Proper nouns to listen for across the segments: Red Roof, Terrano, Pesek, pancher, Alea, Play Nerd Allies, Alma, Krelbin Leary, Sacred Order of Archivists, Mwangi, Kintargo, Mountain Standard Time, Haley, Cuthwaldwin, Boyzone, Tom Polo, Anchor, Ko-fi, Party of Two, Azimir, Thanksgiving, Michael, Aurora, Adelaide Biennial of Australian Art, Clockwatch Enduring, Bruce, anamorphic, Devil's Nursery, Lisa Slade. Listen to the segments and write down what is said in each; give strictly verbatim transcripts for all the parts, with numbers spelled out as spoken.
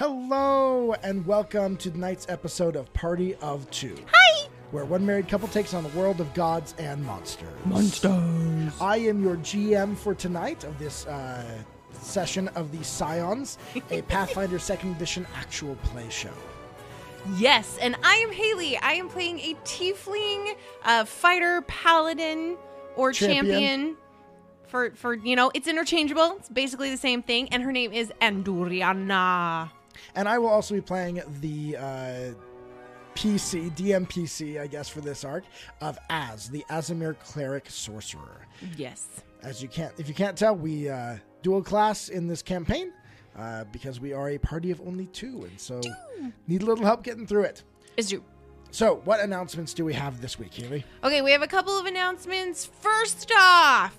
Hello, and welcome to tonight's episode of Party of Two. Hi! Where one married couple takes on the world of gods and monsters. Monsters! I am your G M for tonight of this uh, session of the Scions, a Pathfinder second Edition actual play show. Yes, and I am Haley. I am playing a tiefling, uh, fighter, paladin, or champion. champion. For, for you know, it's interchangeable. It's basically the same thing. And her name is Anduriana. And I will also be playing the uh, P C, D M P C, I guess, for this arc of Az, the Azimir Cleric Sorcerer. Yes. As you can't, if you can't tell, we uh, dual class in this campaign uh, because we are a party of only two, and so two. Need a little help getting through it. Is you. So, what announcements do we have this week, Haley? Okay, we have a couple of announcements. First off,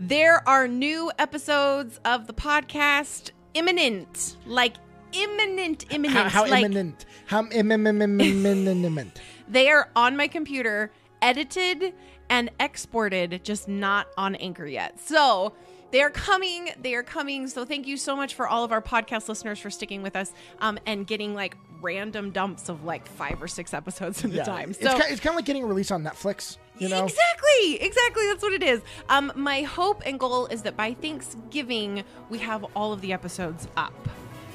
there are new episodes of the podcast imminent, like. Imminent, imminent. How, how like, imminent? How imminent? Imminent. They are on my computer, edited and exported, just not on Anchor yet. So they are coming. They are coming. So thank you so much for all of our podcast listeners for sticking with us um, and getting like random dumps of like five or six episodes at yeah. a time. So it's kind, of, it's kind of like getting a release on Netflix. You know? Exactly, exactly. That's what it is. Um, my hope and goal is that by Thanksgiving we have all of the episodes up.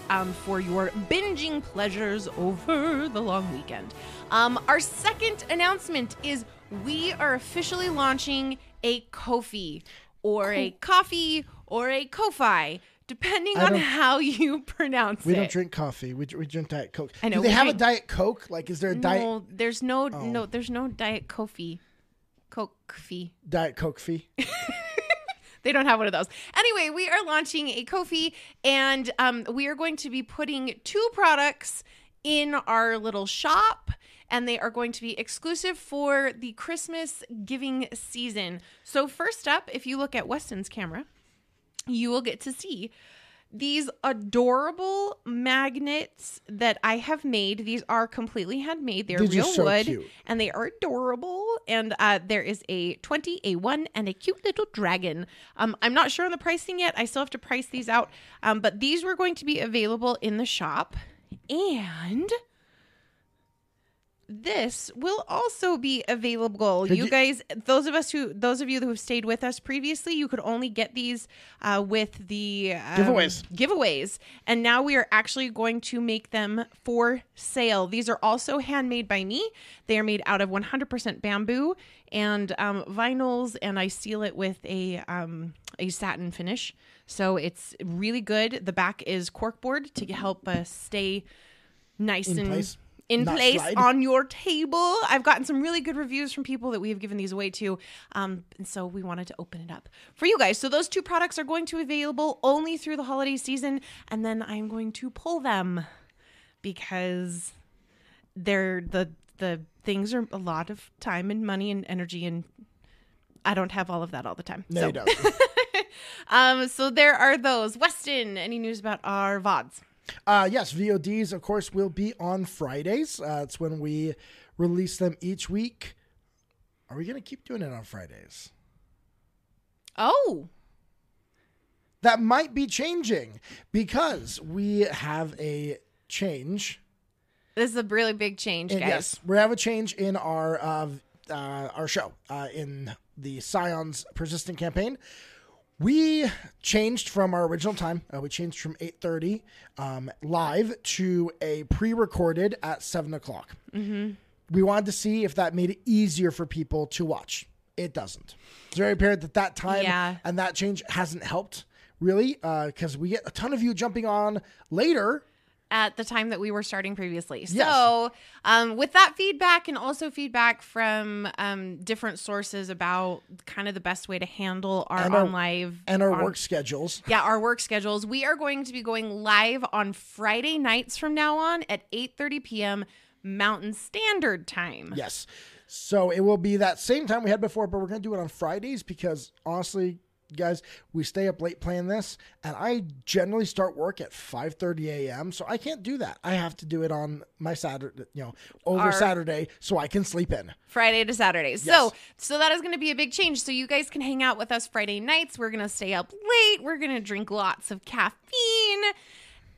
Um, for your binging pleasures over the long weekend. Um, our second announcement is we are officially launching a Ko-fi or a coffee or a Ko-fi, depending on how you pronounce we it. We don't drink coffee. We, we drink Diet Coke. I know. Do they have drink, a Diet Coke? Like, is there a no, diet? No, there's no, oh. no, there's no Diet Ko-fi. Coke-fi. Diet Coke-fi. They don't have one of those. Anyway, we are launching a Ko-fi, and um, we are going to be putting two products in our little shop, and they are going to be exclusive for the Christmas giving season. So first up, if you look at Weston's camera, you will get to see these adorable magnets that I have made. These are completely handmade. They're These real so wood, cute. And they are adorable. And uh, there is a twenty, a one, and a cute little dragon. Um, I'm not sure on the pricing yet. I still have to price these out. Um, but these were going to be available in the shop. And this will also be available. Did you guys, those of us who, those of you who have stayed with us previously, you could only get these uh, with the um, giveaways. Giveaways, and now we are actually going to make them for sale. These are also handmade by me. They are made out of one hundred percent bamboo and um, vinyls, and I seal it with a um, a satin finish. So it's really good. The back is corkboard to help us stay nice In and. Place. In Not place slide. On your table. I've gotten some really good reviews from people that we have given these away to. Um, and so we wanted to open it up for you guys. So those two products are going to be available only through the holiday season. And then I'm going to pull them because they're the the things are a lot of time and money and energy. And I don't have all of that all the time. No, so. You don't. um, so there are those. Weston, any news about our V O Ds? Uh, yes, V O Ds, of course, will be on Fridays. Uh, it's when we release them each week. Are we going to keep doing it on Fridays? Oh. That might be changing because we have a change. This is a really big change, and guys. Yes, we have a change in our, uh, uh, our show, uh, in the Scions Persistent Campaign. We changed from our original time. Uh, we changed from eight thirty um, live to a pre-recorded at seven o'clock. Mm-hmm. We wanted to see if that made it easier for people to watch. It doesn't. It's very apparent that that time yeah. and that change hasn't helped, really, because uh, we get a ton of you jumping on later. At the time that we were starting previously. So yes. um, with that feedback and also feedback from um, different sources about kind of the best way to handle our, our on live. And our on, work schedules. Yeah, our work schedules. We are going to be going live on Friday nights from now on at eight thirty p.m. Mountain Standard Time. Yes. So it will be that same time we had before, but we're going to do it on Fridays because honestly, guys, we stay up late playing this, and I generally start work at five thirty a.m., so I can't do that. I have to do it on my Saturday, you know, over Our Saturday, so I can sleep in. Friday to Saturday. Yes. So so that is going to be a big change. So you guys can hang out with us Friday nights. We're going to stay up late. We're going to drink lots of caffeine.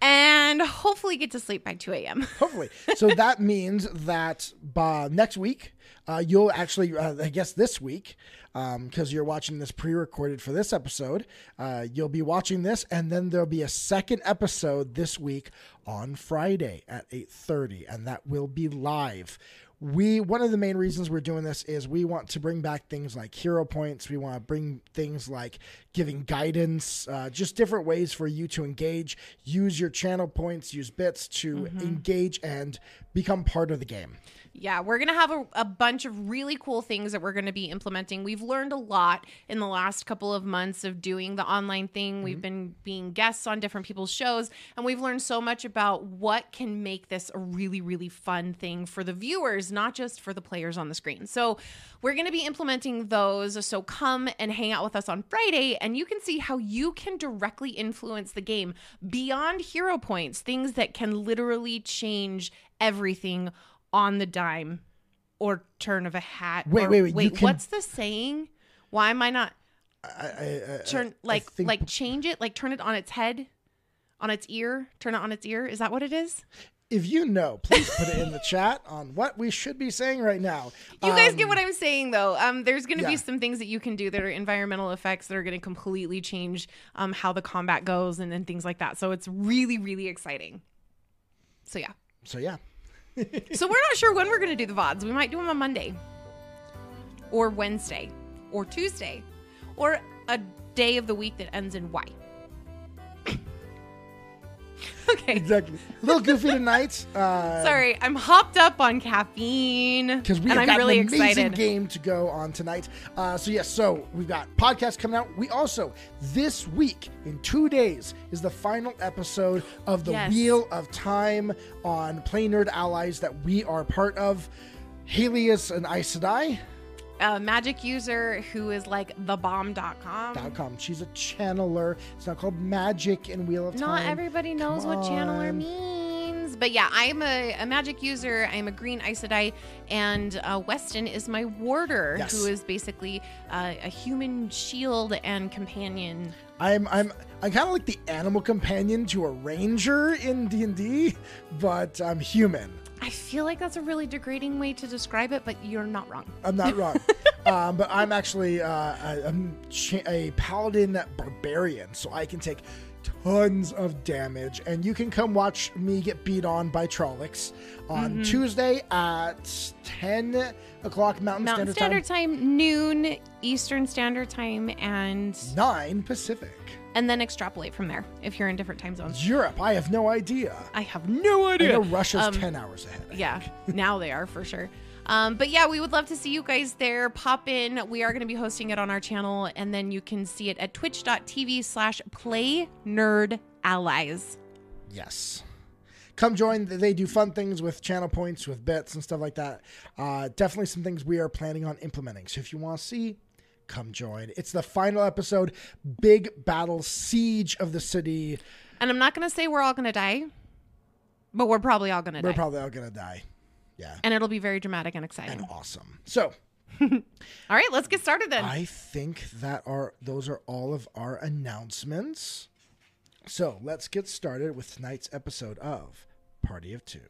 and hopefully get to sleep by two a.m. Hopefully. So that means that by next week, uh, you'll actually, uh, I guess this week, because um, you're watching this pre-recorded for this episode, uh, you'll be watching this, and then there'll be a second episode this week on Friday at eight thirty, and that will be live. We, one of the main reasons we're doing this is we want to bring back things like hero points. We want to bring things like giving guidance, uh, just different ways for you to engage, use your channel points, use bits to mm-hmm. engage and become part of the game. Yeah, we're going to have a, a bunch of really cool things that we're going to be implementing. We've learned a lot in the last couple of months of doing the online thing. Mm-hmm. We've been being guests on different people's shows, and we've learned so much about what can make this a really, really fun thing for the viewers, not just for the players on the screen. So we're going to be implementing those. So come and hang out with us on Friday, and you can see how you can directly influence the game beyond hero points, things that can literally change everything on the dime or turn of a hat. Wait, or, wait, wait. wait can... What's the saying? Why am I not I, I, I, turn like I think... like change it? Like turn it on its head, on its ear, turn it on its ear. Is that what it is? If you know, please put it in the chat on what we should be saying right now. You um, guys get what I'm saying, though. Um, there's going to yeah. be some things that you can do that are environmental effects that are going to completely change um, how the combat goes and then things like that. So it's really, really exciting. So, yeah. So, yeah. So we're not sure when we're going to do the V O Ds. We might do them on Monday or Wednesday or Tuesday or a day of the week that ends in Y. Okay. Exactly. A little goofy tonight. Uh, Sorry, I'm hopped up on caffeine. Because we have got really an amazing excited. game to go on tonight. Uh, so, yes, so we've got podcasts coming out. We also, this week, in two days, is the final episode of the yes. Wheel of Time on Play Nerd Allies that we are part of. Haley is an Aes Sedai. A magic user who is like the bomb dot com. .com. She's a channeler. It's not called magic in Wheel of Time. Not everybody knows what channeler means. But yeah, I'm a, a magic user. I'm a green Aes Sedai. And uh, Weston is my warder, yes. who is basically uh, a human shield and companion. I'm I'm I'm kind of like the animal companion to a ranger in D and D, but I'm human. I feel like that's a really degrading way to describe it, but you're not wrong. I'm not wrong. um, but I'm actually uh, I, I'm a paladin barbarian, so I can take tons of damage. And you can come watch me get beat on by Trollocs on mm-hmm. Tuesday at ten o'clock Mountain, Mountain Standard, Standard Time. Time, noon Eastern Standard Time, and nine Pacific. And then extrapolate from there if you're in different time zones. Europe, I have no idea. I have no idea. I know Russia's um, ten hours ahead. Yeah, now they are for sure. Um, but yeah, we would love to see you guys there. Pop in. We are going to be hosting it on our channel, and then you can see it at twitch.tv slash play nerd allies. Yes. Come join. They do fun things with channel points, with bits and stuff like that. Uh, definitely some things we are planning on implementing. So if you want to see, come join. It's the final episode, big battle, siege of the city. And I'm not going to say we're all going to die, but we're probably all going to die. We're probably all going to die. Yeah. And it'll be very dramatic and exciting. And awesome. So. All right, let's get started then. I think that are those are all of our announcements. So let's get started with tonight's episode of Party of Two.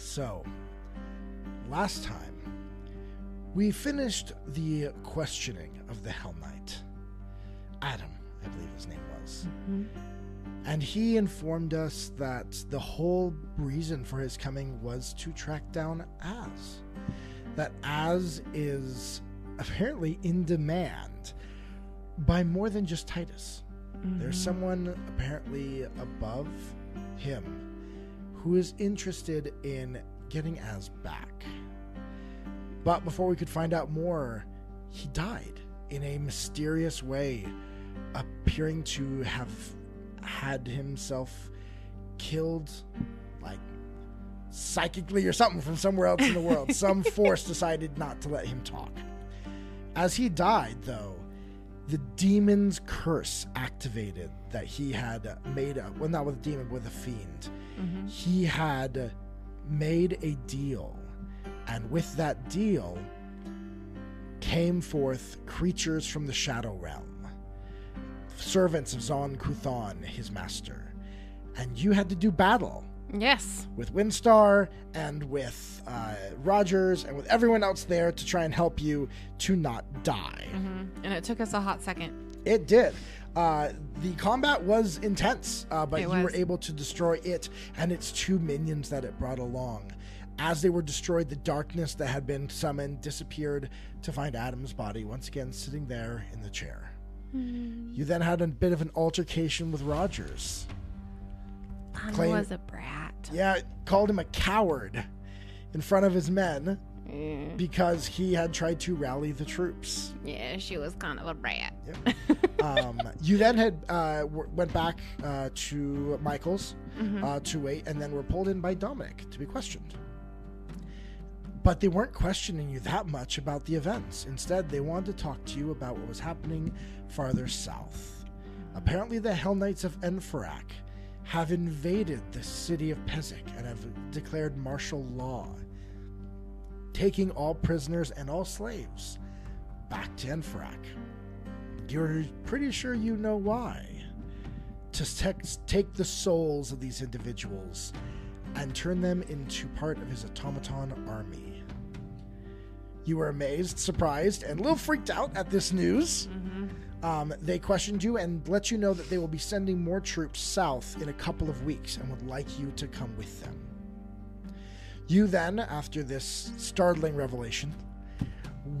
So, last time, we finished the questioning of the Hell Knight. Adam, I believe his name was. Mm-hmm. And he informed us that the whole reason for his coming was to track down Az. That Az is apparently in demand by more than just Titus. Mm-hmm. There's someone apparently above him who is interested in getting Az back. But before we could find out more, he died in a mysterious way, appearing to have had himself killed, like, psychically or something from somewhere else in the world. Some force decided not to let him talk. As he died, though, the demon's curse activated that he had made up. Well, not with a demon, with a fiend. Mm-hmm. He had made a deal. And with that deal came forth creatures from the Shadow Realm, servants of Zon Kuthan, his master. And you had to do battle. Yes. With Windstar and with uh, Rogers and with everyone else there to try and help you to not die. Mm-hmm. And it took us a hot second. It did. Uh, the combat was intense, uh, but it you was. were able to destroy it and its two minions that it brought along. As they were destroyed, the darkness that had been summoned disappeared to find Adam's body once again sitting there in the chair. Mm-hmm. You then had a bit of an altercation with Rogers. Claimed, was a brat. Yeah, called him a coward in front of his men mm. because he had tried to rally the troops. Yeah, she was kind of a brat. Yep. um, you then had uh, w- went back uh, to Michael's mm-hmm. uh, to wait, and then were pulled in by Dominic to be questioned. But they weren't questioning you that much about the events. Instead, they wanted to talk to you about what was happening farther south. Apparently, the Hell Knights of Enferrak have invaded the city of Pesek and have declared martial law, taking all prisoners and all slaves back to Enferrak. You're pretty sure you know why. To te- take the souls of these individuals and turn them into part of his automaton army. You were amazed, surprised, and a little freaked out at this news. Mm-hmm. Um, they questioned you and let you know that they will be sending more troops south in a couple of weeks and would like you to come with them. You then, after this startling revelation,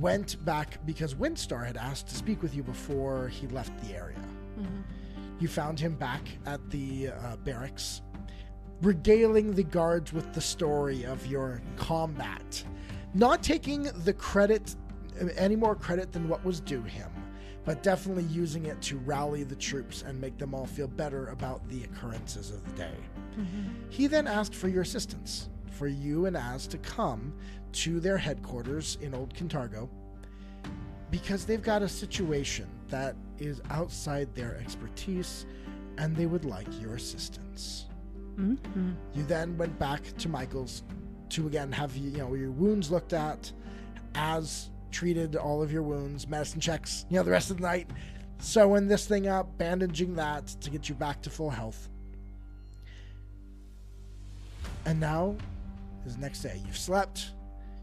went back because Windstar had asked to speak with you before he left the area. Mm-hmm. You found him back at the uh, barracks, regaling the guards with the story of your combat, not taking the credit, any more credit than what was due him, but definitely using it to rally the troops and make them all feel better about the occurrences of the day. Mm-hmm. He then asked for your assistance, for you and Az to come to their headquarters in Old Kintargo, because they've got a situation that is outside their expertise, and they would like your assistance. Mm-hmm. You then went back to Michael's to, again, have you know your wounds looked at, Az treated all of your wounds, medicine checks, you know, the rest of the night, sewing this thing up, bandaging that to get you back to full health. And now is the next day. You've slept,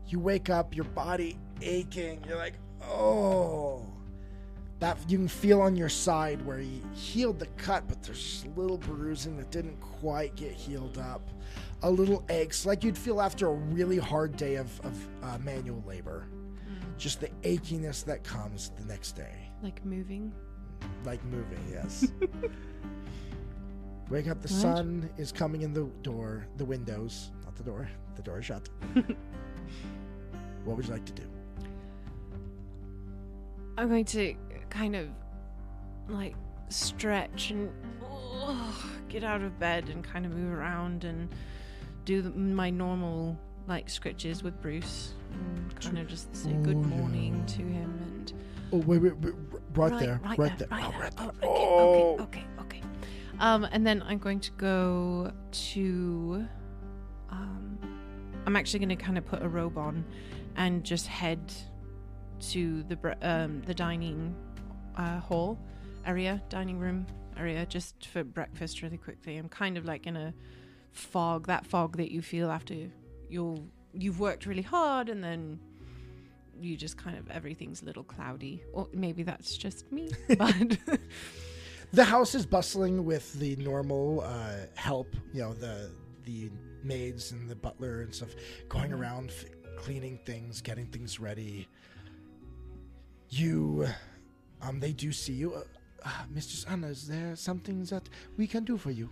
you wake up, your body aching, you're like, oh, that you can feel on your side where he healed the cut, but there's just a little bruising that didn't quite get healed up, a little aches like you'd feel after a really hard day of, of uh, manual labor. Just the achiness that comes the next day. Like moving? Like moving, yes. Wake up, the what? sun is coming in the door, the windows, not the door. The door is shut. What would you like to do? I'm going to kind of like stretch and oh, get out of bed and kind of move around and do the, my normal like scritches with Bruce. And kind of just say good morning oh, yeah. to him and oh wait wait, wait right, right, there, right, right there right there oh, right there. There. Oh, okay, oh. okay okay okay um and then I'm going to go to um I'm actually going to kind of put a robe on and just head to the um the dining uh hall area dining room area just for breakfast really quickly. I'm kind of like in a fog, that fog that you feel after you're You've worked really hard and then you just kind of, everything's a little cloudy. Or maybe that's just me. But the house is bustling with the normal uh, help, you know, the the maids and the butler and stuff going mm-hmm. around, f- cleaning things, getting things ready. You, um, they do see you. Uh, uh, Mistress Anna, is there something that we can do for you?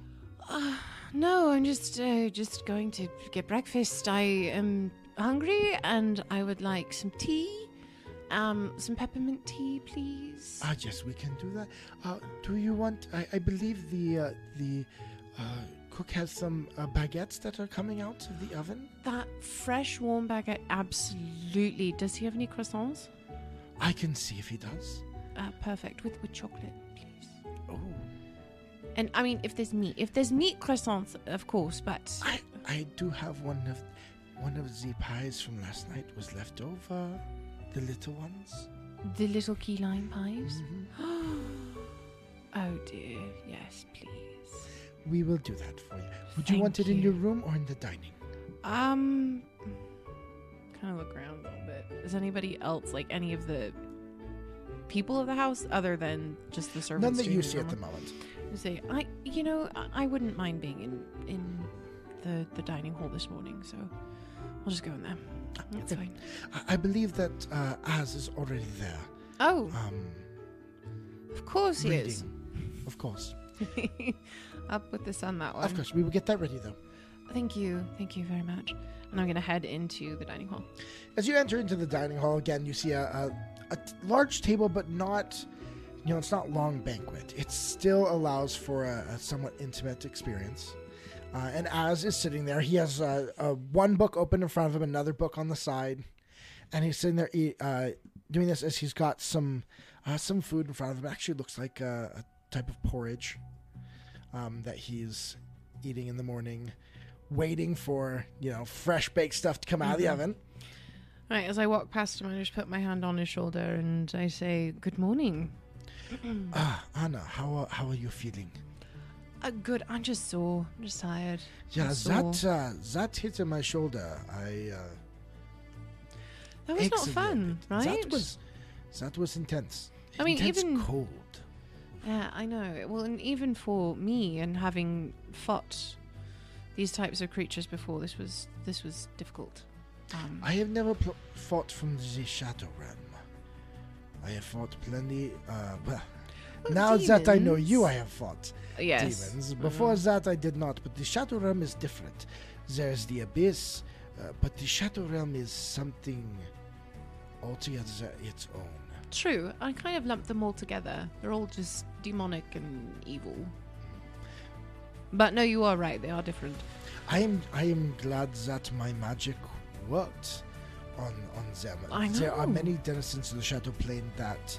Uh, No, I'm just uh, just going to get breakfast. I am hungry, and I would like some tea. Um, some peppermint tea, please. Ah, yes, we can do that. Uh, do you want? I, I believe the uh, the uh, cook has some uh, baguettes that are coming out of the oven. That fresh, warm baguette, absolutely. Does he have any croissants? I can see if he does. Uh, perfect, with with chocolate, please. Oh. And I mean, if there's meat, if there's meat croissants, of course. But I, I do have one of one of the pies from last night was left over. The little ones. The little key lime pies. Mm-hmm. Oh dear, yes, please. We will do that for you. Would Thank you want it you. in your room or in the dining? Um, kind of look around a little bit. Is anybody else like any of the people of the house other than just the servants? None that you see at the moment. You say, I, you know, I, I wouldn't mind being in in the the dining hall this morning, so I'll just go in there. That's okay. Fine. I believe that uh, Az is already there. Oh. Um, of course he reading. is. Of course. I'll put this on that one. Of course. We will get that ready, though. Thank you. Thank you very much. And I'm going to head into the dining hall. As you enter into the dining hall, again, you see a, a, a large table, but not, you know, it's not long banquet. It still allows for a, a somewhat intimate experience. Uh, and Az is sitting there. He has uh, uh, one book open in front of him, another book on the side, and he's sitting there eat, uh, doing this as he's got some uh, some food in front of him. It actually looks like a, a type of porridge um, that he's eating in the morning, waiting for, you know, fresh baked stuff to come out mm-hmm. of the oven. All right. As I walk past him, I just put my hand on his shoulder and I say, "Good morning." Ah, Anna, how are, how are you feeling? Uh, good. I'm just sore. I'm just tired. Yeah, just that uh, that hit on my shoulder. I. Uh, that was not fun, right? That was, that was intense. I mean, intense even cold. Yeah, I know. Well, and even for me, and having fought these types of creatures before, this was this was difficult. Um, I have never pl- fought from the shadow realm. I have fought plenty. Uh, well. Well, now demons. That I know you, I have fought yes. demons. Before mm. that, I did not. But the Shadow Realm is different. There's the Abyss, uh, but the Shadow Realm is something altogether its own. True. I kind of lumped them all together. They're all just demonic and evil. But no, you are right. They are different. I am. I am glad that my magic worked on on them. I know. There are many denizens of the Shadow Plane that.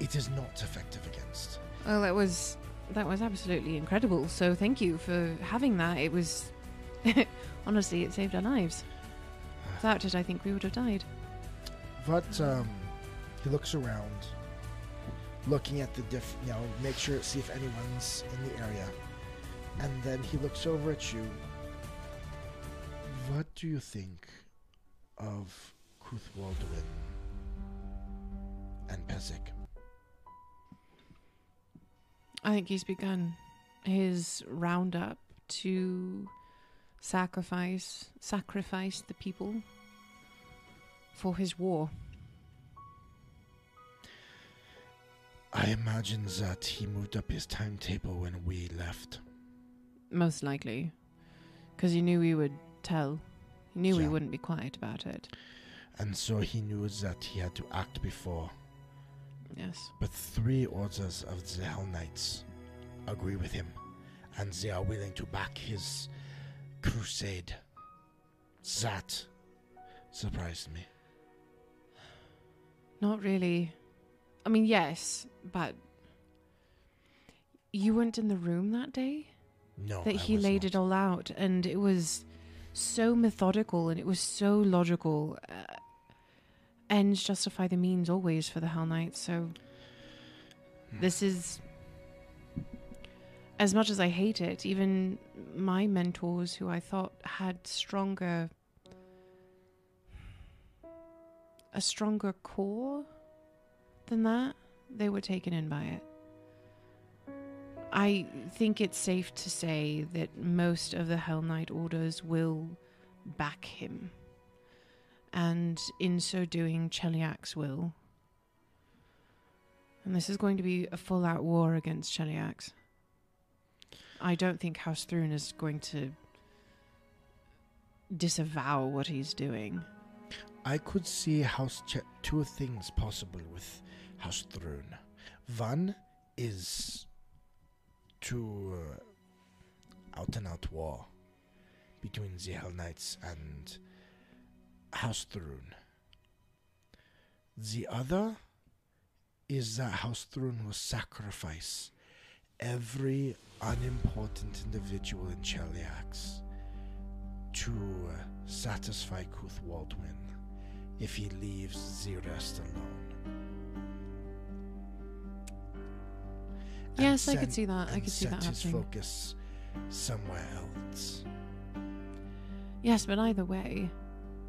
It is not effective against. Well, that was that was absolutely incredible. So thank you for having that. It was honestly, it saved our lives. Without it, I think we would have died. But um, he looks around, looking at the diff. You know, make sure see if anyone's in the area, and then he looks over at you. What do you think of Cuthwaldwin and Pesek? I think he's begun his roundup to sacrifice sacrifice the people for his war. I imagine that he moved up his timetable when we left. Most likely. Because he knew we would tell. He knew yeah. we wouldn't be quiet about it. And so he knew that he had to act before. Yes. But three orders of the Hell Knights agree with him, and they are willing to back his crusade. That surprised me. Not really. I mean, yes, but you weren't in the room that day? No. That I he was laid not. It all out, and it was so methodical, and it was so logical. Uh, Ends justify the means always for the Hell Knights, so this is, as much as I hate it, even my mentors who I thought had stronger, a stronger core than that, they were taken in by it. I think it's safe to say that most of the Hell Knight orders will back him. And in so doing, Cheliax will. And this is going to be a full-out war against Cheliax. I don't think House Thrune is going to disavow what he's doing. I could see House Ch- two things possible with House Thrune. One is to uh, out and out war between the Hell Knights and House Thrune. The other is that House Thrune will sacrifice every unimportant individual in Cheliax to uh, satisfy Cuthwaldwin if he leaves the rest alone. And yes, send, I could see that. I could see that happening. His focus somewhere else. Yes, but either way,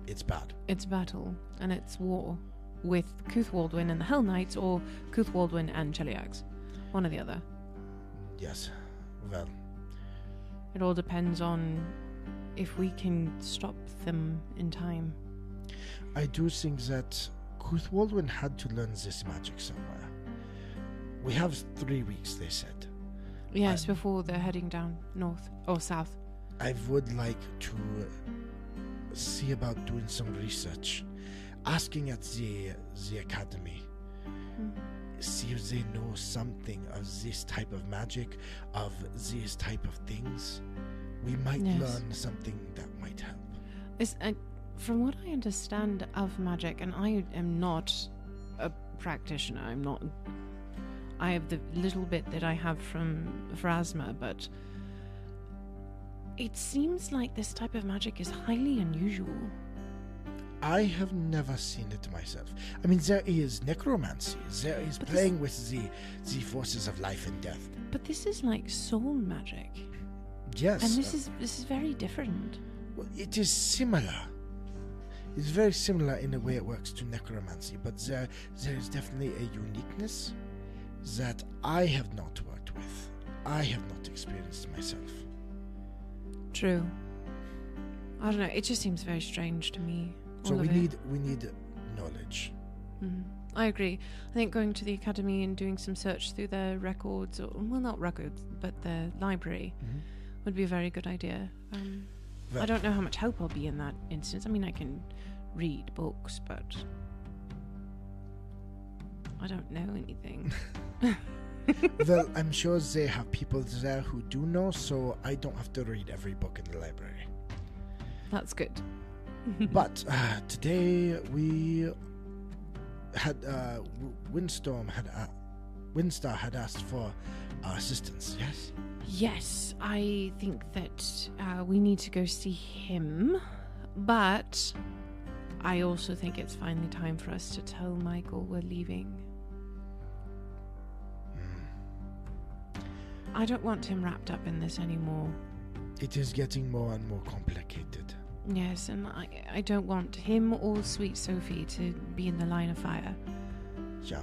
it's bad. It's battle and it's war with Cuthwaldwin and the Hell Knights, or Cuthwaldwin and Cheliax, one or the other. Yes, well, it all depends on if we can stop them in time. I do think that Cuthwaldwin had to learn this magic somewhere. We have three weeks, they said. Yes, um, before they're heading down north or south. I would like to see about doing some research, asking at the the academy, mm. see if they know something of this type of magic, of these type of things. We might yes. learn something that might help. It's, uh, from what I understand of magic, and I am not a practitioner, I'm not. I have the little bit that I have from Phrasma, but it seems like this type of magic is highly unusual. I have never seen it myself. I mean, there is necromancy. There is but playing this... with the, the forces of life and death. But this is like soul magic. Yes. And this uh, is this is very different. Well, it is similar. It's very similar in the way it works to necromancy, but there there is definitely a uniqueness that I have not worked with. I have not experienced myself. True. I don't know. It just seems very strange to me. So we need, we need knowledge. Mm-hmm. I agree. I think going to the academy and doing some search through their records, or, well, not records, but their library, mm-hmm. would be a very good idea. Um, well, I don't know how much help I'll be in that instance. I mean, I can read books, but I don't know anything. Well, I'm sure they have people there who do know, so I don't have to read every book in the library. That's good. But uh, today we had uh, Windstorm had uh, Windstar had asked for our assistance. Yes. Yes, I think that uh, we need to go see him, but I also think it's finally time for us to tell Michael we're leaving. Mm. I don't want him wrapped up in this anymore. It is getting more and more complicated. Yes, and I, I don't want him or sweet Sophie to be in the line of fire. Yeah.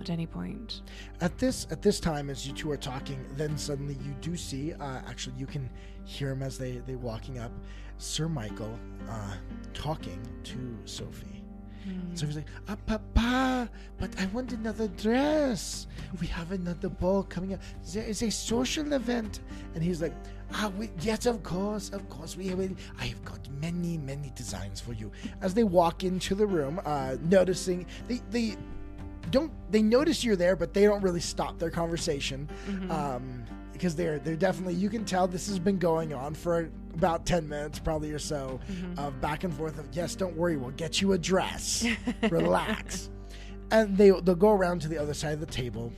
At any point. At this at this time, as you two are talking, then suddenly you do see, uh, actually you can hear him as they, they're walking up, Sir Michael uh, talking to Sophie. Mm. Sophie's like, ah, Papa, but I want another dress. We have another ball coming up. There is a social event. And he's like... Ah, we, yes, of course, of course. We will. I have got many, many designs for you. As they walk into the room, uh, noticing they, they don't they notice you're there, but they don't really stop their conversation mm-hmm. um, because they're they're definitely you can tell this has been going on for about ten minutes, probably or so, mm-hmm. of back and forth of yes, don't worry, we'll get you a dress, relax, and they they'll go around to the other side of the table,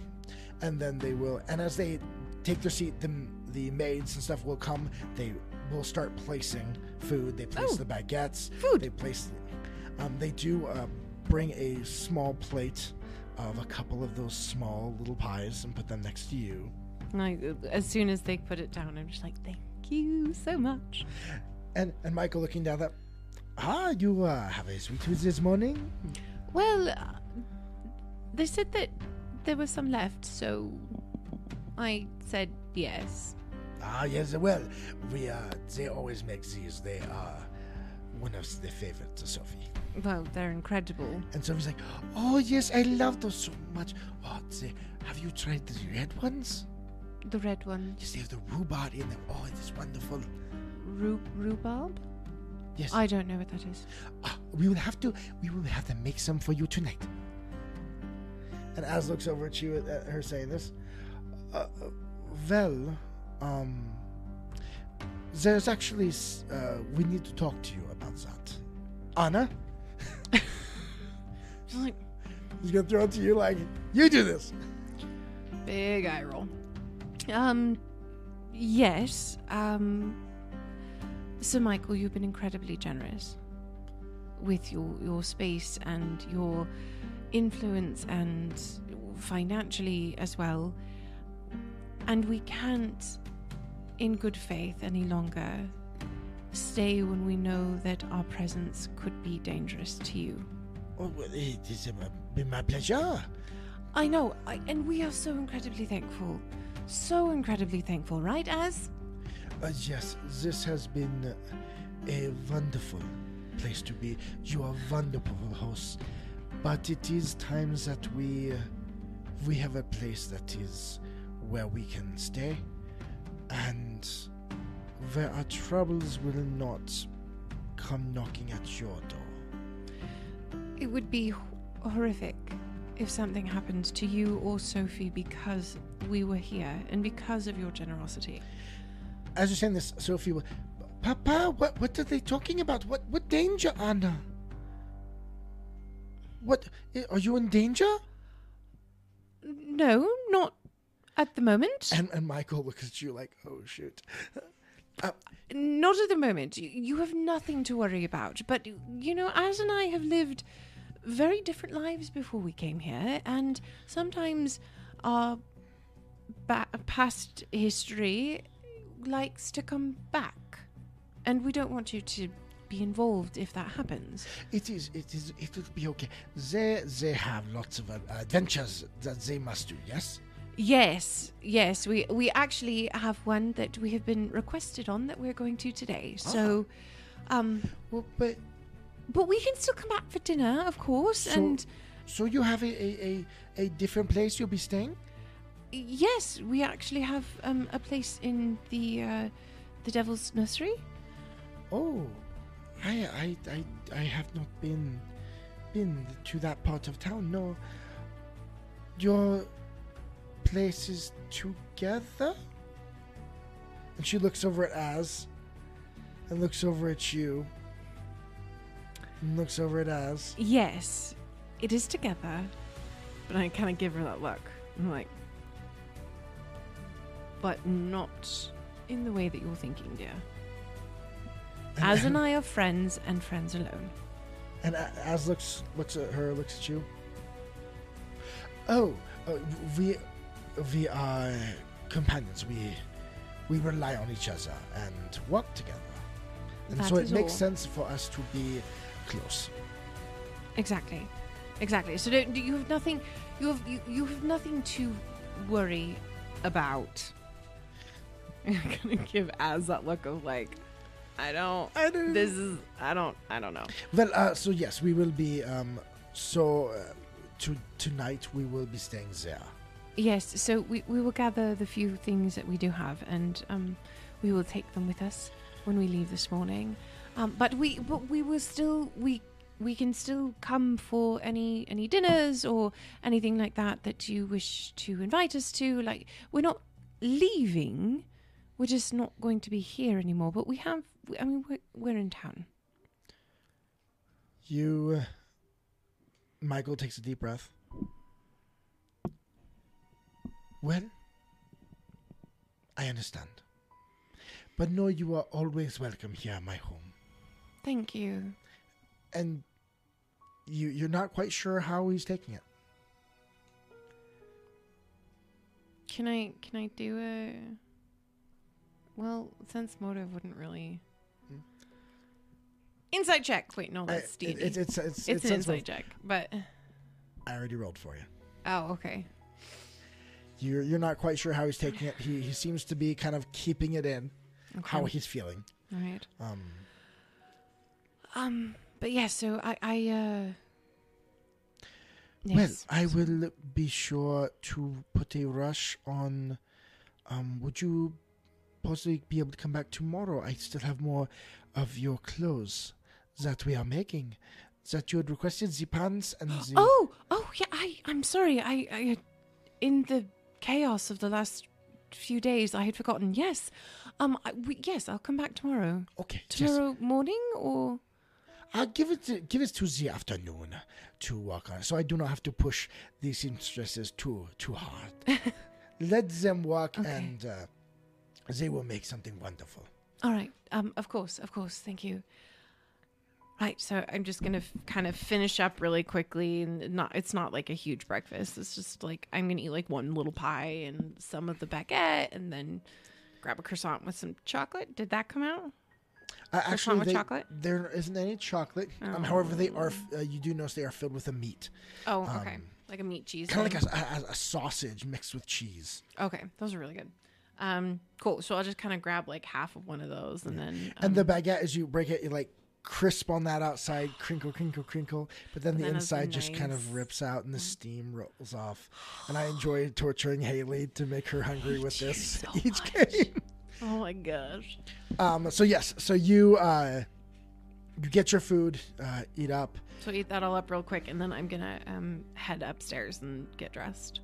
and then they will, and as they take their seat, the The maids and stuff will come. They will start placing food. They place oh, the baguettes. Food. They place. Um, they do uh, bring a small plate of a couple of those small little pies and put them next to you. I, as soon as they put it down, I'm just like, thank you so much. And and Michael looking down that. Ah, you uh, have a sweet tooth this morning. Well, uh, they said that there was some left, so I said yes. Ah, yes, well, we, uh, they always make these. They are one of the favorites of Sophie. Well, they're incredible. And Sophie's like, oh, yes, I love those so much. Oh, they, have you tried the red ones? The red one. Yes, they have the rhubarb in them. Oh, it is wonderful. Ru- rhubarb? Yes. I don't know what that is. Uh, we will have to. We will have to make some for you tonight. And Az looks over at you at, at her saying this. Uh, well, um, there's actually. Uh, we need to talk to you about that, Anna. Just like. He's gonna throw it to you like, you do this. Big eye roll. Um, yes. Um, Sir Michael, you've been incredibly generous with your your space and your influence and financially as well. And we can't, in good faith, any longer stay when we know that our presence could be dangerous to you. Oh, well, it has been my pleasure. I know, I, and we are so incredibly thankful. So incredibly thankful, right, Az? Uh, yes, this has been a wonderful place to be. You are wonderful hosts, but it is time that we uh, we have a place that is where we can stay, and where our troubles will not come knocking at your door. It would be horrific if something happened to you or Sophie because we were here and because of your generosity. As you're saying this, Sophie, Papa, what what are they talking about? What what danger, Anna? What, are you in danger? No, not at the moment. And and Michael looks at you like, oh shoot. Uh, not at the moment. You, you have nothing to worry about. But you know, Az and I have lived very different lives before we came here, and sometimes our ba- past history likes to come back, and we don't want you to be involved if that happens. It is, it is, it will be okay. They, they have lots of uh, adventures that they must do, yes? Yes, yes. We, we actually have one that we have been requested on that we're going to today. Ah. So, um... Well, but... But we can still come back for dinner, of course, so, and... So you have a, a, a, a different place you'll be staying? Yes, we actually have um, a place in the uh, the Devil's Nursery. Oh, I, I I I have not been been to that part of town. No, your place is together. And she looks over at Az, and looks over at you, and looks over at Az. Yes, it is together. But I kind of give her that look. I'm like. But not in the way that you're thinking, dear. And Az and I are friends, and friends alone. And Az looks looks at her, looks at you. Oh, uh, we we are companions. We we rely on each other and work together, and that so it makes all. sense for us to be close. Exactly, exactly. So don't, you have nothing. You have you, you have nothing to worry about. I'm gonna give Az that look of like, I don't, I don't. This is. I don't. I don't know. Well, uh, so yes, we will be. Um, so uh, to tonight we will be staying there. Yes. So we we will gather the few things that we do have, and um, we will take them with us when we leave this morning. Um, but we but we will still we we can still come for any any dinners or anything like that that you wish to invite us to. Like, we're not leaving. We're just not going to be here anymore, but we have, I mean, we're, we're in town. You, uh, Michael takes a deep breath. Well, I understand. But no, you are always welcome here at my home. Thank you. And you, you're not quite sure how he's taking it. Can I, can I do a... Well, sense motive wouldn't really. Mm. Insight check. Wait, no, that's D. It, it, it's it's it's, it's an insight check, but I already rolled for you. Oh, okay. You're you're not quite sure how he's taking it. He he seems to be kind of keeping it in, okay, how he's feeling. All right. Um. Um. But yeah, so I I. Uh, yes. Well, I will be sure to put a rush on Um, would you possibly be able to come back tomorrow? I still have more of your clothes that we are making. That you had requested the pants and the... Oh, oh, yeah, I, I'm sorry. I, I, in the chaos of the last few days, I had forgotten. Yes, um, I, we, yes, I'll come back tomorrow. Okay, tomorrow yes. morning or? I'll give it, to, give it to the afternoon to work on, so I do not have to push these interests too, too hard. Let them work, okay. and uh, they will make something wonderful. All right. Um, of course, of course. Thank you. Right, so I'm just going to f- kind of finish up really quickly. And not, it's not like a huge breakfast. It's just like I'm going to eat like one little pie and some of the baguette and then grab a croissant with some chocolate. Did that come out? Uh, actually, with they, chocolate? There isn't any chocolate. Oh. Um, however, they are. Uh, you do notice they are filled with a meat. Oh, okay. Um, like a meat cheese. Kind of like a, a, a sausage mixed with cheese. Okay, those are really good. Um, cool, so I'll just kind of grab like half of one of those and yeah. then... Um, and the baguette, as you break it, you like... crisp on that outside, crinkle, crinkle, crinkle, but then and the then inside just nice. Kind of rips out and the steam rolls off. And I enjoy torturing Haley to make her hungry with this so each much. Game. Oh my gosh! Um. So yes. So you uh, you get your food, uh, eat up. So eat that all up real quick, and then I'm gonna um head upstairs and get dressed.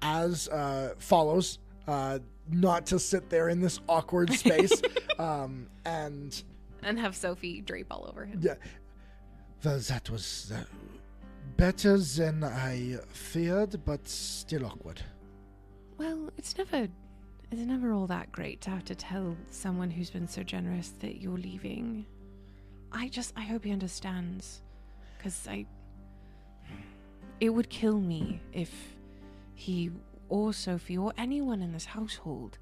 As uh follows, uh, not to sit there in this awkward space, um, and. And have Sophie drape all over him. Yeah. Well, that was uh, better than I feared, but still awkward. Well, it's never, it's never all that great to have to tell someone who's been so generous that you're leaving. I just, I hope he understands, because I, it would kill me if he or Sophie or anyone in this household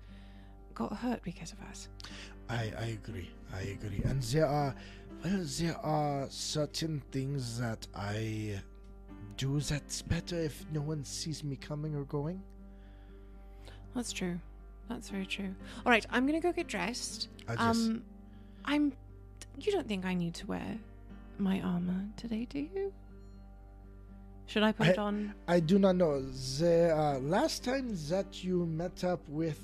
got hurt because of us. I, I agree, I agree. And there are, well, there are certain things that I do that's better if no one sees me coming or going. That's true. That's very true. All right, I'm going to go get dressed. I just... Um, I'm, you don't think I need to wear my armor today, do you? Should I put I, it on? I do not know. The uh, last time that you met up with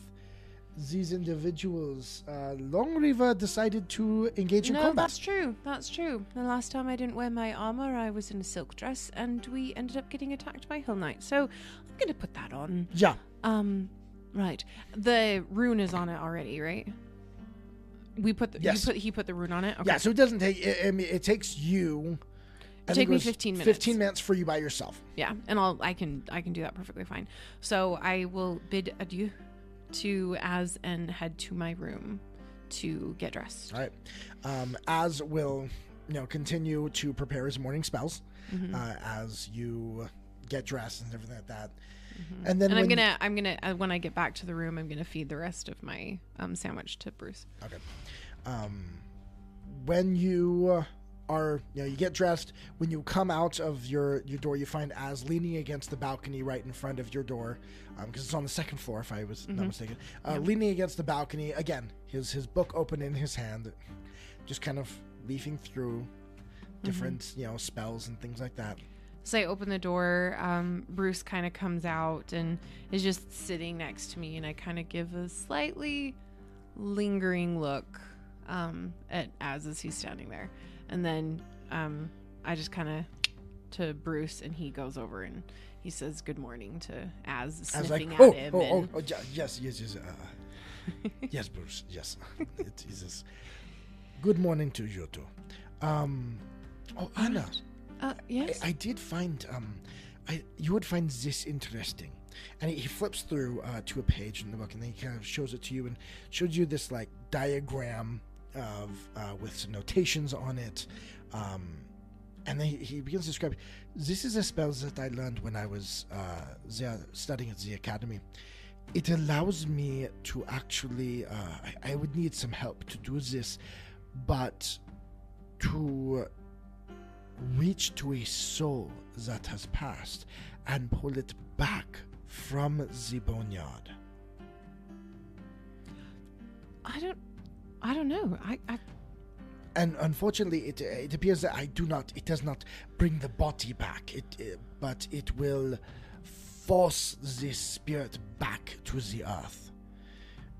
these individuals, uh, Long Reaver decided to engage in no, combat. No, that's true. That's true. The last time I didn't wear my armor, I was in a silk dress, and we ended up getting attacked by Hill Knight. So I'm going to put that on. Yeah. Um, right. The rune is on it already, right? We put. The, yes. You put, he put the rune on it. Okay. Yeah. So it doesn't take. It, I mean, it takes you. It'll take me fifteen minutes. Fifteen minutes for you by yourself. Yeah, and I'll. I can. I can do that perfectly fine. So I will bid adieu to Az and head to my room to get dressed. All right. Um, Az will, you know, continue to prepare his morning spells mm-hmm. uh, as you get dressed and everything like that. Mm-hmm. And then and I'm gonna, I'm gonna, uh, when I get back to the room, I'm gonna feed the rest of my um, sandwich to Bruce. Okay. Um, when you are, you know, you get dressed. When you come out of your your door, you find Az leaning against the balcony right in front of your door. Um, because it's on the second floor, if I was mm-hmm. not mistaken. Uh, yep. Leaning against the balcony, again, his his book open in his hand, just kind of leafing through different, mm-hmm. you know, spells and things like that. So I open the door. Um, Bruce kind of comes out and is just sitting next to me, and I kind of give a slightly lingering look um, at Az as he's standing there. And then um, I just kind of to Bruce, and he goes over and he says good morning to Az, sniffing like, oh, at him. Oh, and oh, oh, yes, yes, yes. Uh, yes, Bruce, yes. It is this. Good morning to you too. Um, oh, Anna. Uh, yes? I, I did find, um, I you would find this interesting. And he, he flips through uh, to a page in the book, and then he kind of shows it to you and shows you this, like, diagram of uh, with some notations on it. Um And then he begins to describe, this is a spell that I learned when I was uh, there studying at the academy. It allows me to actually, uh, I, I would need some help to do this, but to reach to a soul that has passed and pull it back from the boneyard. I don't, I don't know. I... I... And unfortunately, it it appears that I do not. It does not bring the body back. It, uh, but it will force this spirit back to the earth.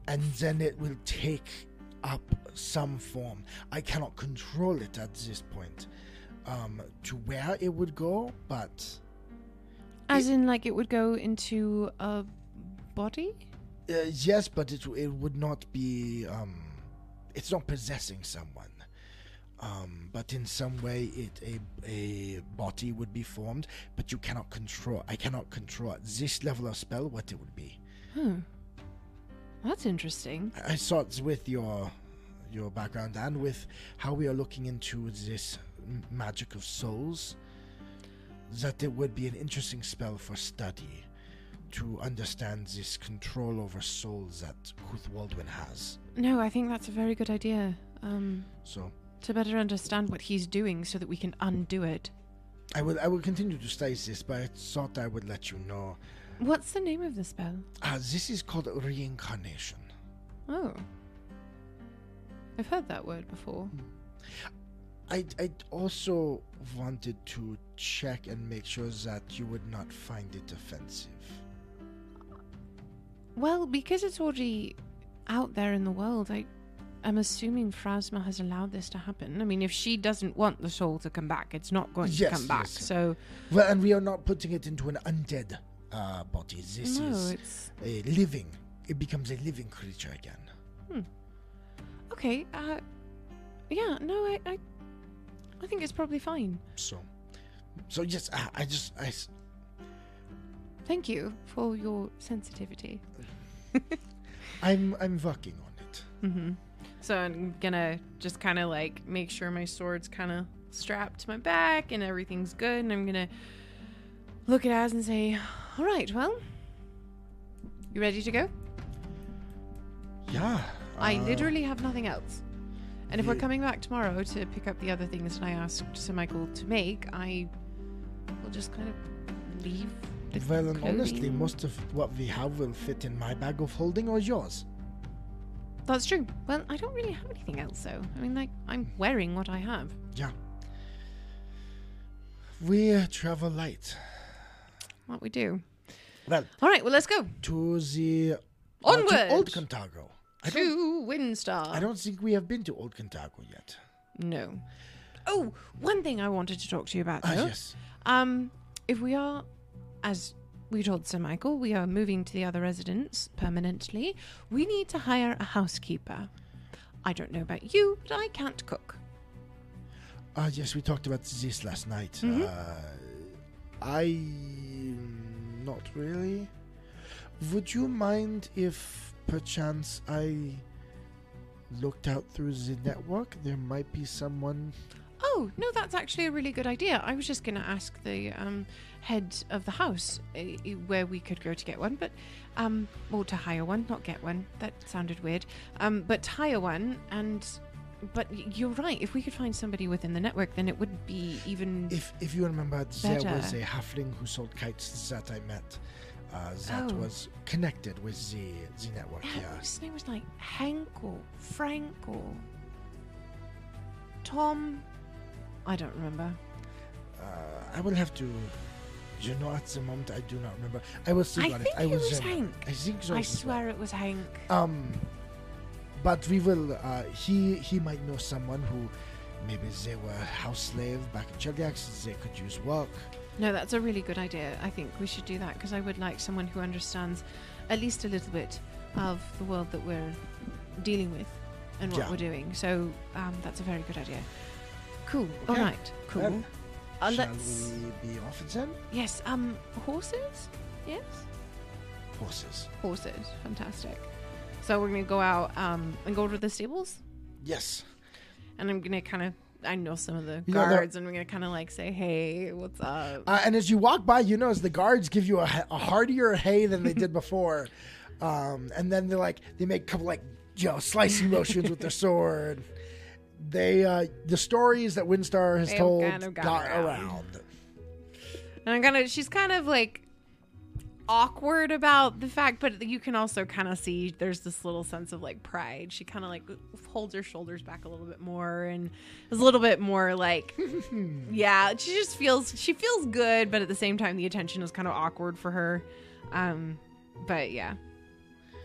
and then it will take up some form. I cannot control it at this point um, to where it would go, but... As it, in, like, it would go into a body? Uh, yes, but it, it would not be... Um, it's not possessing someone. Um, but in some way, it a a body would be formed, but you cannot control. I cannot control at this level of spell what it would be. Hmm. That's interesting. I, I saw it with your your background and with how we are looking into this magic of souls, that it would be an interesting spell for study to understand this control over souls that Cuthwaldwin has. No, I think that's a very good idea. Um, so. To better understand what he's doing so that we can undo it. I will I will continue to study this, but I thought I would let you know. What's the name of the spell? Ah, uh, this is called reincarnation. Oh. I've heard that word before. I, I also wanted to check and make sure that you would not find it offensive. Well, because it's already out there in the world, I... I'm assuming Frasma has allowed this to happen. I mean, if she doesn't want the soul to come back, it's not going yes, to come back. Yes. So, well, and we are not putting it into an undead uh, body. This no, is it's... a living. It becomes a living creature again. Hmm. Okay. Uh, yeah. No, I, I, I think it's probably fine. So, so yes, I, I just, I. Thank you for your sensitivity. I'm, I'm working on it. Mm-hmm. So I'm gonna just kind of like make sure my sword's kind of strapped to my back and everything's good, and I'm gonna look at Az and say, all right, well, you ready to go? Yeah. Uh, I literally have nothing else. And if yeah. we're coming back tomorrow to pick up the other things that I asked Sir Michael to make, I will just kind of leave the Well, and honestly, most of what we have will fit in my bag of holding or yours. That's true. Well, I don't really have anything else, though. I mean, like, I'm wearing what I have. Yeah. We uh, travel light. What we do. Well. All right, well, let's go. To the... Onward! Uh, to Old Kintargo. I to Windstar. I don't think we have been to Old Kintargo yet. No. Oh, one thing I wanted to talk to you about, though. Uh, yes. Um, if we are, as... we told Sir Michael we are moving to the other residence permanently. We need to hire a housekeeper. I don't know about you, but I can't cook. Ah, uh, yes, we talked about this last night. Mm-hmm. Uh, I... not really. Would you mind if, perchance, I looked out through the network? There might be someone... Oh, no, that's actually a really good idea. I was just going to ask the um, head of the house uh, where we could go to get one, but um, or to hire one, not get one. That sounded weird. Um, but hire one, and but you're right. If we could find somebody within the network, then it would be even If if you remember, better. There was a halfling who sold kites that I met. Uh, that oh. was connected with the, the network. Yeah, yeah. His name was like Hank or Frank or Tom... I don't remember. Uh, I will have to... You know, at the moment, I do not remember. I will see about it. I think it was Hank. I think so. I swear it was Hank. Um, but we will... Uh, he he might know someone who... Maybe they were a house slave back in Cheliax. They could use work. No, that's a really good idea. I think we should do that, because I would like someone who understands at least a little bit of the world that we're dealing with and what yeah. we're doing. So um, that's a very good idea. Cool. Okay. All right. Cool. Then, uh, shall let's... we be off then? Yes. Um, horses? Yes? Horses. Horses. Fantastic. So we're going to go out um, and go to the stables? Yes. And I'm going to kind of... I know some of the you guards, know, and we're going to kind of like say, hey, what's up? Uh, and as you walk by, you notice the guards give you a, a heartier hey than they did before. Um, and then they're like... They make a couple like, you know, slicing motions with their sword. They, uh, the stories that Windstar has they told kind of got, got around. around. And I'm gonna, she's kind of like awkward about the fact, but you can also kind of see there's this little sense of like pride. She kind of like holds her shoulders back a little bit more and is a little bit more like, yeah, she just feels, she feels good, but at the same time, the attention is kind of awkward for her. Um, but yeah.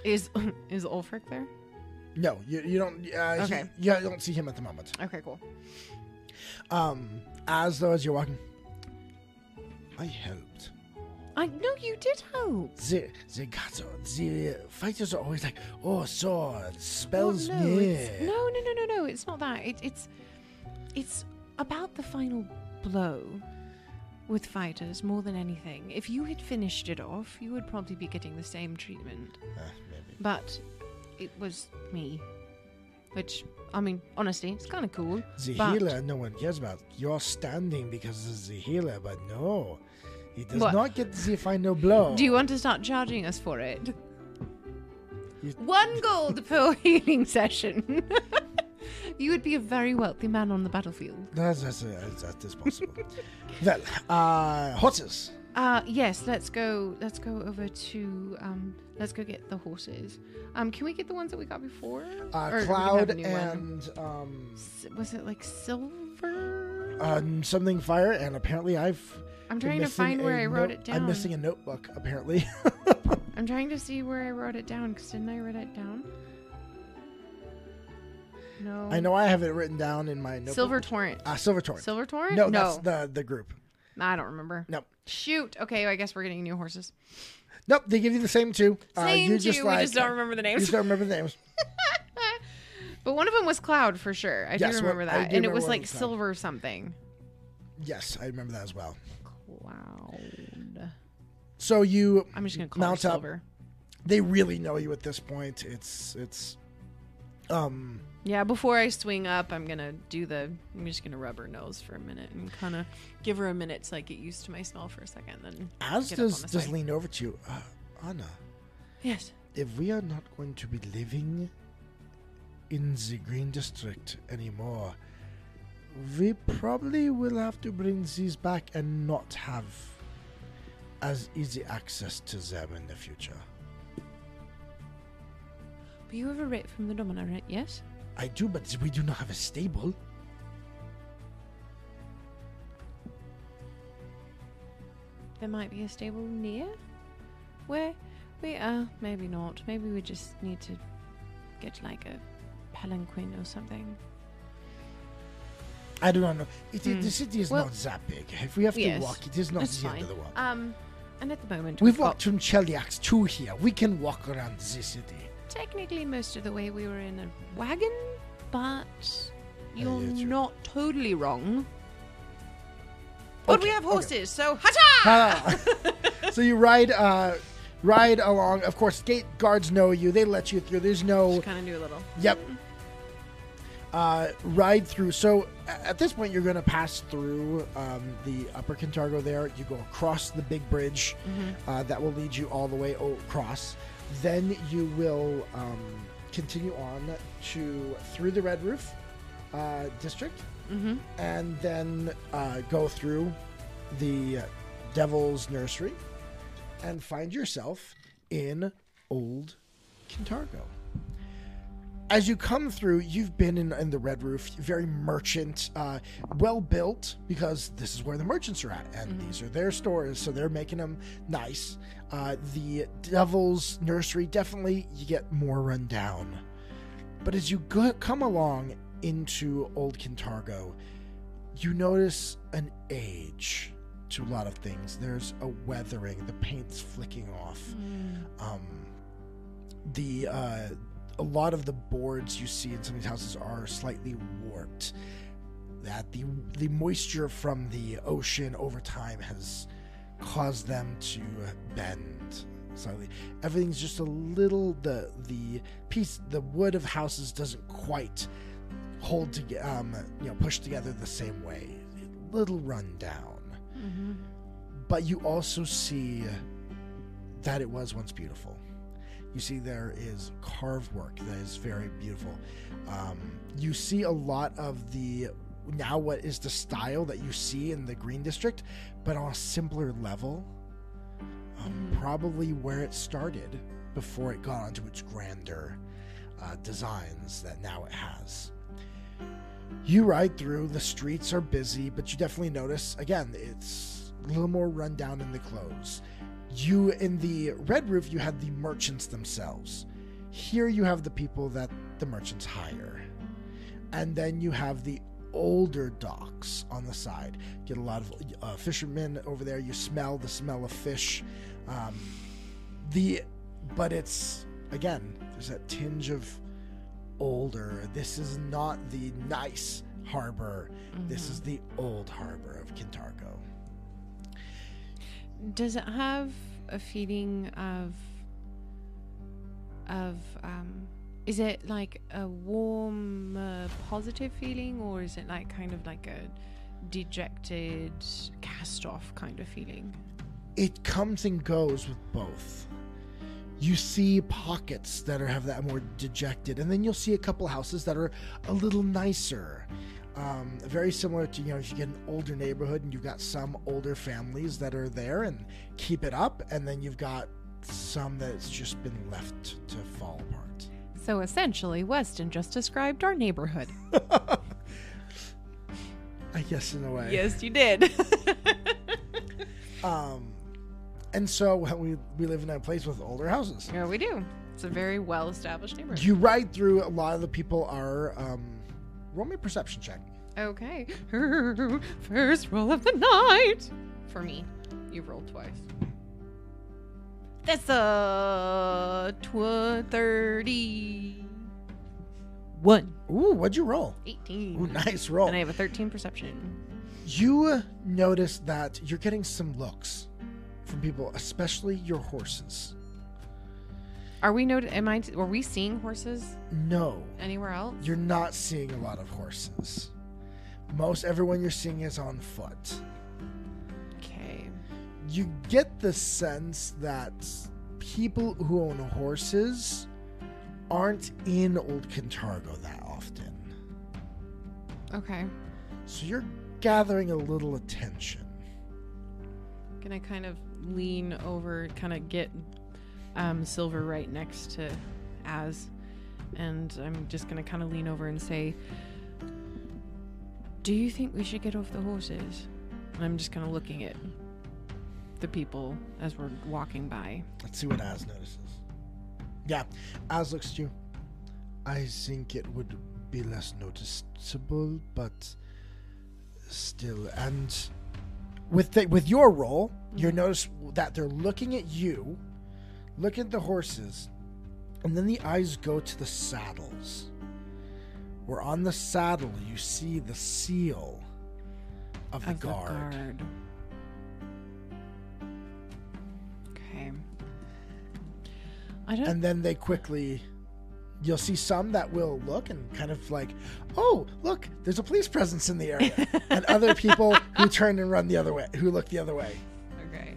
Is is Ulfric there? No, you you don't. Uh, okay. He, you don't see him at the moment. Okay, cool. Um, as though as you're walking, I helped. I know you did help. The the gato, the fighters are always like, oh, swords, spells. Oh, no, yeah. no, no, no, no, no. It's not that. It, it's it's about the final blow. With fighters, more than anything. If you had finished it off, you would probably be getting the same treatment. Uh, maybe. But it was me. Which, I mean, honestly, it's kind of cool. The healer, no one cares about. You're standing because of the healer, but no. He does what? Not get the final blow. Do you want to start charging us for it? One gold per healing session. You would be a very wealthy man on the battlefield. That's, that's, uh, that is possible. Well, uh, horses. Uh, yes, let's go. Let's go over to. Um, let's go get the horses. Um, can we get the ones that we got before? Uh, or Cloud and um, S- was it like Silver? Um, something fire, and apparently I've. I'm trying to find where I wrote it down. I'm missing a notebook, apparently. I'm trying to see where I wrote it down because didn't I write it down? No. I know I have it written down in my notebook. Silver Torrent. Ah, uh, Silver Torrent. Silver Torrent? No, no, that's the, the group. I don't remember. No. Shoot. Okay, well, I guess we're getting new horses. Nope, they give you the same two. Same uh, you two. Just, we like, just don't remember the names. You just don't remember the names. But one of them was Cloud for sure. I yes, do remember well, that. I do and remember it was like was Silver something. Yes, I remember that as well. Cloud. So you I'm just gonna call mount her Silver. Up. They really know you at this point. It's it's um yeah, before I swing up, I'm gonna do the. I'm just gonna rub her nose for a minute and kind of give her a minute to like get used to my smell for a second. Then as does just lean over to you, uh, Anna. Yes. If we are not going to be living in the Green District anymore, we probably will have to bring these back and not have as easy access to them in the future. But you have a writ from the Domina, right? Yes. I do, but we do not have a stable. There might be a stable near where we are. Maybe not. Maybe we just need to get like a palanquin or something. I do not know. It, mm. it, the city is well, not that big. If we have to yes, walk, it is not the fine. End of the world. Um, and at the moment, we've, we've walked from Cheliax to here. We can walk around the city. Technically, most of the way we were in a wagon, but you're oh, yeah, not totally wrong. But okay, we have horses, okay. So ha-ta! So you ride, uh, ride along. Of course, gate guards know you. They let you through. There's no kind of do a little. Yep. Mm-hmm. Uh, ride through. So at this point, you're going to pass through um, the Upper Kintargo. There, you go across the big bridge mm-hmm. uh, that will lead you all the way across. Then you will um, continue on to through the Red Roof uh, district, mm-hmm. and then uh, go through the Devil's Nursery, and find yourself in Old Kintargo. As you come through, you've been in, in the Red Roof, very merchant, uh, well built, because this is where the merchants are at, and mm-hmm. these are their stores, so they're making them nice. Uh, the Devil's Nursery, definitely, you get more run down. But as you go- come along into Old Kintargo, you notice an age to a lot of things. There's a weathering, the paint's flicking off. Mm. Um, the... Uh, A lot of the boards you see in some of these houses are slightly warped. That the the moisture from the ocean over time has caused them to bend slightly. Everything's just a little the the piece the wood of houses doesn't quite hold together, um, you know, push together the same way. A little run down, mm-hmm. but you also see that it was once beautiful. You see there is carved work that is very beautiful. Um, you see a lot of the, now what is the style that you see in the Green District, but on a simpler level, um, mm. probably where it started before it got onto its grander uh, designs that now it has. You ride through, the streets are busy, but you definitely notice, again, it's a little more run down in the clothes. You, in the Red Roof, you had the merchants themselves. Here you have the people that the merchants hire. And then you have the older docks on the side. Get a lot of uh, fishermen over there. You smell the smell of fish. Um, the But it's, again, there's that tinge of older. This is not the nice harbor. Mm-hmm. This is the old harbor of Kintargo. Does it have a feeling of... of um is it like a warm uh, positive feeling, or is it like kind of like a dejected cast off kind of feeling? It comes and goes with both. You see pockets that are have that more dejected, and then you'll see a couple houses that are a little nicer. Um, very similar to, you know, if you get an older neighborhood and you've got some older families that are there and keep it up, and then you've got some that's just been left to fall apart. So essentially, Weston just described our neighborhood. I guess in a way. Yes, you did. um, and so we we live in a place with older houses. Yeah, we do. It's a very well-established neighborhood. You ride through. A lot of the people are. Um, roll me a perception check. Okay. First roll of the night for me. You rolled twice. That's a tw- thirty-one. Ooh, what'd you roll? eighteen. Ooh, nice roll. And I have a thirteen perception. You notice that you're getting some looks from people, especially your horses. Are we not- am I- were we seeing horses? No. Anywhere else? You're not seeing a lot of horses. Most everyone you're seeing is on foot. You get the sense that people who own horses aren't in Old Kintargo that often. Okay. So you're gathering a little attention. Can I kind of lean over, kind of get um, Silver right next to Az, and I'm just going to kind of lean over and say, do you think we should get off the horses? And I'm just kind of looking at the people as we're walking by. Let's see what Az notices. Yeah, Az looks at you. I think it would be less noticeable, but still. And with the, with your role, mm-hmm. you notice that they're looking at you, looking at the horses, and then the eyes go to the saddles. Where on the saddle you see the seal of, of the guard. The guard. I don't... And then they quickly, you'll see some that will look and kind of like, oh, look, there's a police presence in the area. And other people who turn and run the other way, who look the other way. Okay.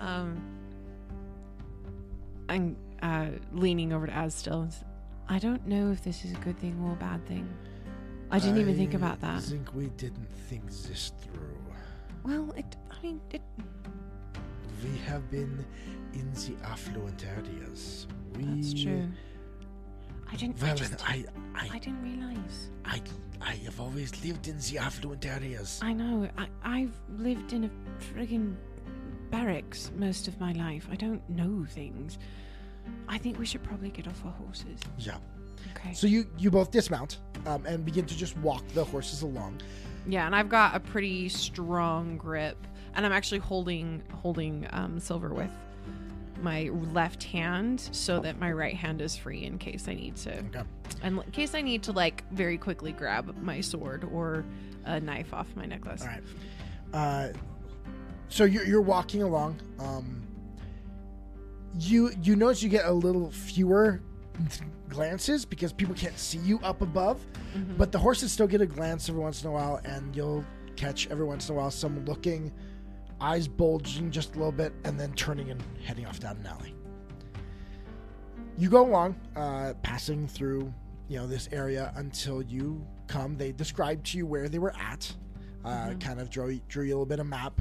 Um, I'm uh, leaning over to Az still. I don't know if this is a good thing or a bad thing. I didn't I even think about that. I think we didn't think this through. Well, it, I mean, it... We have been in the affluent areas. We That's true. I didn't. Well, I, just, I, I, I didn't realize. I, I have always lived in the affluent areas. I know. I, I've lived in a friggin' barracks most of my life. I don't know things. I think we should probably get off our horses. Yeah. Okay. So you, you both dismount um, and begin to just walk the horses along. Yeah, and I've got a pretty strong grip. And I'm actually holding holding um, Silver with my left hand so that my right hand is free in case I need to. Okay. And in case I need to, like, very quickly grab my sword or a knife off my necklace. All right. Uh, so you're, you're walking along. Um, you you notice you get a little fewer glances because people can't see you up above. Mm-hmm. But the horses still get a glance every once in a while, and you'll catch every once in a while someone looking, eyes bulging just a little bit, and then turning and heading off down an alley. You go along, uh, passing through, you know, this area until you come. They described to you where they were at, uh, mm-hmm. kind of drew, drew you a little bit of map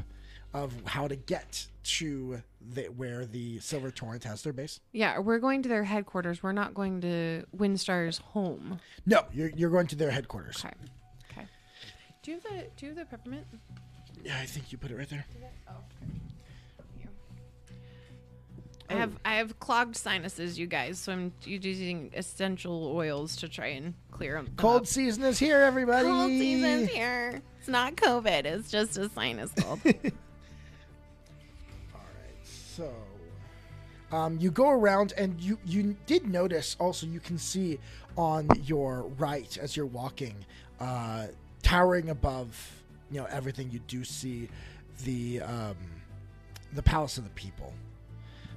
of how to get to the, where the Silver Torrent has their base. Yeah, we're going to their headquarters. We're not going to Windstar's home. No, you're you're going to their headquarters. Okay. Do you have the do you have the peppermint? Yeah, I think you put it right there. Oh, okay. Yeah. I have I have clogged sinuses, you guys, so I'm using essential oils to try and clear them. Cold up. Season is here, everybody. Cold season's here. It's not COVID. It's just a sinus cold. All right. So, um, you go around, and you you did notice also. You can see on your right as you're walking, uh, towering above, you know, everything. You do see the um, the Palace of the People.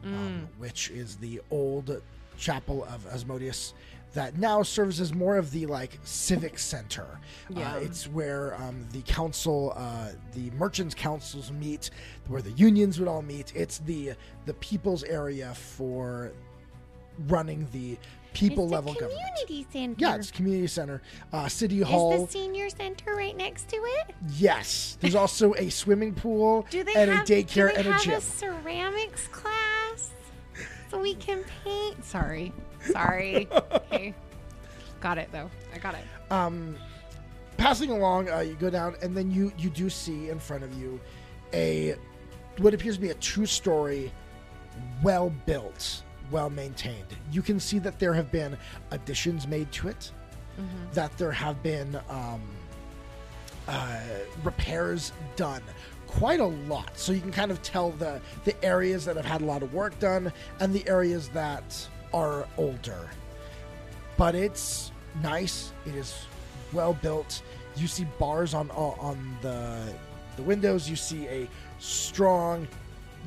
Um, which is the old chapel of Asmodeus that now serves as more of the like civic center. Yeah. Uh, it's where um, the council, uh, the merchants' councils meet, where the unions would all meet. It's the the people's area for running the people level government. Community center. Yeah, it's community center. Uh, City Hall. Is the senior center right next to it? Yes. There's also a swimming pool and a daycare and a gym. Do they have a ceramics class? So we can paint. Sorry. Sorry. Okay. Got it, though. I got it. Um, passing along, uh, you go down, and then you, you do see in front of you a what appears to be a two-story, well-built, well-maintained. You can see that there have been additions made to it, mm-hmm. that there have been um, uh, repairs done. Quite a lot, so you can kind of tell the the areas that have had a lot of work done and the areas that are older. But it's nice. It is well built. You see bars on on the the windows. You see a strong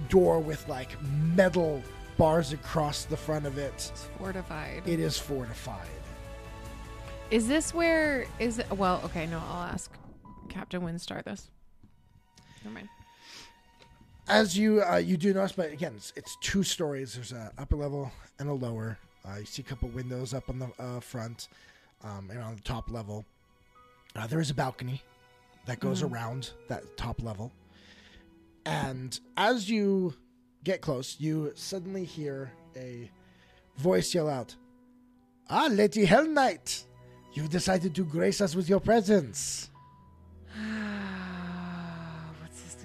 door with like metal bars across the front of it. It's fortified. It is fortified. Is this where is it? Well, okay, no, I'll ask Captain Windstar this. Never mind. As you uh, you do notice, but again, it's, it's two stories. There's an upper level and a lower. Uh, you see a couple windows up on the uh, front, um, and on the top level. Uh, there is a balcony that goes mm-hmm. around that top level. And as you get close, you suddenly hear a voice yell out, "Ah, Lady Hell Knight, you've decided to grace us with your presence."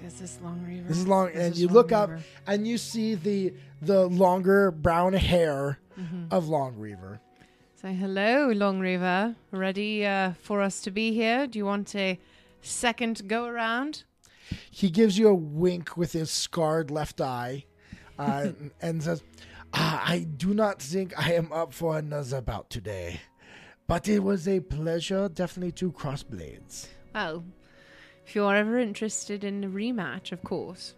Is this Long Reaver? This is Long, is and you Long look Reaver? Up and you see the the longer brown hair mm-hmm. of Long Reaver. Say hello, Long Reaver. Ready uh, for us to be here? Do you want a second go around? He gives you a wink with his scarred left eye, uh, and says, ah, "I do not think I am up for another bout today, but it was a pleasure, definitely to cross blades." Well. If you're ever interested in a rematch, of course.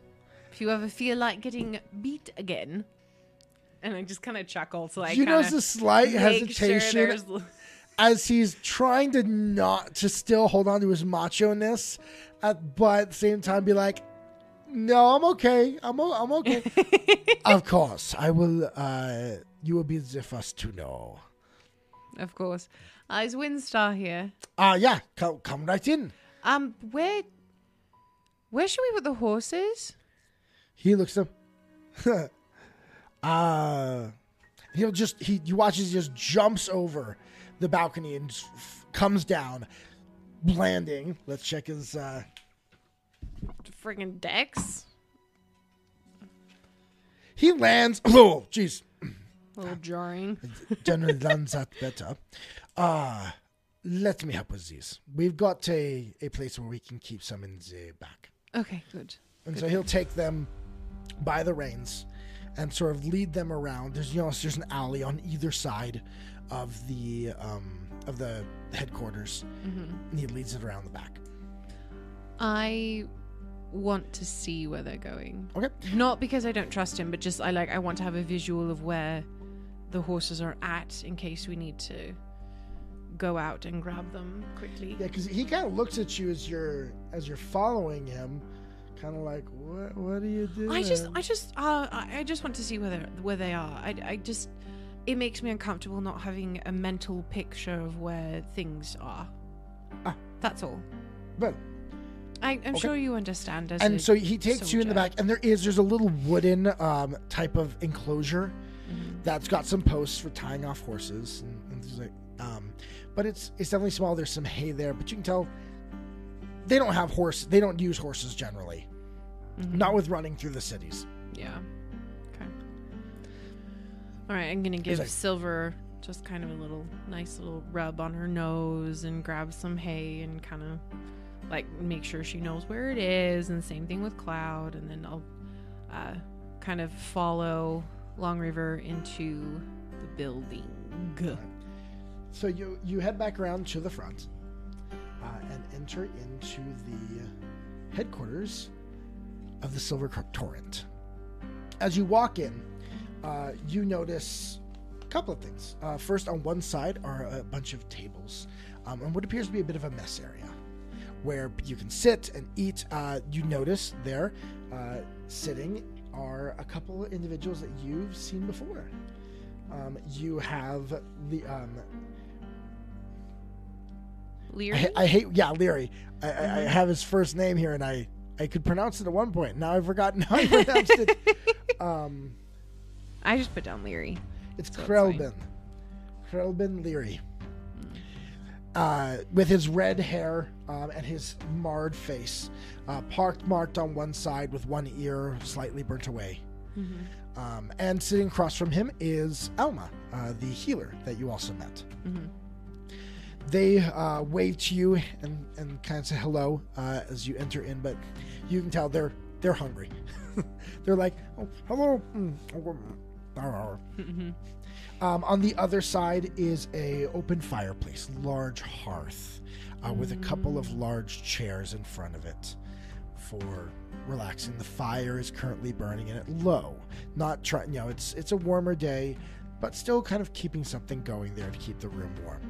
If you ever feel like getting beat again. And I just kind of chuckle. So I you notice a slight hesitation sure as he's trying to not, to still hold on to his macho-ness, at, but at the same time be like, no, I'm okay. I'm, I'm okay. Of course. I will, uh, you will be the first to know. Of course. Uh, is Windstar here? Ah, uh, yeah. Come, come right in. Um, where, where should we put the horses? He looks up. uh, he'll just, he, you watch as he just jumps over the balcony and f- comes down, landing. Let's check his, uh... friggin' dex. He lands, oh, jeez. A little jarring. Generally lands that better. Uh... Let me help with these. We've got a, a place where we can keep some in the back. Okay, good. And good. So he'll take them by the reins and sort of lead them around. There's you know there's an alley on either side of the um, of the headquarters. Mm-hmm. And he leads it around the back. I want to see where they're going. Okay. Not because I don't trust him, but just I like I want to have a visual of where the horses are at in case we need to go out and grab them quickly. Yeah, because he kind of looks at you as you're as you're following him, kind of like, what What are you doing? I just, I just, uh, I just want to see where where they are. I, I just, it makes me uncomfortable not having a mental picture of where things are. Ah, that's all. But I, I'm okay. sure you understand. As and so he takes soldier. You in the back, and there is there's a little wooden um, type of enclosure mm-hmm. that's got some posts for tying off horses and, and things like. Um, but it's it's definitely small. There's some hay there, but you can tell they don't have horse. They don't use horses generally, mm-hmm. not with running through the cities. Yeah. Okay. All right, I'm gonna give like, Silver just kind of a little nice little rub on her nose and grab some hay and kind of like make sure she knows where it is, and same thing with Cloud. And then I'll uh, kind of follow Long Reaver into the building. So you you head back around to the front uh, and enter into the headquarters of the Silver Torrent. As you walk in, uh, you notice a couple of things. Uh, first, on one side are a bunch of tables um, and what appears to be a bit of a mess area where you can sit and eat. Uh, you notice there uh, sitting are a couple of individuals that you've seen before. Um, you have the um, Leary. I, I hate, yeah, Leary. I, mm-hmm. I, I have his first name here, and I, I could pronounce it at one point. Now I've forgotten how I pronounced it. Um, I just put down Leary. It's so Krelbin, Krelbin Leary, mm. uh, with his red hair um, and his marred face, uh, parked marked on one side with one ear slightly burnt away. Mm-hmm. Um, and sitting across from him is Alma, uh, the healer that you also met. Mm-hmm. They uh, wave to you and, and kind of say hello uh, as you enter in, but you can tell they're they're hungry. They're like, oh, hello. Mm-hmm. Um, on the other side is a open fireplace, large hearth, uh, mm-hmm. with a couple of large chairs in front of it for relaxing. The fire is currently burning and at low. Not trying, you know, it's it's a warmer day, but still kind of keeping something going there to keep the room warm.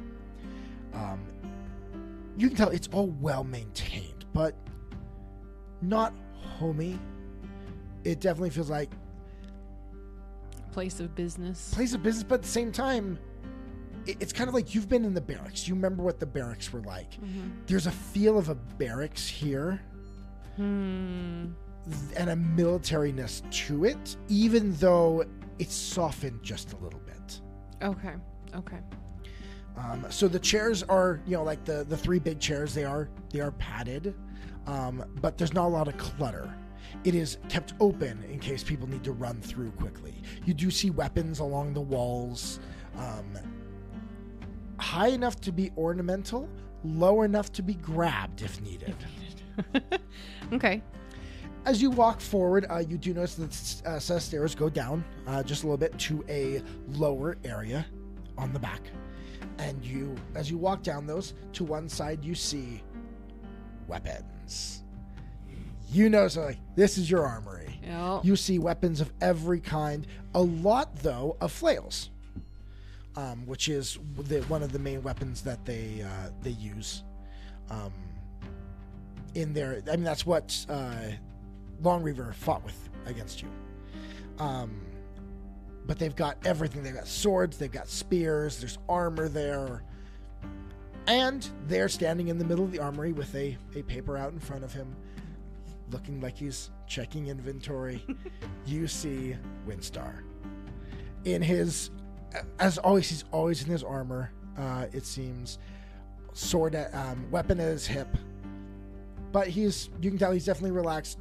Um, you can tell it's all well maintained, but not homey. It definitely feels like place of business. Place of business, but at the same time, it's kind of like you've been in the barracks. You remember what the barracks were like. Mm-hmm. There's a feel of a barracks here. Hmm. And a militariness to it, even though it's softened just a little bit. Okay, okay. Um, so the chairs are, you know, like the, the three big chairs, they are they are padded, um, but there's not a lot of clutter. It is kept open in case people need to run through quickly. You do see weapons along the walls, um, high enough to be ornamental, low enough to be grabbed if needed. Okay. As you walk forward, uh, you do notice that the uh, stairs go down uh, just a little bit to a lower area on the back. And you, as you walk down those, to one side you see weapons. You notice, like, this is your armory. Yep. You see weapons of every kind. A lot, though, of flails, um, which is the, one of the main weapons that they uh, they use. Um In there, I mean, that's what uh, Long Reaver fought with against you. Um, but they've got everything. They've got swords, they've got spears, there's armor there. And they're standing in the middle of the armory with a, a paper out in front of him, looking like he's checking inventory. You see Windstar. In his, as always, he's always in his armor, uh, it seems. Sword, at, um, weapon at his hip. But he's, you can tell he's definitely relaxed,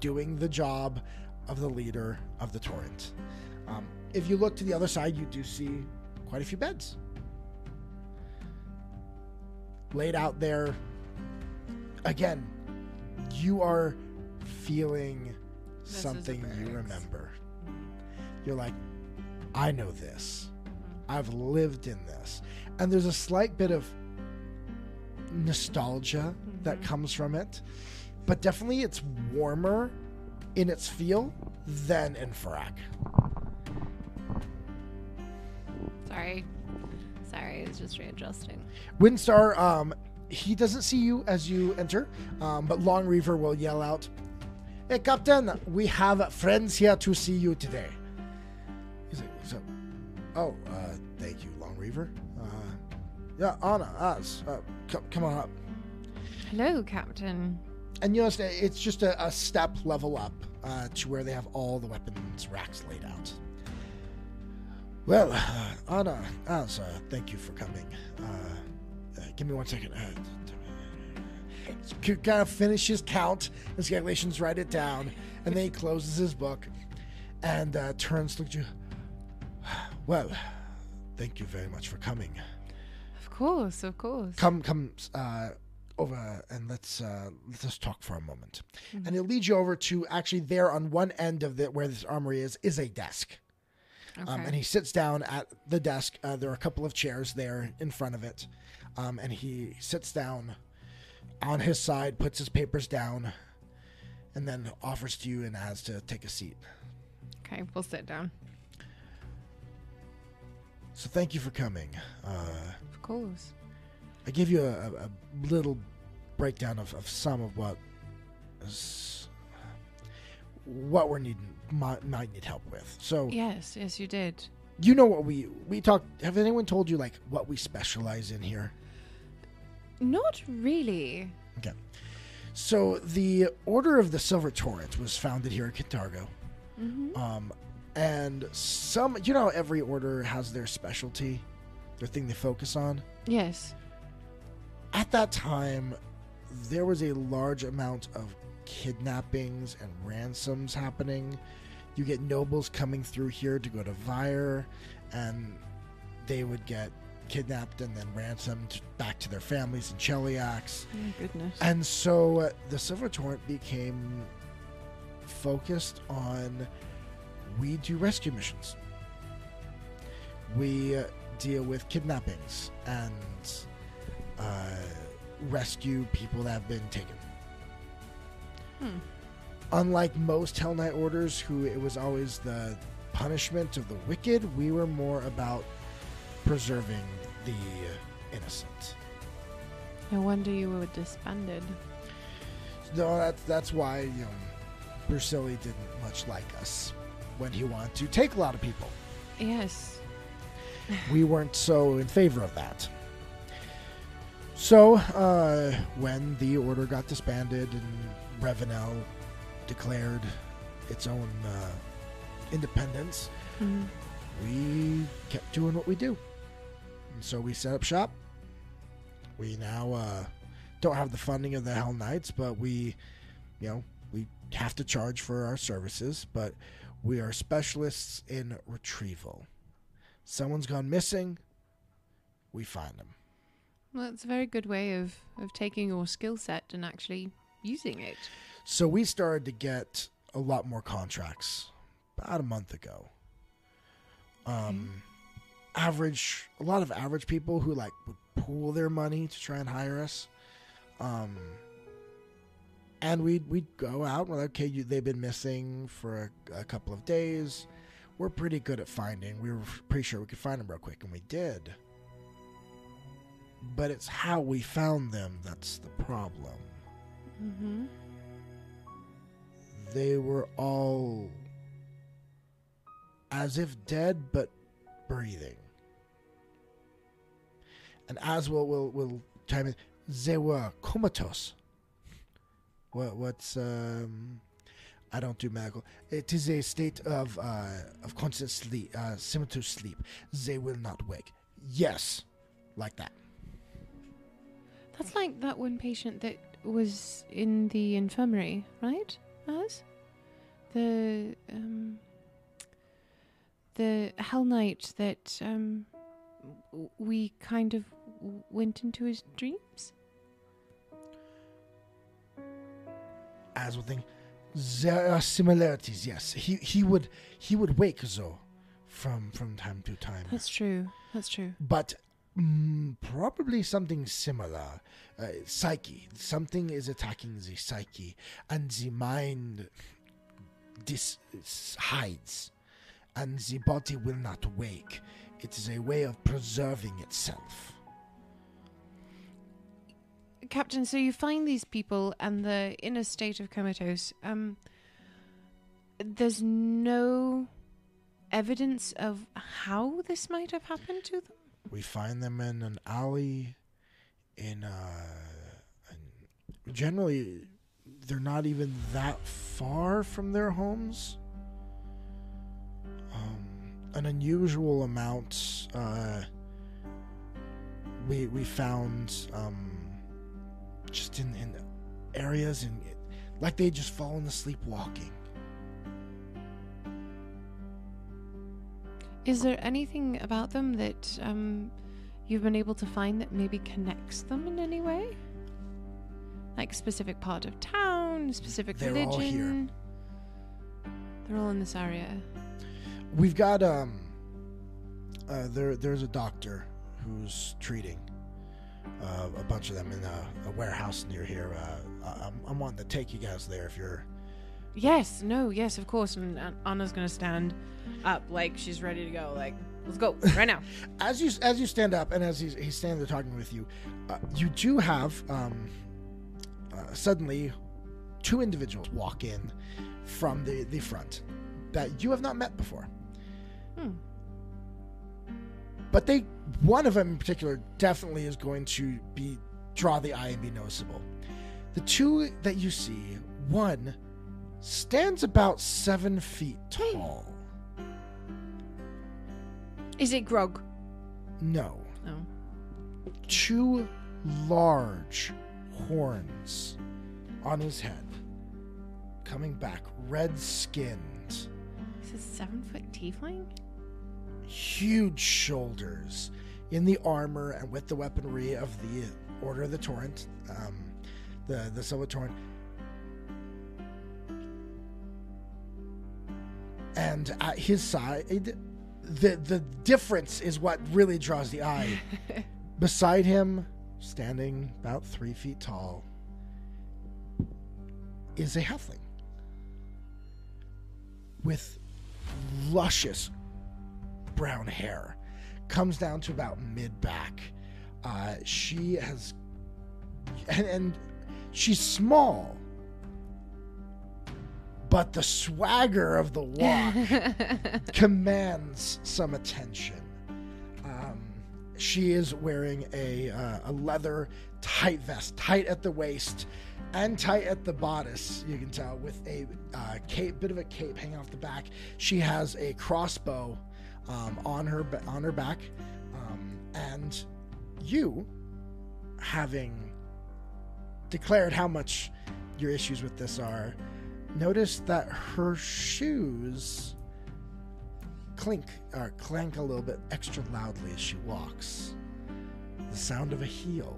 doing the job of the leader of the torrent. Um, if you look to the other side, you do see quite a few beds laid out there. Again, you are feeling this something you remember. You're like, I know this. I've lived in this. And there's a slight bit of nostalgia that comes from it, but definitely it's warmer in its feel than Enferrak. Sorry, sorry, it's just readjusting. Windstar, um, he doesn't see you as you enter, um, but Long Reaver will yell out, "Hey, Captain, we have friends here to see you today." He's like, so, "Oh, uh, thank you, Long Reaver. Uh, yeah, Anna, Az, uh, come, come on up." Hello, Captain. And you notice it's just a, a step level up uh, to where they have all the weapons racks laid out. Well, uh, Anna, Az, uh, thank you for coming. Uh, uh, give me one second. Uh, he kind of finishes count, his calculations, write it down, and then he closes his book and uh, turns to look at you. Well, thank you very much for coming. Of course, of course. Come, come uh, over and let's uh, let's just talk for a moment. Mm-hmm. And he'll lead you over to actually there on one end of the where this armory is is a desk. Okay. Um, and he sits down at the desk. Uh, there are a couple of chairs there in front of it. Um, and he sits down on his side, puts his papers down, and then offers to you and Az to take a seat. Okay, we'll sit down. So thank you for coming. Uh, of course. I gave you a, a little breakdown of, of some of what is, what we're needing, might, might need help with. So yes, yes, you did. You know what we we talked. Have anyone told you like what we specialize in here? Not really. Okay. So the Order of the Silver Torrent was founded here at Kintargo. Mm-hmm. Um, and some, you know, every order has their specialty, their thing they focus on. Yes. At that time, there was a large amount of kidnappings and ransoms happening. You get nobles coming through here to go to Vire, and they would get kidnapped and then ransomed back to their families in Cheliax. Oh, goodness. And so uh, the Silver Torrent became focused on, we do rescue missions. We uh, deal with kidnappings and uh, rescue people that have been taken. Hmm. Unlike most Hell Knight orders, who it was always the punishment of the wicked, we were more about preserving the innocent. No wonder you were disbanded. No, that's that's why, you know, Brusilli didn't much like us when he wanted to take a lot of people. Yes. We weren't so in favor of that. So, uh, when the order got disbanded and Ravounel declared its own uh, independence, mm-hmm. we kept doing what we do. And so we set up shop. We now uh, don't have the funding of the Hell Knights, but we, you know, we have to charge for our services. But we are specialists in retrieval. Someone's gone missing. We find them. Well, it's a very good way of, of taking your skill set and actually using it. So we started to get a lot more contracts about a month ago. Um, okay. Average, a lot of average people who like would pool their money to try and hire us. Um, and we'd, we'd go out and we're like, okay, you, they've been missing for a, a couple of days. We're pretty good at finding. We were pretty sure we could find them real quick, and we did. But it's how we found them that's the problem. Mm-hmm. They were all as if dead, but breathing. And as will will will chime in, they were comatose. What what's um? I don't do medical. It is a state of uh of constant sleep, uh, similar to sleep. They will not wake. Yes, like that. That's like that one patient that was in the infirmary, right? As the um, the Hell Knight that um, w- we kind of w- went into his dreams. As one thing, there are similarities. Yes, he he would he would wake though from from time to time. That's true. That's true. But. Mm, probably something similar. Uh, psyche. Something is attacking the psyche, and the mind dis- hides, and the body will not wake. It is a way of preserving itself. Captain, so you find these people and they're in a state of comatose. Um, there's no evidence of how this might have happened to them? We find them in an alley, in, uh, in generally, they're not even that far from their homes. Um, an unusual amount. Uh, we we found um, just in, in areas and like they just fallen asleep walking. Is there anything about them that um, you've been able to find that maybe connects them in any way? Like specific part of town, specific They're religion? They're all here. They're all in this area. We've got, um, uh, there. there's a doctor who's treating uh, a bunch of them in a, a warehouse near here. Uh, I'm, I'm wanting to take you guys there if you're... Yes, no, yes, of course. And Anna's going to stand up like she's ready to go. Like, let's go right now. As you as you stand up and as he's, he's standing there talking with you, uh, you do have um, uh, suddenly two individuals walk in from the, the front that you have not met before. Hmm. But they, one of them in particular definitely is going to be draw the eye and be noticeable. The two that you see, one... stands about seven feet tall. Is it Grog? No. No. Oh. Two large horns on his head, coming back, red-skinned. Is this seven-foot tiefling? Huge shoulders, in the armor and with the weaponry of the Order of the Torrent, um, the the Silver Torrent. And at his side, the the difference is what really draws the eye. Beside him, standing about three feet tall, is a halfling with luscious brown hair. Comes down to about mid-back. Uh, she has... And, and she's small. But the swagger of the walk commands some attention. Um, she is wearing a, uh, a leather tight vest, tight at the waist and tight at the bodice, you can tell, with a uh, cape, bit of a cape hanging off the back. She has a crossbow um, on her on her back. Um, and you, having declared how much your issues with this are, notice that her shoes clink or clank a little bit extra loudly as she walks. The sound of a heel.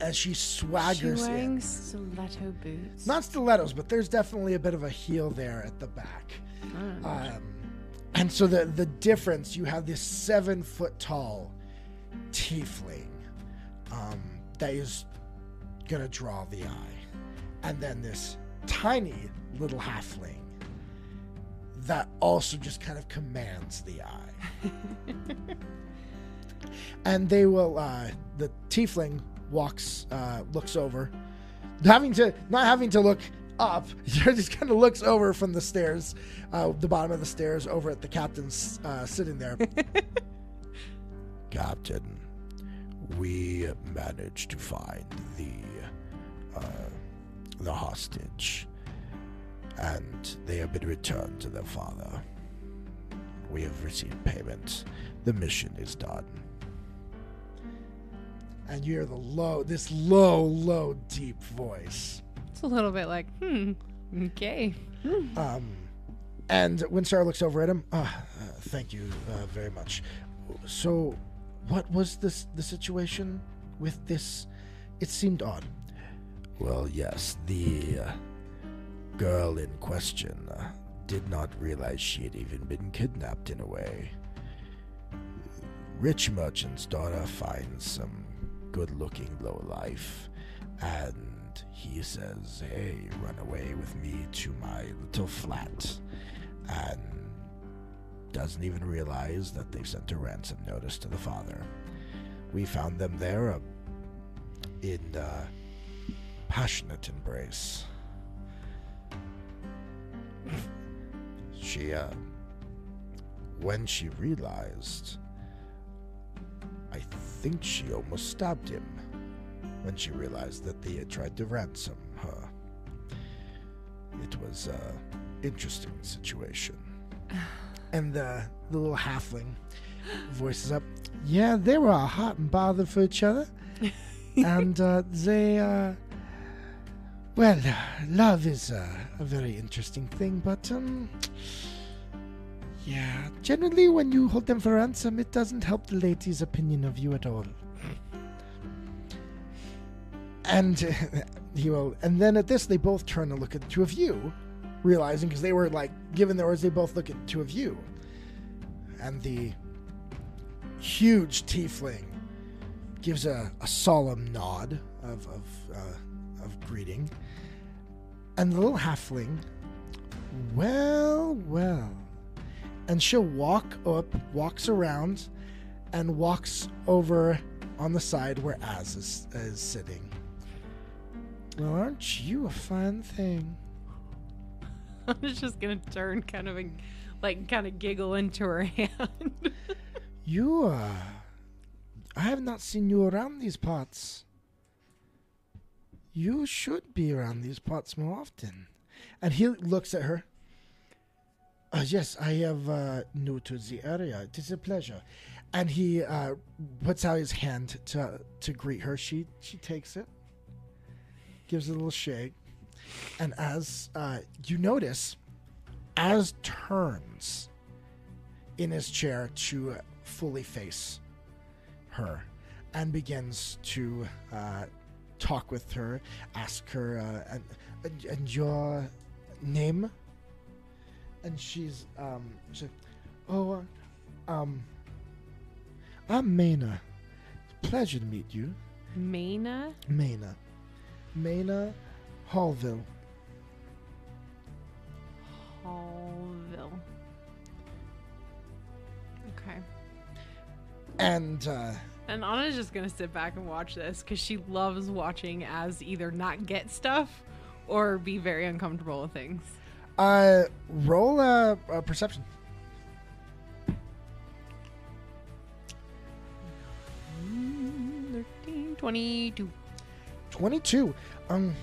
As she swaggers in. She's wearing stiletto boots. Not stilettos, but there's definitely a bit of a heel there at the back. Oh. Um, and so the, the difference, you have this seven foot tall tiefling um, that is going to draw the eye. And then this tiny little halfling that also just kind of commands the eye. And they will, uh, the tiefling walks, uh, looks over, having to, not having to look up, just kind of looks over from the stairs, uh, the bottom of the stairs over at the captain's uh, sitting there. Captain, we managed to find the, uh, the hostage, and they have been returned to their father. We have received payment. The mission is done. And you hear the low, this low, low, deep voice. It's a little bit like, hmm, okay. Um, and Windstar looks over at him. Ah, uh, thank you uh, very much. So, what was this the situation with this? It seemed odd. Well, yes, the uh, girl in question uh, did not realize she had even been kidnapped in a way. Rich merchant's daughter finds some good-looking lowlife, and he says, hey, run away with me to my little flat, and doesn't even realize that they've sent a ransom notice to the father. We found them there uh, in... Uh, passionate embrace. She, uh, when she realized, I think she almost stabbed him when she realized that they had tried to ransom her. It was a interesting situation. And the, the little halfling voices up, yeah, they were hot and bothered for each other. And, uh, they, uh, well, love is a, a very interesting thing, but um, Yeah, generally when you hold them for ransom, it doesn't help the lady's opinion of you at all. And he will, and then at this, they both turn and look at the two of you, realizing, because they were like, given their words, they both look at the two of you. And the huge tiefling gives a, a solemn nod of, of, uh, of greeting. And the little halfling, well, well. And she'll walk up, walks around, and walks over on the side where Az is, is sitting. Well, aren't you a fine thing? I was just going to turn kind of, a, like, kind of giggle into her hand. You, uh, I have not seen you around these parts. You should be around these parts more often. And he looks at her. Uh, yes, I am uh, new to the area. It is a pleasure. And he uh, puts out his hand to to greet her. She she takes it, gives it a little shake, and as uh, you notice, as turns in his chair to fully face her and begins to uh, talk with her, ask her, uh, and, and, and your name. And she's, um, she's, oh, um, I'm Mena. Pleasure to meet you. Mena? Mena. Mena Hallville. Hallville. Okay. And, uh... and Anna's just gonna sit back and watch this, because she loves watching Az either not get stuff or be very uncomfortable with things. Uh, roll a, a perception. thirteen, twenty-two. twenty-two. Um,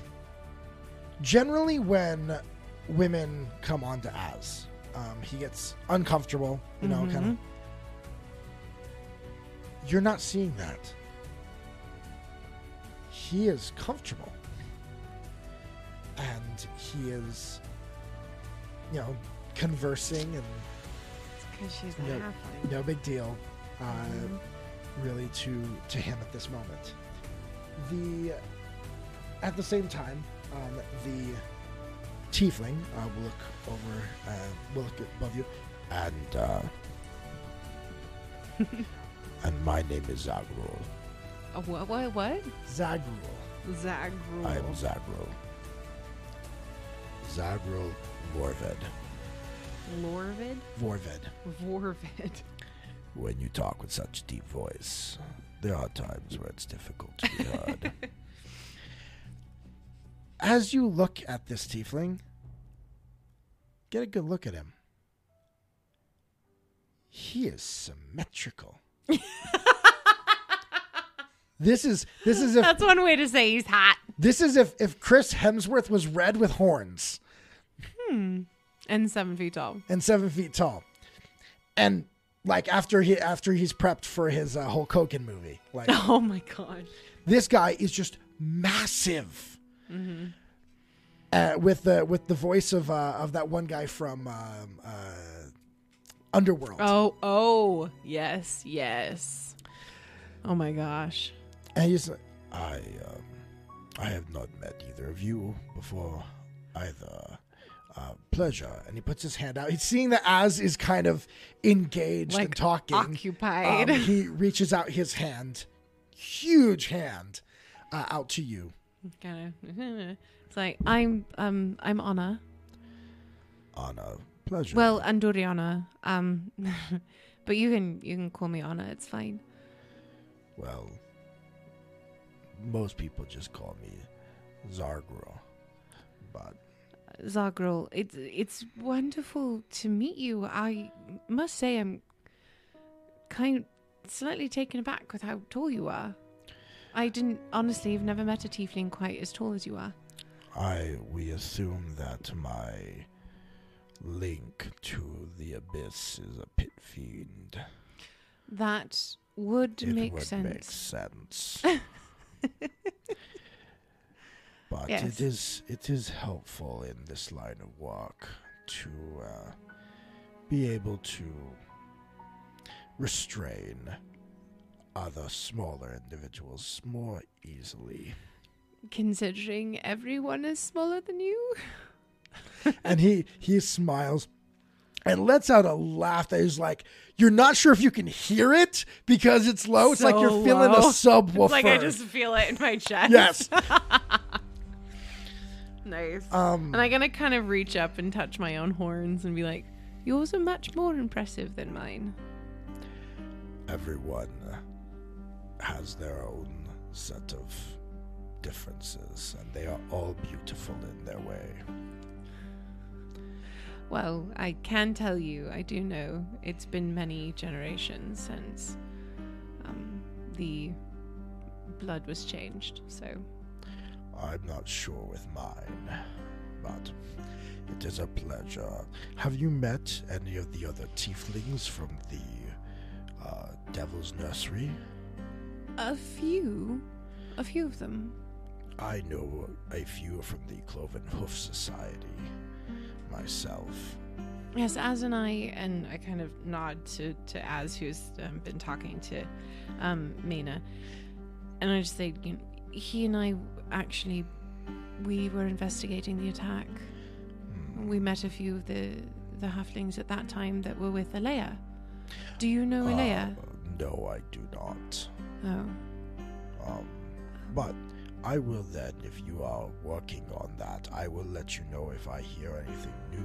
generally when women come on to Az, um, he gets uncomfortable, you know, mm-hmm. kind of. You're not seeing that. He is comfortable. And he is... you know, conversing, and it's because she's a no, no big deal, uh, mm-hmm. really to to him at this moment. The at the same time, um, the tiefling uh, will look over, uh, will look above you, and uh, and my name is Zagrul. Uh, what? What? What? Zagrul. Zagrul. I am Zagrul. Zagrul Vorvid. Lorvid? Vorvid. Vorvid. When you talk with such deep voice, there are times where it's difficult to be heard. As you look at this tiefling, get a good look at him. He is symmetrical. This is this is if, that's one way to say he's hot. This is if, if Chris Hemsworth was red with horns. Hmm. And seven feet tall. And seven feet tall. And like after he after he's prepped for his uh, Hulk Hogan movie. Like, oh my god. This guy is just massive. Mm-hmm. Uh, with the with the voice of uh, of that one guy from um, uh, Underworld. Oh oh yes yes. Oh my gosh. And he's like, I um, I have not met either of you before either. Uh, pleasure. And he puts his hand out. He's seeing that Az is kind of engaged like and talking. Occupied. Um, he reaches out his hand, huge hand, uh, out to you. Kind of. It's like, I'm um I'm Anna. Anna, pleasure. Well, Anduriana. Um, but you can you can call me Anna. It's fine. Well, most people just call me Zagrul, but. Zagrul, it's it's wonderful to meet you. I must say I'm kind of slightly taken aback with how tall you are. I didn't honestly have never met a tiefling quite as tall as you are. I we assume that my link to the abyss is a pit fiend. That would it make would sense. Make sense. But yes. it is it is helpful in this line of work to uh, be able to restrain other smaller individuals more easily. Considering everyone is smaller than you? And he, he smiles and lets out a laugh that is like, you're not sure if you can hear it because it's low. It's so like you're feeling low. A subwoofer. It's like I just feel it in my chest. Yes. Nice. Um, and I'm going to kind of reach up and touch my own horns and be like, yours are much more impressive than mine. Everyone has their own set of differences, and they are all beautiful in their way. Well, I can tell you, I do know it's been many generations since um, the blood was changed, so... I'm not sure with mine, but it is a pleasure. Have you met any of the other tieflings from the uh, Devil's Nursery? A few. A few of them. I know a few from the Cloven Hoof Society myself. Yes, Az and I, and I kind of nod to, to Az, who's um, been talking to um, Mena, and I just say, you know, he and I actually, we were investigating the attack. Hmm. We met a few of the, the halflings at that time that were with Alea. Do you know uh, Alea? No, I do not. Oh. Um, but I will then, if you are working on that, I will let you know if I hear anything new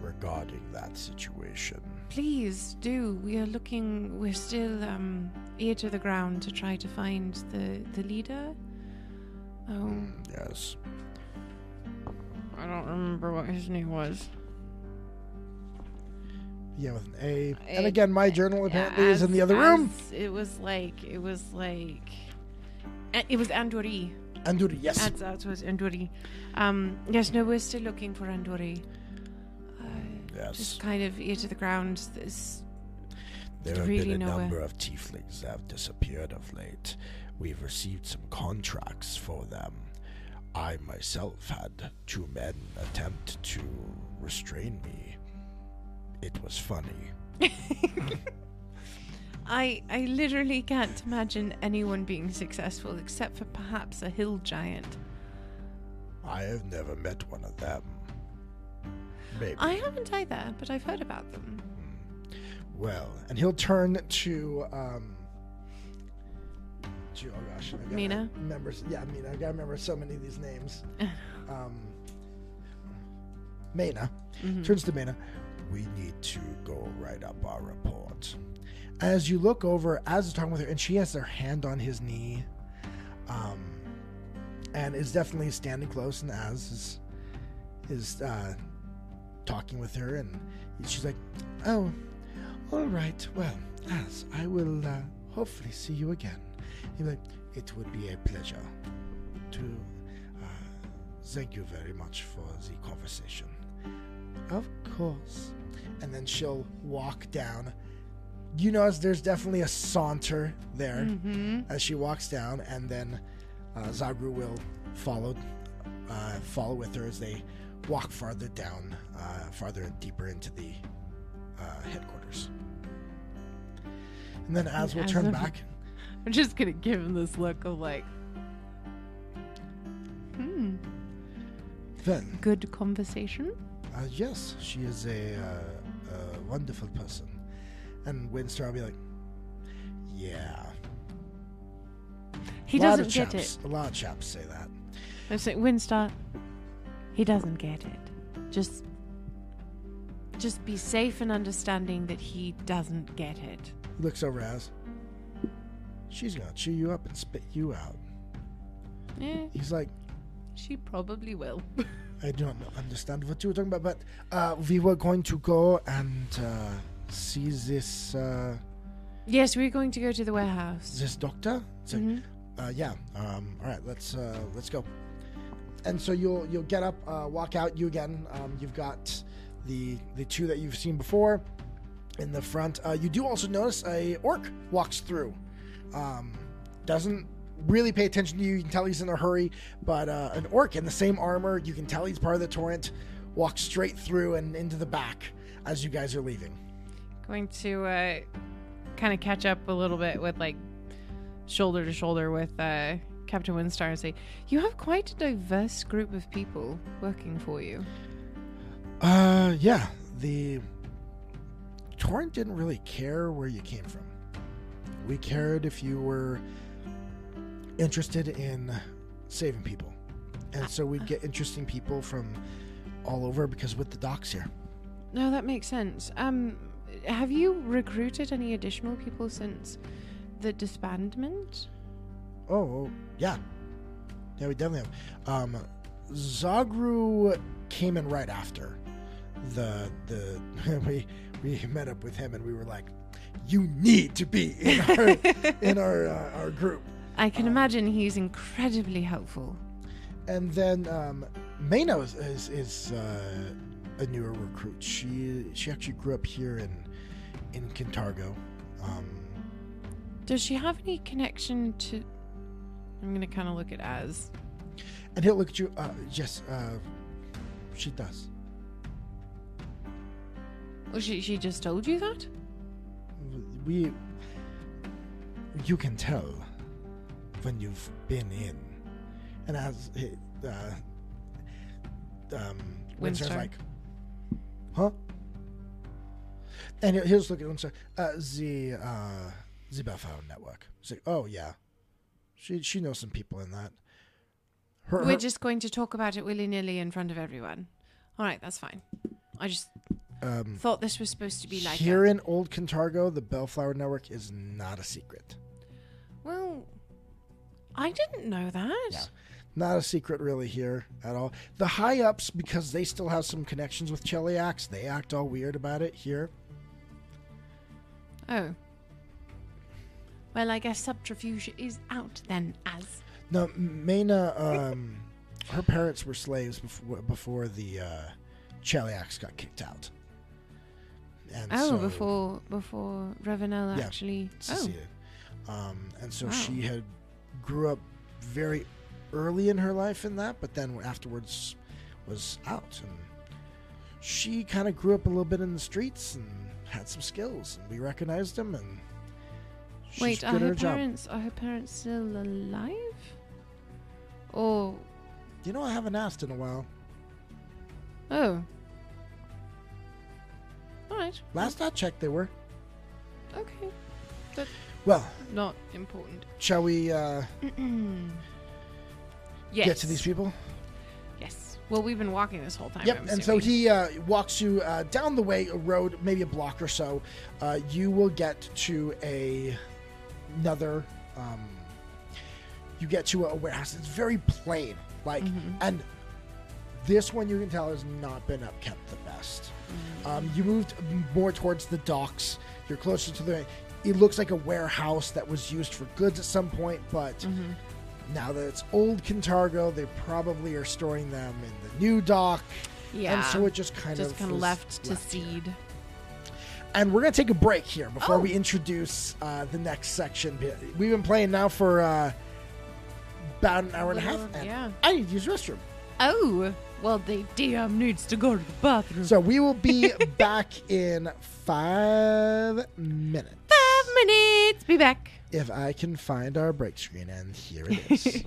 regarding that situation. Please do. We are looking, we're still um, ear to the ground to try to find the, the leader. Oh. Mm, yes. I don't remember what his name was. Yeah, with an A. I, and again, my journal apparently as, is in the other room. It was like, it was like... It was Anduri. Anduri, yes. That, that was Anduri. Um, yes, no, we're still looking for Anduri. Uh, yes. Just kind of ear to the ground. This there have really been a nowhere. number of tieflings that have disappeared of late. We've received some contracts for them. I myself had two men attempt to restrain me. It was funny. I I literally can't imagine anyone being successful except for perhaps a hill giant. I have never met one of them. Maybe. I haven't either, but I've heard about them. Well, and he'll turn to um to, oh gosh, I Mena. Remember, yeah, Mena. I gotta remember so many of these names. um, Mena mm-hmm. turns to Mena. We need to go write up our report. As you look over, Az is talking with her, and she has her hand on his knee, um, and is definitely standing close, and Az is, is uh, talking with her, and she's like, oh, all right, well, Az, I will uh, hopefully see you again. He's like, it would be a pleasure to uh, thank you very much for the conversation. Of course. And then she'll walk down. You notice there's definitely a saunter there mm-hmm. as she walks down, and then uh, Zagru will follow, uh, follow with her as they walk farther down, uh, farther and deeper into the uh, headquarters. And then Az will turn back. I'm just gonna give him this look of like, hmm, then good conversation. Uh, yes, she is a, uh, a wonderful person. And Windstar will be like, yeah. He doesn't get it. A lot of chaps say that. I say, Windstar, he doesn't get it. Just, just be safe in understanding that he doesn't get it. Looks over at us. She's going to chew you up and spit you out. Eh, He's like, she probably will. I don't understand what you were talking about, but uh, we were going to go and... Uh, see this uh yes we're going to go to the warehouse, this doctor. So mm-hmm. uh yeah um all right, let's uh let's go. And so you'll you'll get up, uh walk out. You again, um you've got the the two that you've seen before in the front. Uh you do also notice a orc walks through, um doesn't really pay attention to you. You can tell he's in a hurry, but uh an orc in the same armor, you can tell he's part of the Torrent, walks straight through and into the back. as you guys are leaving. Going to uh, kind of catch up a little bit with, like, shoulder to shoulder with uh, Captain Windstar and say, you have quite a diverse group of people working for you. Uh, yeah. The Torrent didn't really care where you came from. We cared if you were interested in saving people. And so we'd get interesting people from all over because with the docks here. No, that makes sense. Um, have you recruited any additional people since the disbandment? Oh, yeah. Yeah, we definitely have. Um, Zagrul came in right after. The the we we met up with him and we were like, you need to be in our in our uh, our group. I can um, imagine he's incredibly helpful. And then um, Mena is is, is uh, a newer recruit. She she actually grew up here in in Kintargo. Um, Does she have any connection to? I'm gonna kind of look at Az. And he'll look at you. Uh, yes, uh, she does. Well, she she just told you that? We, you can tell when you've been in. And as uh, um, Windstar's like, huh? And he'll just look at Windstar. Uh, the uh, the Belfast network. It's like, oh yeah, she she knows some people in that. Her, We're her- just going to talk about it willy nilly in front of everyone. All right, that's fine. I just. Um, Thought this was supposed to be like here a- in Old Kintargo, the Bellflower Network is not a secret. Well, I didn't know that. Yeah. Not a secret really here at all. The high-ups, because they still have some connections with Cheliax, they act all weird about it here. Oh. Well, I guess subterfuge is out then, Az. No, Mena, um, her parents were slaves before, before the uh, Cheliax got kicked out. And oh, so, before before Ravounel yeah, actually seceded. Oh. Um, and so wow. She had grew up very early in her life in that, but then afterwards was out. And she kind of grew up a little bit in the streets and had some skills, and we recognized them. And she's wait, good are at her, her parents job. Are her parents still alive? Or you know, I haven't asked in a while. Oh. All right. Last I checked, they were. Okay. That's well, not important. Shall we uh, yes. get to these people? Yes. Well, we've been walking this whole time. Yep, I'm and assuming. So he uh, walks you uh, down the way, a road, maybe a block or so. Uh, you will get to a another... Um, you get to a warehouse. It's very plain. Like, mm-hmm. and... This one, you can tell, has not been upkept the best. Um, you moved more towards the docks. You're closer to the... It looks like a warehouse that was used for goods at some point, but mm-hmm. now that it's Old Kintargo, they probably are storing them in the new dock. Yeah. And so it just kind just of... Just kind of left to left seed. Here. And we're going to take a break here before oh. we introduce uh, the next section. We've been playing now for uh, about an hour and a half. And yeah. I need to use the restroom. Oh, well, the D M needs to go to the bathroom. So we will be back in five minutes. Five minutes. Be back. If I can find our break screen, and here it is.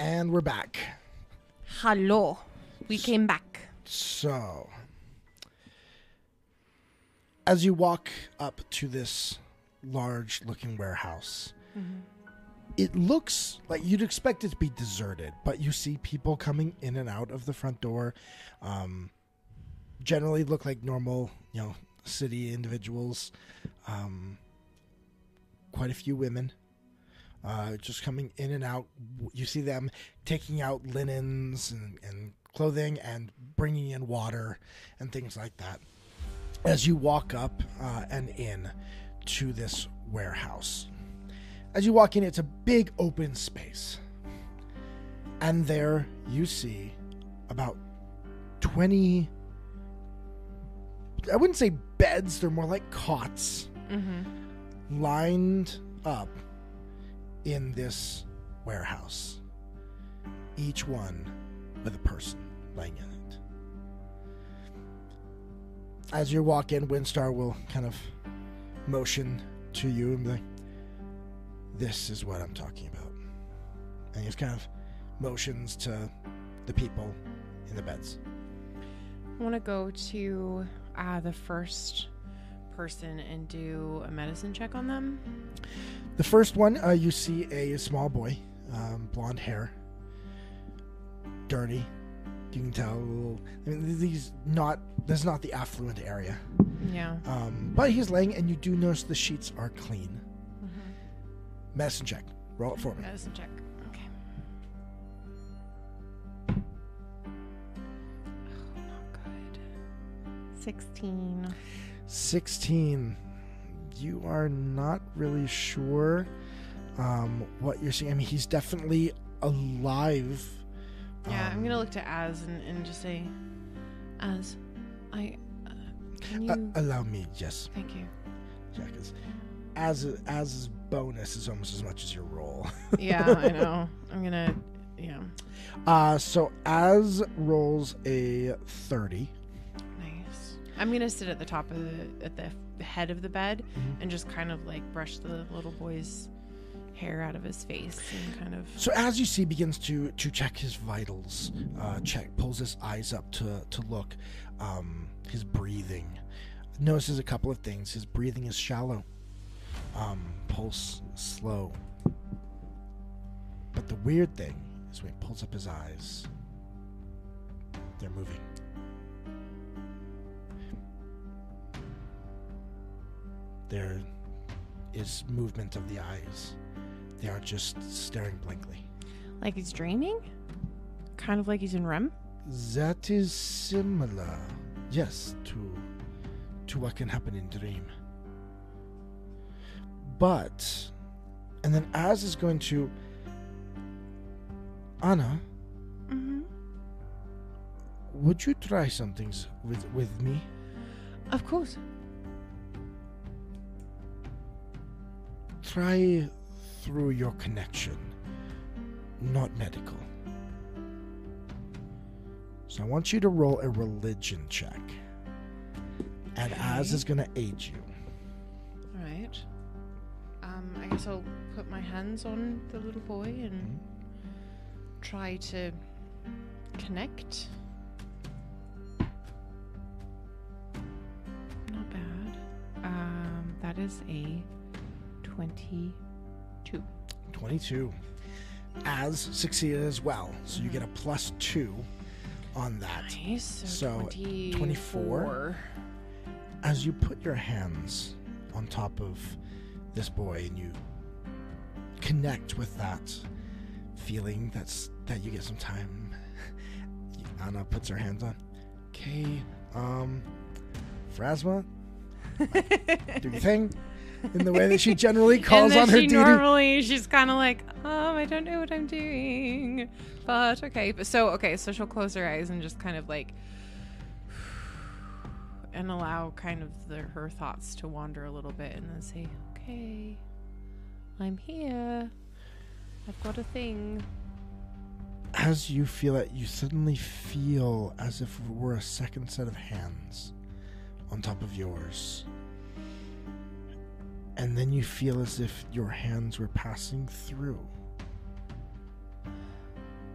And we're back. Hello. We came back. So, as you walk up to this large-looking warehouse, mm-hmm. it looks like you'd expect it to be deserted, but you see people coming in and out of the front door. Um, generally look like normal, you know, city individuals. Um, quite a few women. Uh, just coming in and out. You see them taking out linens and, and clothing and bringing in water and things like that. As you walk up uh, and in to this warehouse, as you walk in, it's a big open space. And there you see about twenty, I wouldn't say beds, they're more like cots, mm-hmm. lined up in this warehouse, each one with a person laying in it. As you walk in, Windstar will kind of motion to you and be like, "This is what I'm talking about." And he just kind of motions to the people in the beds. I want to go to uh, the first person and do a medicine check on them. The first one, uh, you see a small boy, um, blonde hair, dirty. You can tell. A little, I mean, these not. This is not the affluent area. Yeah. Um, but he's laying, and you do notice the sheets are clean. Mm-hmm. Medicine check. Roll it for me. Medicine check. Okay. Oh, not good. Sixteen. Sixteen. You are not really sure um, what you're seeing. I mean, he's definitely alive. Yeah, um, I'm going to look to Az and, and just say, Az, I... Uh, can you... uh, allow me, yes. Thank you. Yeah, because Az, Az's bonus is almost as much as your roll. Yeah, I know. I'm going to, yeah. Uh, so Az rolls a thirty. Nice. I'm going to sit at the top of the... At the head of the bed, mm-hmm. and just kind of like brush the little boy's hair out of his face and kind of. So as you see, begins to to check his vitals, uh, check pulls his eyes up to to look, um, his breathing. Notices a couple of things. His breathing is shallow, um, pulse slow. But the weird thing is when he pulls up his eyes, they're moving. There is movement of the eyes. They are just staring blankly. Like he's dreaming? Kind of like he's in R E M? That is similar, yes, to to what can happen in dream. But, and then Az is going to... Anna, mm-hmm. would you try some things with, with me? Of course. Try through your connection, not medical. So I want you to roll a religion check. And okay. Az is going to aid you. All right. Um, I guess I'll put my hands on the little boy and mm-hmm. try to connect. Not bad. Um, that is a... twenty-two. twenty-two. Az succeeded as well, so mm-hmm. you get a plus two on that. Nice. So, so twenty-four. twenty-four. As you put your hands on top of this boy and you connect with that feeling that's that you get some time, Anna puts her hands on. Okay, um, Phrasma, do your thing. In the way that she generally calls on her duty. Normally, she's kind of like, um, I don't know what I'm doing, but okay. But so, okay, so she'll close her eyes and just kind of like, and allow kind of the, her thoughts to wander a little bit, and then say, okay, I'm here. I've got a thing. As you feel it, you suddenly feel as if it were a second set of hands on top of yours. And then you feel as if your hands were passing through.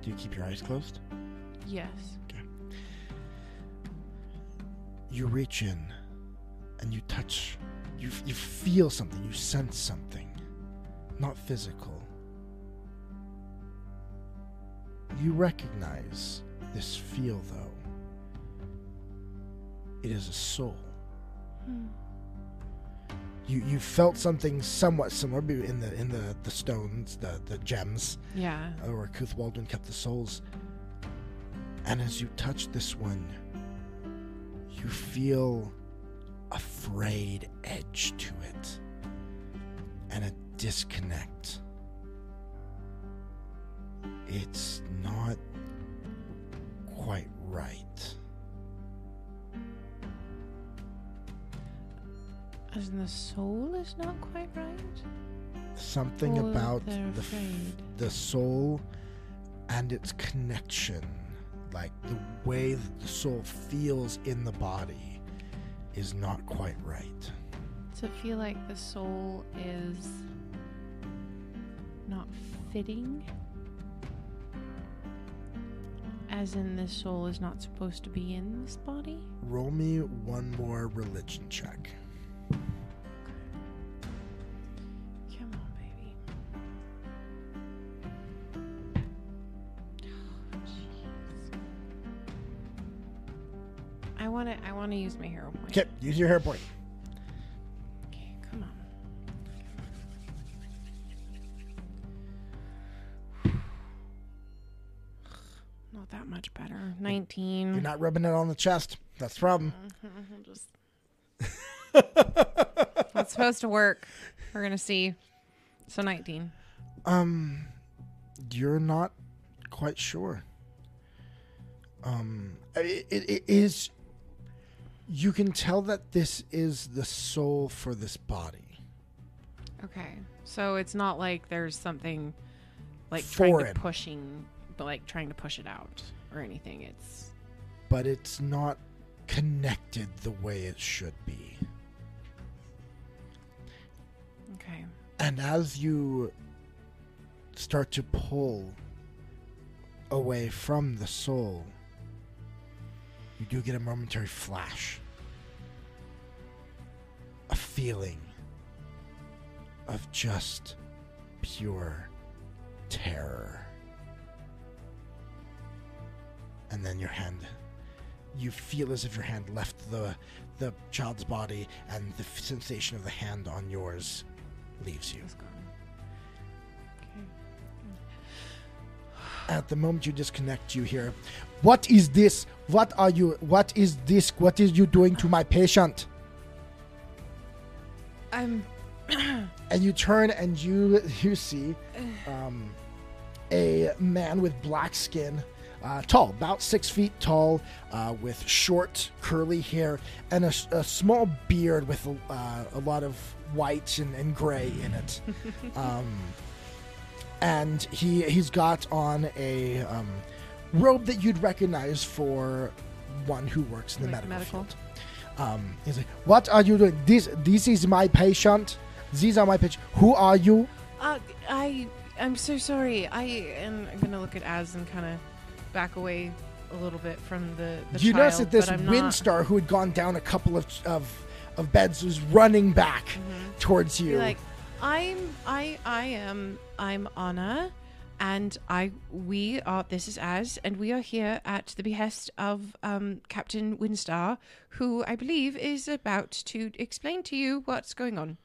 Do you keep your eyes closed? Yes. Okay. You reach in and you touch. You you feel something. You sense something. Not physical. You recognize this feel, though. It is a soul. Hmm. You you felt something somewhat similar in the in the, the stones, the, the gems. Yeah. Where Cuthwaldwin kept the souls. And as you touch this one, you feel a frayed edge to it. And a disconnect. It's not quite right. As in the soul is not quite right? Something or about the f- the soul and its connection, like the way that the soul feels in the body, is not quite right. Does it feel like the soul is not fitting? As in the soul is not supposed to be in this body? Roll me one more religion check. I want to use my hero point. Okay, use your hero point. Okay, come on. Not that much better. nineteen. You're not rubbing it on the chest. That's the problem. Just... That's supposed to work. We're going to see. So nineteen. Um, you're not quite sure. Um, it, it, it is... You can tell that this is the soul for this body. Okay. So it's not like there's something like Foreign. trying to pushing but like trying to push it out or anything. It's But it's not connected the way it should be. Okay. And as you start to pull away from the soul, you do get a momentary flash. A feeling of just pure terror. And then your hand, you feel as if your hand left the the child's body and the f- sensation of the hand on yours leaves you. At the moment you disconnect, you hear, "What is this? What are you? What is this? What is you doing to my patient?" I'm. And you turn and you you see um, a man with black skin, uh, tall, about six feet tall, uh, with short curly hair and a, a small beard with uh, a lot of white and, and gray in it. Um, And he, he's got on a um, robe that you'd recognize for one who works in the like medical, medical field. Um, he's like, "What are you doing? This this is my patient. These are my patient. Who are you?" Uh, I, I'm so sorry. I am going to look at Az and kind of back away a little bit from the, the you child. You notice that this Windstar, not... who had gone down a couple of of, of beds, was running back mm-hmm. towards you. Like, I'm I I am I'm Anna, and I we are this is Az, and we are here at the behest of um, Captain Windstar, who I believe is about to explain to you what's going on.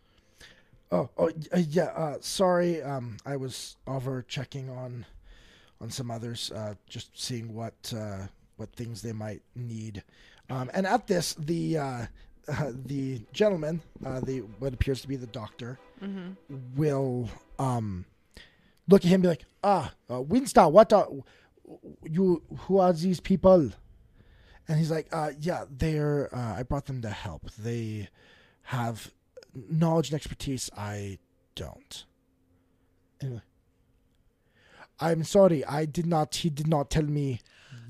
Oh oh uh, yeah uh, sorry um, I was over checking on on some others, uh, just seeing what uh, what things they might need, um, and at this the uh, uh, the gentleman uh, the what appears to be the doctor. Mm-hmm. Will um, look at him and be like, ah, uh, Windstar, what are you? Who are these people?" And he's like, uh, "Yeah, they're. Uh, I brought them to help. They have knowledge and expertise I don't." Anyway, I'm sorry. I did not. He did not tell me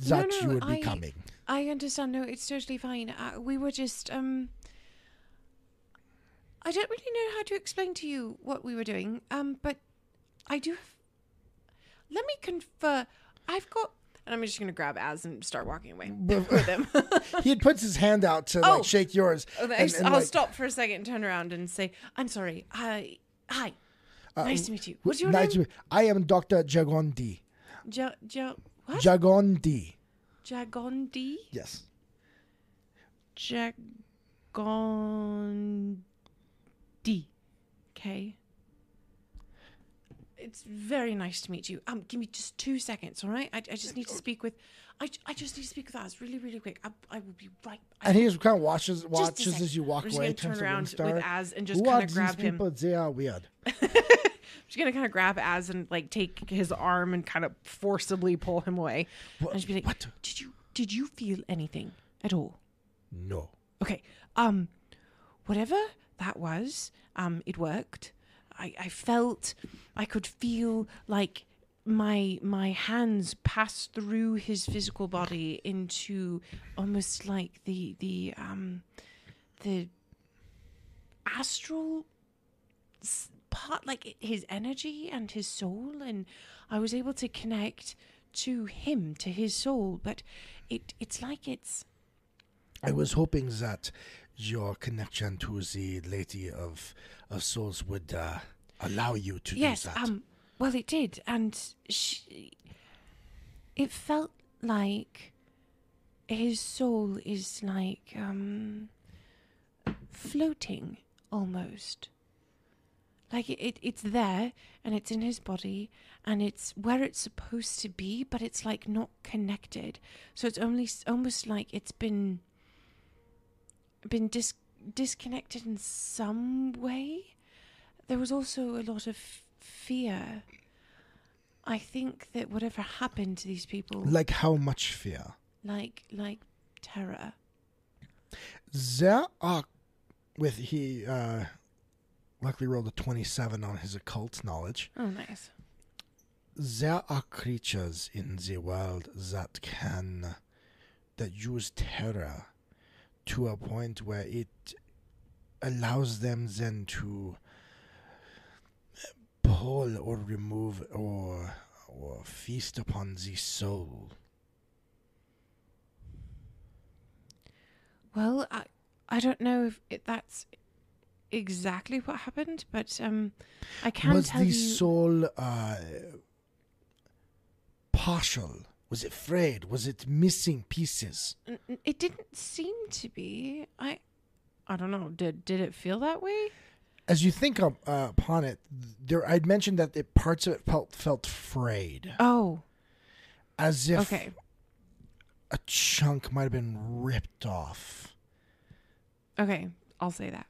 that no, no, you would I, be coming. I understand. No, it's totally fine. Uh, we were just um. I don't really know how to explain to you what we were doing, um, but I do have... Let me confer... I've got... And I'm just going to grab Az and start walking away with him. He puts his hand out to oh. like shake yours. And, and I'll like, stop for a second and turn around and say, I'm sorry. Uh, hi. Uh, nice to meet you. What's your nice name? I am Doctor Jagondi. Ja, ja, what? Jagondi. Jagondi? Yes. Jagondi. Okay. It's very nice to meet you. Um, give me just two seconds, all right? I, I just need to speak with, I, I just need to speak with us really, really quick. I, I will be right. I, and he just kind of watches, watches as you walk away. I'm just going to turn around with Az and just kind of grab him. People, they are weird. I'm just going to kind of grab Az and like take his arm and kind of forcibly pull him away. What? And just be like, what? Did you did you feel anything at all? No. Okay. Um, whatever that was, um, it worked. I, I felt I could feel like my my hands passed through his physical body into almost like the the um the astral part, like his energy and his soul, and I was able to connect to him, to his soul. But it it's like it's. I was hoping that your connection to the Lady of of Souls would uh, allow you to yes, do that. Yes, um, well, it did, and she, it felt like his soul is like um, floating almost. Like it, it, it's there, and it's in his body, and it's where it's supposed to be, but it's like not connected. So it's only almost like it's been. been dis- disconnected in some way. There was also a lot of f- fear. I think that whatever happened to these people... Like how much fear? Like like terror. There are... With he uh, luckily rolled a twenty-seven on his occult knowledge. Oh, nice. There are creatures in the world that can... that use terror... to a point where it allows them then to pull or remove or or feast upon the soul. Well, I, I don't know if it, that's exactly what happened, but um, I can Was tell you... Was the soul uh, partial? Was it frayed? Was it missing pieces? It didn't seem to be. I, I don't know. Did did it feel that way? As you think up, uh, upon it, there I'd mentioned that the parts of it felt felt frayed. Oh, as if okay. a chunk might have been ripped off. Okay, I'll say that.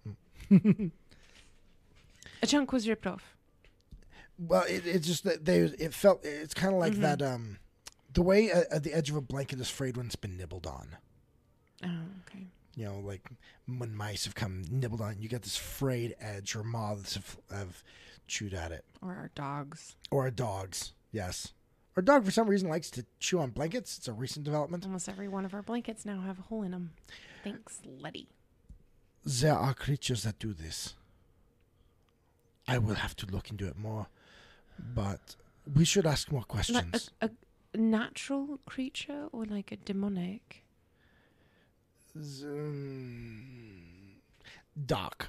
A chunk was ripped off. Well, it it just that they it felt it's kind of like mm-hmm. that um. The way uh, the edge of a blanket is frayed when it's been nibbled on. Oh, okay. You know, like when mice have come nibbled on, you get this frayed edge, or moths have, have chewed at it. Or our dogs. Or our dogs, yes. Our dog, for some reason, likes to chew on blankets. It's a recent development. Almost every one of our blankets now have a hole in them. Thanks, Letty. There are creatures that do this. I will have to look into it more, but we should ask more questions. No, a, a, natural creature or like a demonic? Um, dark.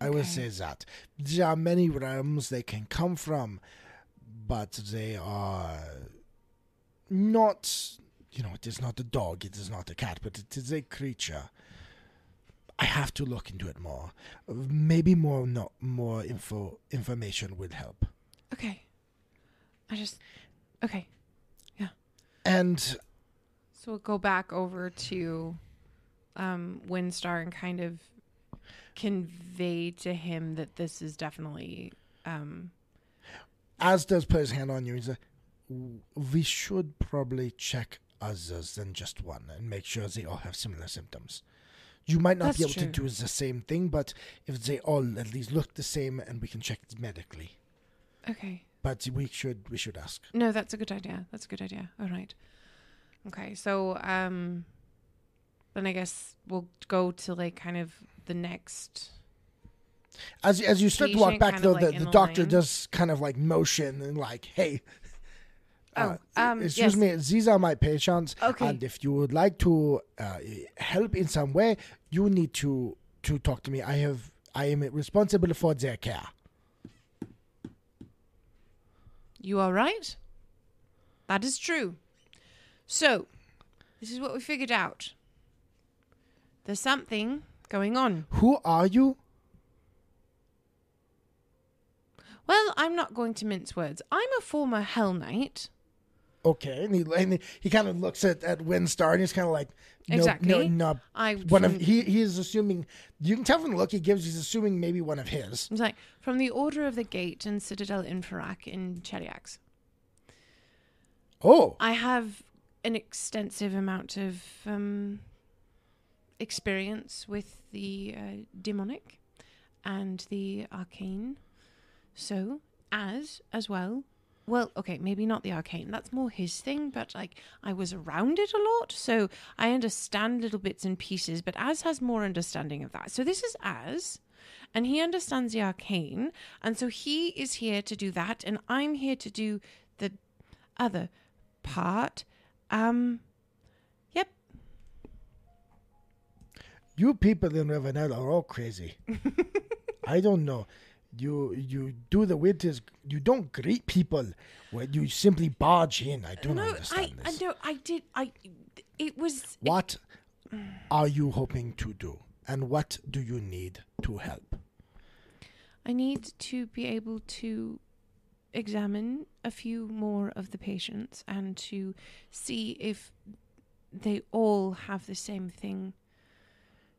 Okay. I would say that. There are many realms they can come from, but they are not, you know, it is not a dog, it is not a cat, but it is a creature. I have to look into it more. Maybe more no, more info information would help. Okay. I just... Okay. And so we'll go back over to um, Windstar and kind of convey to him that this is definitely. Um, Az does put his hand on you. He's like, we should probably check others than just one and make sure they all have similar symptoms. You might not be able true. to do the same thing, but if they all at least look the same, and we can check it medically. Okay. But we should we should ask. No, that's a good idea. That's a good idea. All right. Okay, so um, then I guess we'll go to like kind of the next. As as you start to walk back, though, like the, the doctor line. does kind of like motion and like, hey, Oh, uh, um, excuse yes. me, these are my patients. Okay. And if you would like to uh, help in some way, you need to, to talk to me. I have, I am responsible for their care. You are right. That is true. So, this is what we figured out. There's something going on. Who are you? Well, I'm not going to mince words. I'm a former Hell Knight. Okay, and he, and he kind of looks at, at Windstar, and he's kind of like, no, exactly. no, no. I one of he he is assuming. You can tell from the look he gives. He's assuming maybe one of his. He's like from the Order of the Gate and Citadel Enferrak in Cheliax. Oh, I have an extensive amount of um, experience with the uh, demonic and the arcane. So, as as well. Well, okay, maybe not the arcane. That's more his thing, but like I was around it a lot, so I understand little bits and pieces, but Az has more understanding of that. So this is Az, and he understands the arcane, and so he is here to do that, and I'm here to do the other part. Um, yep. You people in Ravounel are all crazy. I don't know. You you do the winters. You don't greet people. Well, you simply barge in. I don't no, understand I, this. No, I did. I. It was. What it, are you hoping to do, and what do you need to help? I need to be able to examine a few more of the patients and to see if they all have the same thing.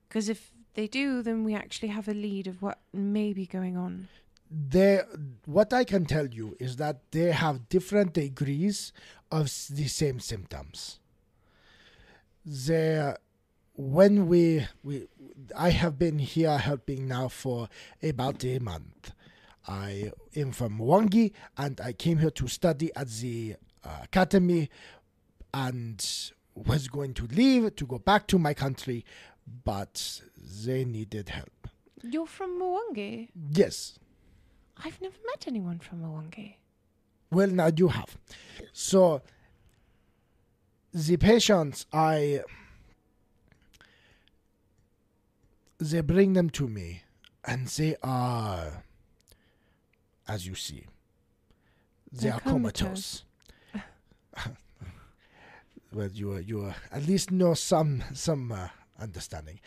Because if they do, then we actually have a lead of what may be going on. They, what I can tell you is that they have different degrees of the same symptoms. They, when we, we, I have been here helping now for about a month. I am from Mwangi, and I came here to study at the uh, academy, and was going to leave to go back to my country. But they needed help. You're from Mwangi? Yes. I've never met anyone from Mwangi. Well, now you have. So, the patients, I... They bring them to me, and they are, as you see, they They're are comatose. comatose. Well, you are, you are, at least know some, some... Uh, understanding.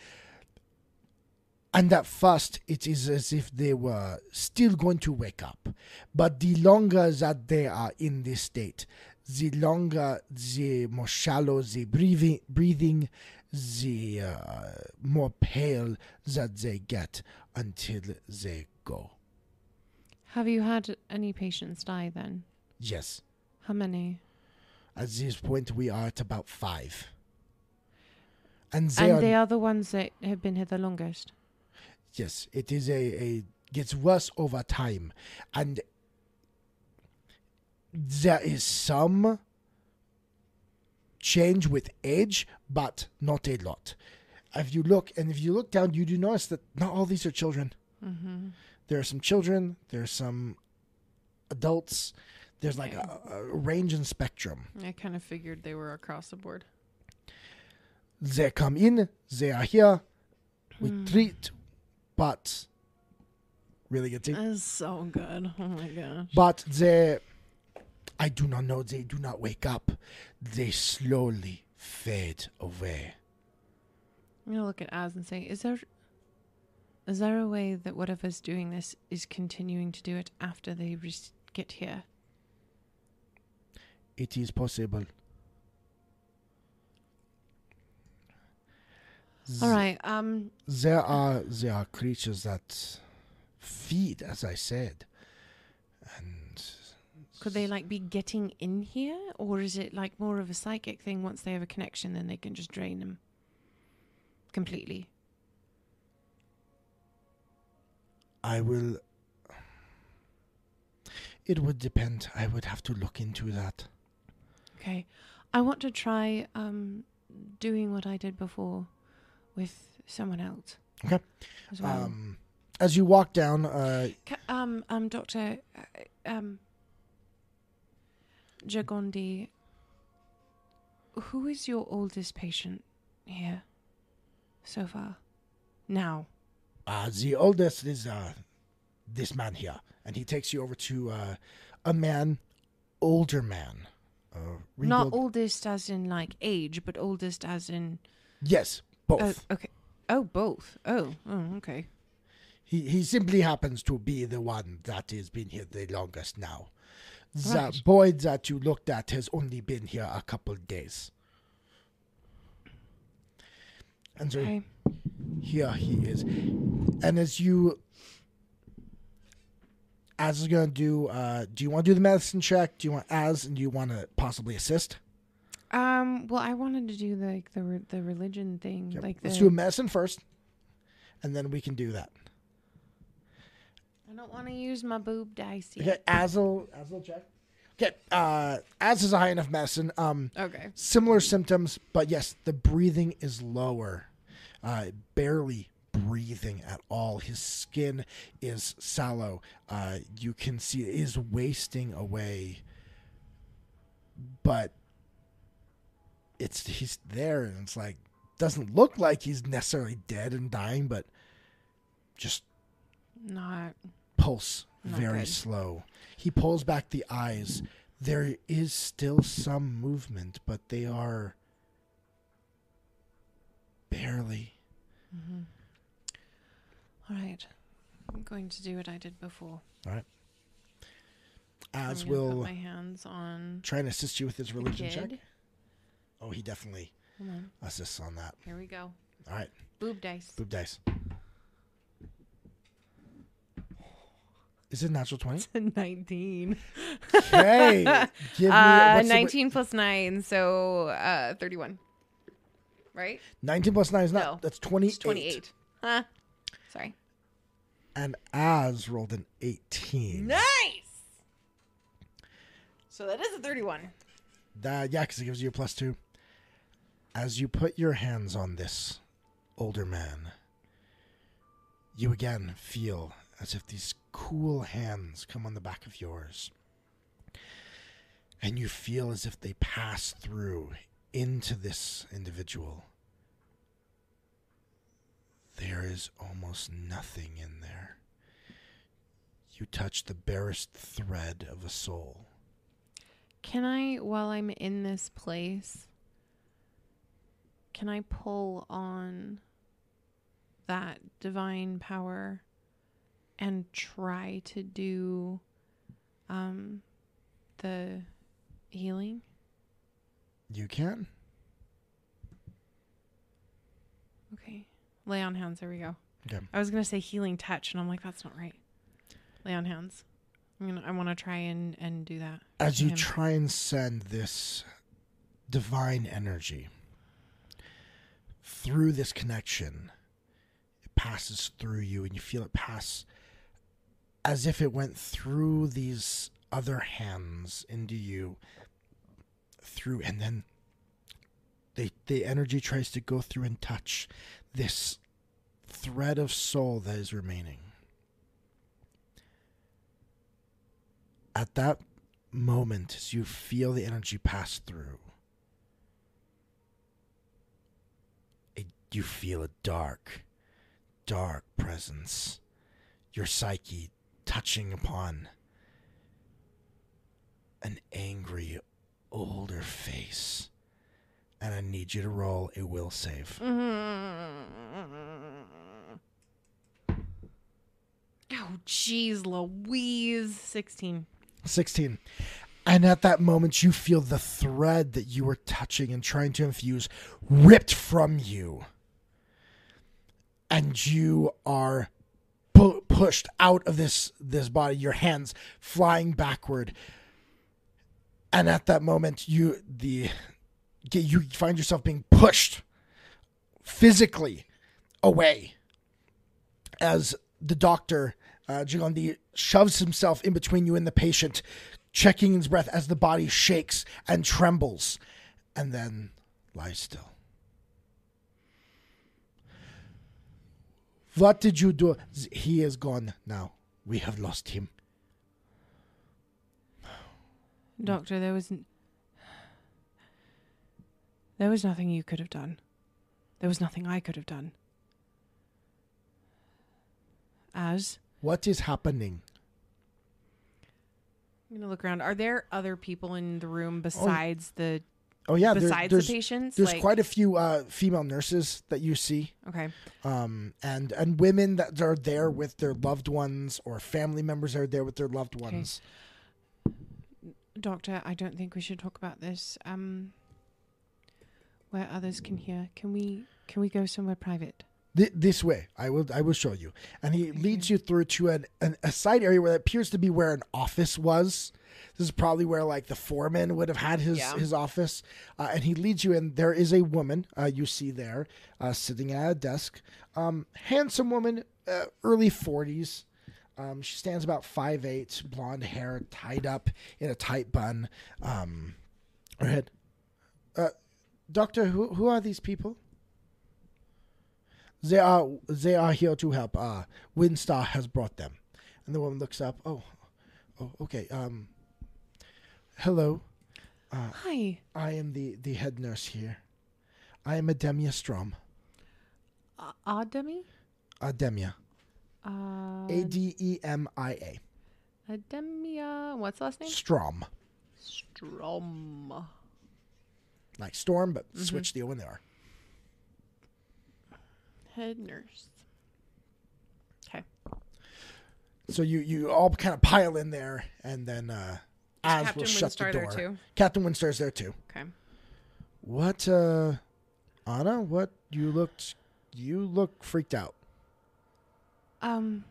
And at first it is as if they were still going to wake up, but the longer that they are in this state, the longer, the more shallow the breathing, breathing the uh, more pale that they get until they go. Have you had any patients die then? Yes. How many? At this point we are at about five. And, they, and are they are the ones that have been here the longest. Yes, it is a, a gets worse over time, and there is some change with age, but not a lot. If you look, and if you look down, you do notice that not all these are children. Mm-hmm. There are some children. There are some adults. There's like yeah. a, a range and spectrum. I kind of figured they were across the board. They come in, they are here, we mm. treat, but really good tea. That's so good. Oh my gosh. But they, I do not know, they do not wake up. They slowly fade away. I'm going to look at Az and say, is there, is there a way that whatever's doing this is continuing to do it after they re- get here? It is possible. Z- All right. Um, there are there are creatures that feed, as I said, and could they like be getting in here, or is it like more of a psychic thing? Once they have a connection, then they can just drain them completely. I will. It would depend. I would have to look into that. Okay, I want to try um, doing what I did before. With someone else. Okay. As, well. um, as you walk down... Uh, Ca- um, um, Doctor... Uh, um, Jagondi, who is your oldest patient here so far? Now. Uh, the oldest is uh, this man here. And he takes you over to uh, a man, older man. Uh, Not oldest as in like age, but oldest as in... Yes, both. Uh, okay. Oh, both. Oh, oh okay. He he simply happens to be the one that has been here the longest now. The right. boy that you looked at has only been here a couple days. And so okay. here he is. And as you... Az is going to do... Uh, do you want to do the medicine check? Do you want Az? And do you want to possibly assist? Um. Well, I wanted to do the, like the re the religion thing. Yep. Like Let's the... do medicine first. And then we can do that. I don't want to use my boob dice yet. Okay, Azul, Azul check. Okay, uh, Az is a high enough medicine. Um, okay. Similar symptoms, but yes, the breathing is lower. Uh, barely breathing at all. His skin is sallow. Uh, you can see it is wasting away, but it's he's there, and it's like, doesn't look like he's necessarily dead and dying, but just not... Pulse Not very good. slow. He pulls back the eyes. There is still some movement, but they are barely. Mm-hmm. All right. I'm going to do what I did before. All right. Az will put my hands on try and assist you with his religion check. Oh, he definitely on. assists on that. Here we go. All right. Boob dice. Boob dice. Is it natural twenty? It's a nineteen. Okay. Give me, uh, nineteen plus nine, so uh, thirty-one. Right? nineteen plus nine is not. No, that's twenty-eight. It's twenty-eight. Huh? Sorry. And Az rolled an eighteen. Nice! So that is a thirty-one. That, yeah, because it gives you a plus two. As you put your hands on this older man, you again feel as if these cool hands come on the back of yours. And you feel as if they pass through into this individual. There is almost nothing in there. You touch the barest thread of a soul. Can I, while I'm in this place, can I pull on that divine power and try to do um, the healing? You can. Okay. Lay on hands. There we go. Okay. I was going to say healing touch, and I'm like, that's not right. Lay on hands. I'm gonna, I want to try and, and do that. As you him. try and send this divine energy through this connection, it passes through you, and you feel it pass as if it went through these other hands into you, through, and then they, the energy tries to go through and touch this thread of soul that is remaining. At that moment, as you feel the energy pass through, it, you feel a dark, dark presence, your psyche touching upon an angry, older face. And I need you to roll a will save. Mm-hmm. Oh, geez, Louise. sixteen. sixteen. And at that moment, you feel the thread that you were touching and trying to infuse ripped from you. And you are pu pushed out of this, this body, your hands flying backward. And at that moment, you the you find yourself being pushed physically away as the doctor, uh, Jagondi, shoves himself in between you and the patient, checking his breath as the body shakes and trembles, and then lies still. What did you do? He is gone now. We have lost him. Doctor, there was... N there was nothing you could have done. There was nothing I could have done. Az? What is happening? I'm going to look around. Are there other people in the room besides oh. the... Oh, yeah. Besides there, the patients? There's like, quite a few uh, female nurses that you see. Okay. Um, and, and women that are there with their loved ones, or family members are there with their loved ones. Okay. Doctor, I don't think we should talk about this. Um, where others can hear. Can we can we go somewhere private? Th this way. I will I will show you. And he okay. leads you through to an, an, a side area where it appears to be where an office was. This is probably where, like, the foreman would have had his, yeah. his office. Uh, and he leads you in. There is a woman uh, you see there uh, sitting at a desk. Um, handsome woman, uh, early forties. Um, she stands about five eight, blonde hair tied up in a tight bun. Um, go ahead. Uh, doctor, who, who are these people? They are, they are here to help. Uh, Windstar has brought them. And the woman looks up. Oh, oh okay. Um... Hello. Uh, Hi. I am the, the head nurse here. I am Ademia Strom. Uh, Ademi? Ademia. Uh, A D E M I A. Ademia. What's the last name? Strom. Strom. Like storm, but mm-hmm. switch the O in there. Head nurse. Okay. So you, you all kind of pile in there, and then... Uh, Az Captain will shut Windstar the door. There too. Captain Windstar's there too. Okay. What, uh, Anna? What you looked? You look freaked out. Um.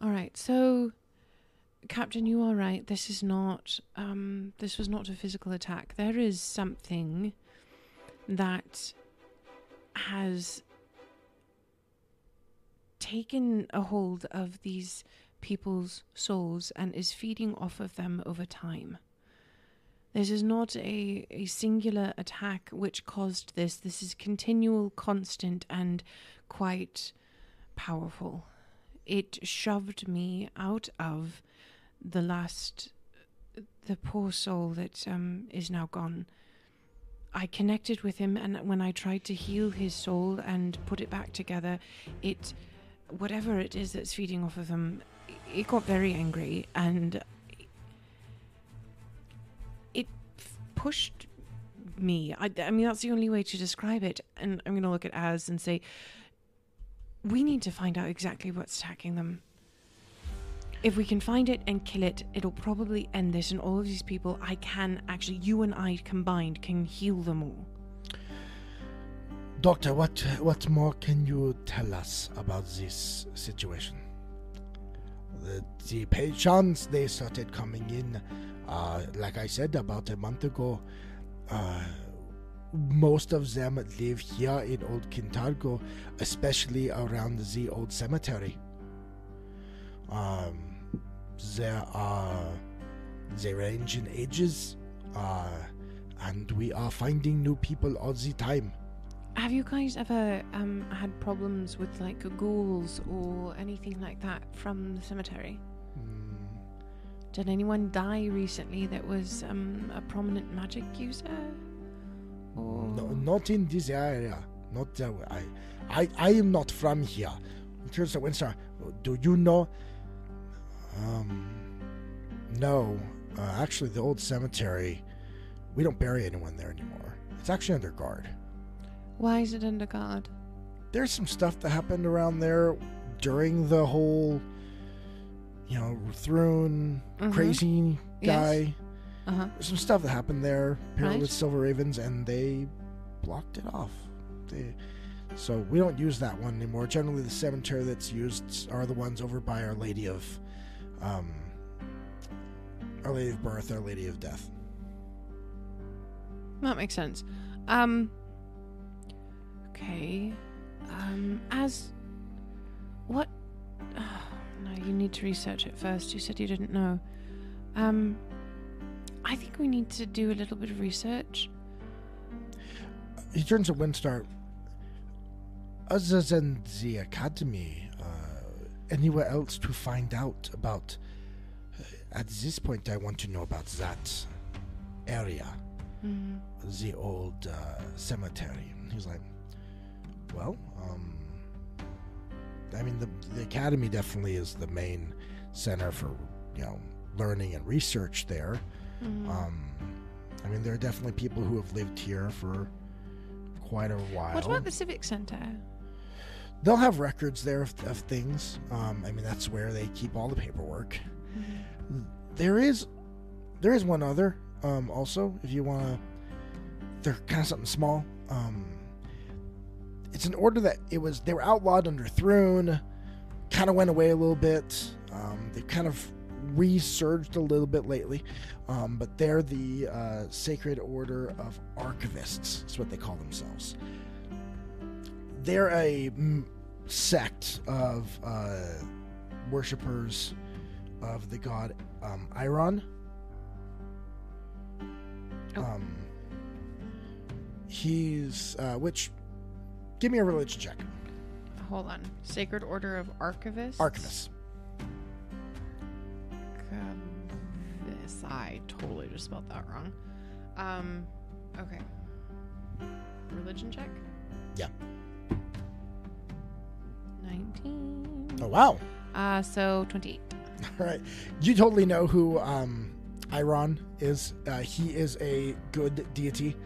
All right. So, Captain, you are right. This is not. Um. This was not a physical attack. There is something that has taken a hold of these people's souls and is feeding off of them over time. This is not a, a singular attack which caused this. This is continual, constant, and quite powerful. It shoved me out of the last, the poor soul that um, is now gone. I connected with him, and when I tried to heal his soul and put it back together, it, whatever it is that's feeding off of him, it got very angry, and it f pushed me. I, I mean, that's the only way to describe it. And I'm going to look at Az and say, we need to find out exactly what's attacking them. If we can find it and kill it, it'll probably end this, and all of these people, I can actually, you and I combined, can heal them all. Doctor, what, what more can you tell us about this situation? The, the patients, they started coming in, uh, like I said, about a month ago. Uh, most of them live here in Old Kintargo, especially around the old cemetery. Um, there are, they range in ages, uh, and we are finding new people all the time. Have you guys ever um, had problems with, like, ghouls or anything like that from the cemetery? Mm. Did anyone die recently that was um, a prominent magic user? Or? No, not in this area. Not uh, I, I, I am not from here. Mister Windstar, do you know? Um, no. Uh, actually, the old cemetery, we don't bury anyone there anymore. It's actually under guard. Why is it under guard? There's some stuff that happened around there during the whole, you know, Thrune, uh-huh. crazy guy. Yes. Uh-huh. There's some stuff that happened there, apparently, right. with Silver Ravens, and they blocked it off. They, so we don't use that one anymore. Generally, the cemetery that's used are the ones over by Our Lady of, um, Our Lady of Birth, Our Lady of Death. That makes sense. Um... Okay, um, Az, what, oh, no, you need to research it first, you said you didn't know. Um, I think we need to do a little bit of research. He turns to Windstar. Other than the academy, uh, anywhere else to find out about At this point, I want to know about that area, mm-hmm. the old uh, cemetery. He's like, well, um, I mean, the, the academy definitely is the main center for, you know, learning and research there. Mm-hmm. Um, I mean, there are definitely people who have lived here for quite a while. What about the Civic Center? They'll have records there of, of things. Um, I mean, that's where they keep all the paperwork. Mm-hmm. There is, there is one other. Um, also, if you want to, they're kind of something small. Um, it's an order that it was. They were outlawed under Thrune. Kind of went away a little bit. Um, they kind of resurged a little bit lately, um, but they're the uh, Sacred Order of Archivists. That's what they call themselves. They're a m- sect of uh, worshippers of the god um, Iron. Oh. Um, he's uh, which? Give me a religion check. Hold on. Sacred Order of Archivists. Archivists. This I totally just spelled that wrong. Um, okay. Religion check. Yeah. nineteen. Oh, wow. Uh, so twenty-eight. All right. You totally know who um, Iron is. Uh, he is a good deity.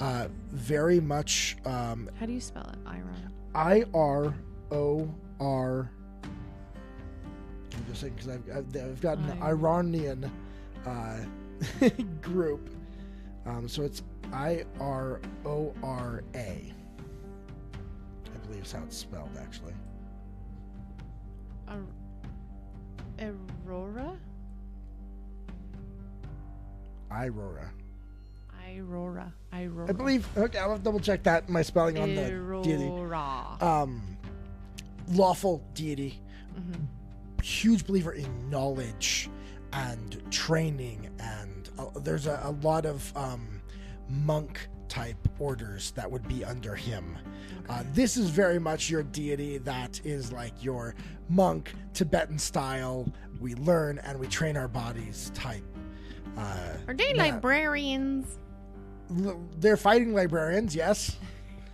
Uh, very much. Um, How do you spell it? Iron. I R O R. I'm just saying because I've, I've, I've got an I- Iranian uh, group. Um, so it's I R O R A. I believe is how it's spelled, actually. Aurora? Aurora. Aurora. Aurora. I believe. Okay, I'll have to double check that. My spelling Aurora. On the deity. Um, lawful deity. Mm-hmm. Huge believer in knowledge and training, and uh, there's a, a lot of um, monk type orders that would be under him. Okay. Uh, this is very much your deity that is like your monk, Tibetan style, we learn and we train our bodies type. Uh, Are they yeah. librarians? L- they're fighting librarians, yes.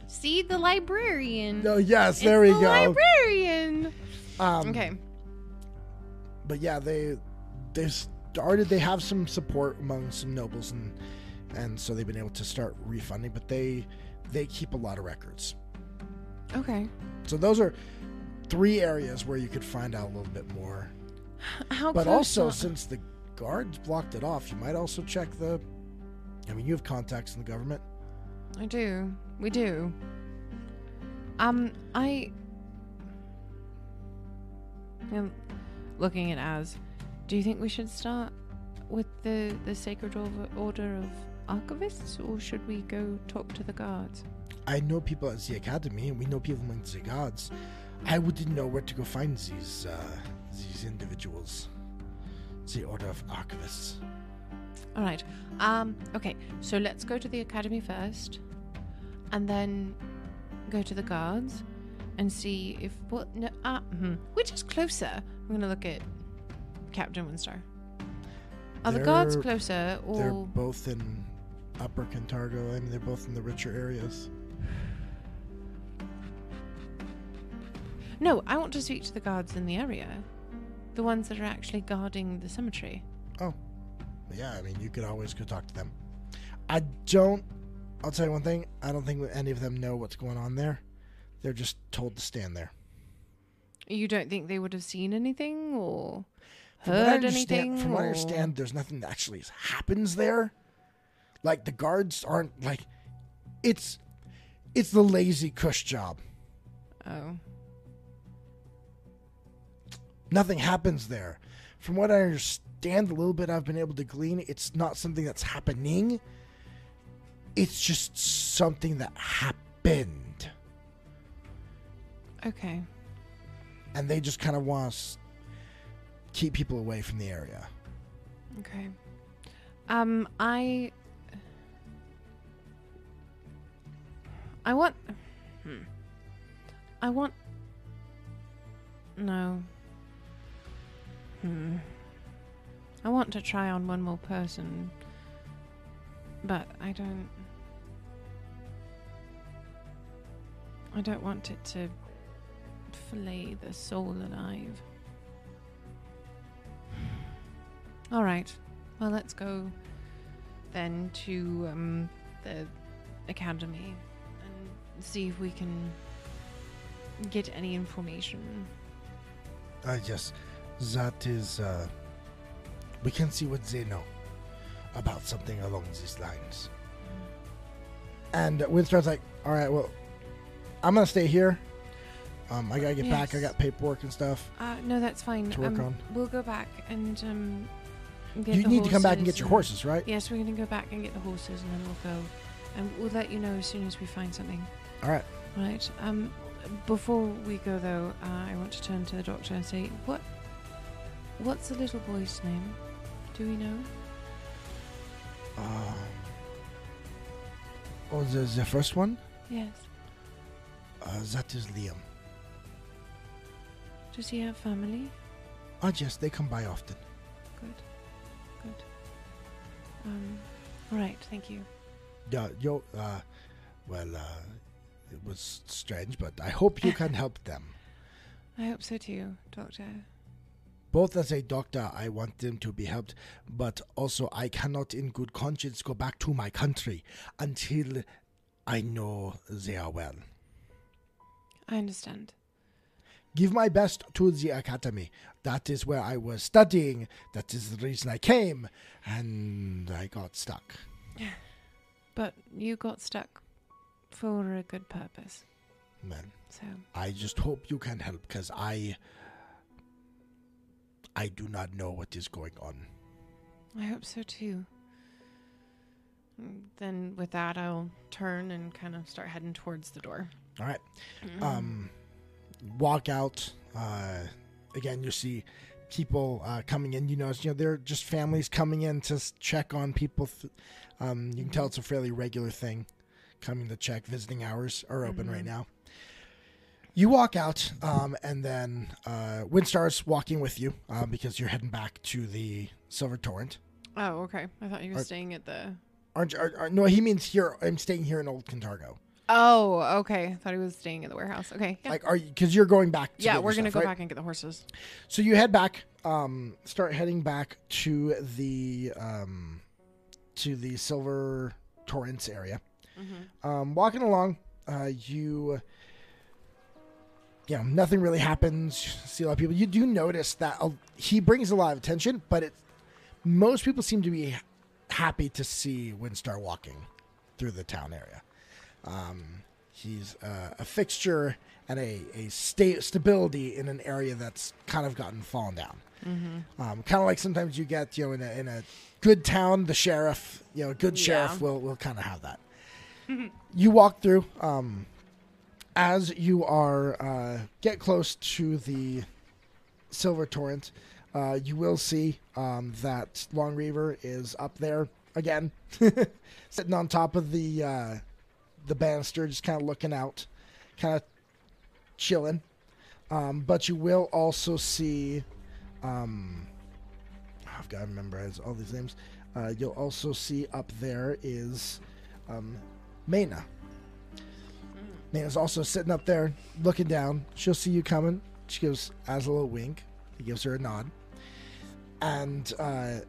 See, the librarian. Oh, yes, there we the go. Librarian. Um, okay. But yeah, they they started, they have some support among some nobles and and so they've been able to start refunding, but they they keep a lot of records. Okay. So those are three areas where you could find out a little bit more. How but also, not? Since the guards blocked it off, you might also check the... I mean, you have contacts in the government. I do. We do. Um, I... I'm looking at Az. Do you think we should start with the, the Sacred Order of Archivists, or should we go talk to the guards? I know people at the academy, and we know people among the guards. I wouldn't know where to go find these uh, these individuals. The Order of Archivists. All right. Um. Okay. So let's go to the academy first, and then go to the guards, and see if what no, uh, hmm, which is closer. I'm gonna look at Captain Windstar. Are they're, the guards closer, or they're both in Upper Kintargo? I mean, they're both in the richer areas. No, I want to speak to the guards in the area, the ones that are actually guarding the cemetery. Oh, yeah. I mean, you could always go talk to them. I don't. I'll tell you one thing. I don't think any of them know what's going on there. They're just told to stand there. You don't think they would have seen anything, or? From what, I anything, from what I understand, there's nothing that actually happens there. Like, the guards aren't, like... It's it's the lazy cush job. Oh. Nothing happens there. From what I understand, a little bit I've been able to glean, it's not something that's happening. It's just something that happened. Okay. And they just kind of want to... keep people away from the area. Okay. Um, I... I want... Hmm. I want... No. Hmm. I want to try on one more person, but I don't... I don't want it to fillet the soul alive. Alright, well let's go then to um, the academy and see if we can get any information. Ah, yes, that is... Uh, we can see what they know about something along these lines. And Windstar's like, alright, well, I'm going to stay here. Um, I got to get yes. back. I got paperwork and stuff. Uh, no, that's fine. To work um, on. We'll go back and um, get you the horses. You need to come back and get your horses, right? Yes, we're going to go back and get the horses, and then we'll go. And we'll let you know as soon as we find something. All right. Right. Um, before we go, though, uh, I want to turn to the doctor and say, what? What's the little boy's name? Do we know? Uh, oh, the, the first one? Yes. Uh, that is Liam. Does he have family? Ah, yes, they come by often. Good, good. Um, all right, thank you. Yeah, yo, uh, well, uh, it was strange, but I hope you can help them. I hope so too, Doctor. Both as a doctor, I want them to be helped, but also I cannot in good conscience go back to my country until I know they are well. I understand. Give my best to the academy. That is where I was studying. That is the reason I came. And I got stuck. But you got stuck for a good purpose. Man. So. I just hope you can help, because I... I do not know what is going on. I hope so too. Then with that, I'll turn and kind of start heading towards the door. All right. Mm-hmm. Um, walk out. Uh, again, you see people uh, coming in. You notice, you know, they're just families coming in to check on people. Th- um, you can tell it's a fairly regular thing, coming to check. Visiting hours are open mm-hmm. right now. You walk out, um, and then uh, Windstar's walking with you uh, because you're heading back to the Silver Torrent. Oh, okay. I thought you were are, staying at the... Aren't, are, are, no, he means here. I'm staying here in Old Kintargo. Oh, okay. I thought he was staying at the warehouse. Okay. Yeah. Like, are you, because you're going back to... Yeah, we're going to go right? back and get the horses. So you head back, um, start heading back to the um, to the Silver Torrents area. Mm-hmm. Um, walking along, uh, you, you know, nothing really happens. You see a lot of people. You do notice that uh, he brings a lot of attention, but it, most people seem to be happy to see Windstar walking through the town area. Um, he's uh, a fixture and a, a sta- stability in an area that's kind of gotten fallen down. Mm-hmm. Um, kind of like sometimes you get, you know, in a, in a good town, the sheriff, you know, a good yeah. sheriff will, will kind of have that. Mm-hmm. You walk through, um, as you are, uh, get close to the Silver Torrent, uh, you will see, um, that Long Reaver is up there again, sitting on top of the, uh, the banister, just kind of looking out, kind of chilling. Um, but you will also see, um, I've got to memorize all these names. Uh, you'll also see up there is um, Mena. Mena's also sitting up there looking down. She'll see you coming. She gives Az a little wink. He gives her a nod. And uh,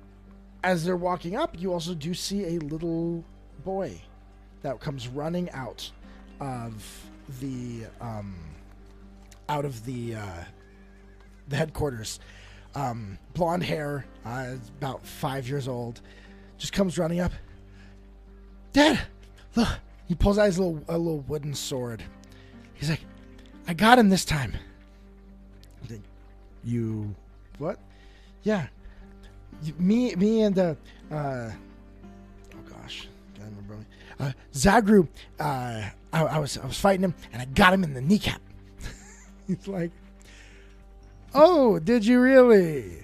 as they're walking up, you also do see a little boy that comes running out of the um, out of the uh, the headquarters. Um, blonde hair, uh, about five years old, just comes running up. Dad, look! He pulls out his little a little wooden sword. He's like, "I got him this time." I think, you what? Yeah, you, me, me, and the. Uh, Uh, Zagrul, uh, I, I was I was fighting him, and I got him in the kneecap. He's like, "Oh, did you really?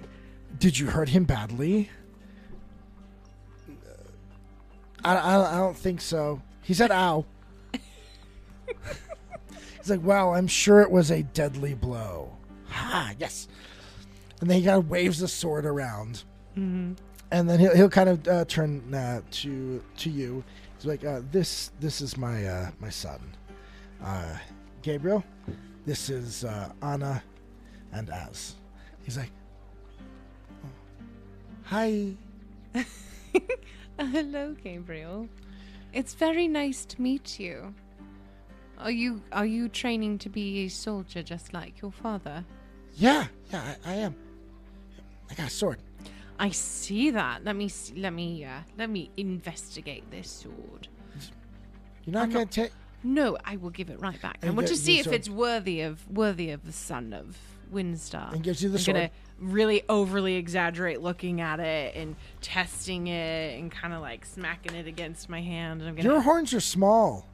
Did you hurt him badly?" I, I, I don't think so. He said, "Ow." He's like, "Well, I'm sure it was a deadly blow." Ha, yes. And then he kind of waves the sword around, Mm-hmm. And then he'll, he'll kind of uh, turn uh, to to you. He's like, uh, this this is my uh, my son, uh, Gabriel. This is uh, Anna and Az. He's like, oh, hi. Hello, Gabriel. It's very nice to meet you. Are you are you training to be a soldier just like your father? Yeah, yeah, I, I am. I got a sword. I see that. Let me see, let me uh, let me investigate this sword. You're not I'm gonna take. No, I will give it right back. I want to see if sword. it's worthy of worthy of the son of Windstar. And gives you the I'm sword. Gonna really overly exaggerate looking at it and testing it and kind of like smacking it against my hand. And I'm gonna. Your horns are small.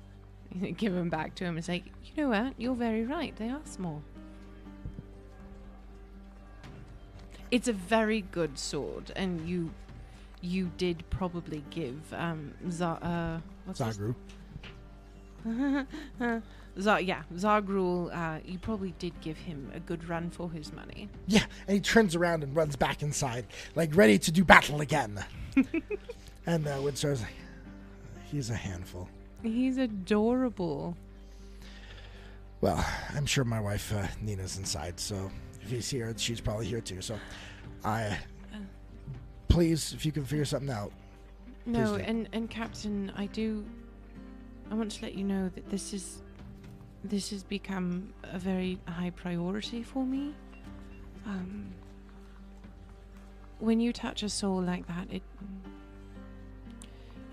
Give them back to him and say, you know what? You're very right. They are small. It's a very good sword, and you you did probably give um Za- uh, Zagrul. Z- yeah, Zagrul, uh, you probably did give him a good run for his money. Yeah, and he turns around and runs back inside, like ready to do battle again. And uh, Windstar's like, he's a handful. He's adorable. Well, I'm sure my wife uh, Nina's inside, so... If he's here, she's probably here too. So, I uh, please, if you can figure something out. No, and, and Captain, I do. I want to let you know that this is this has become a very high priority for me. Um, when you touch a soul like that, it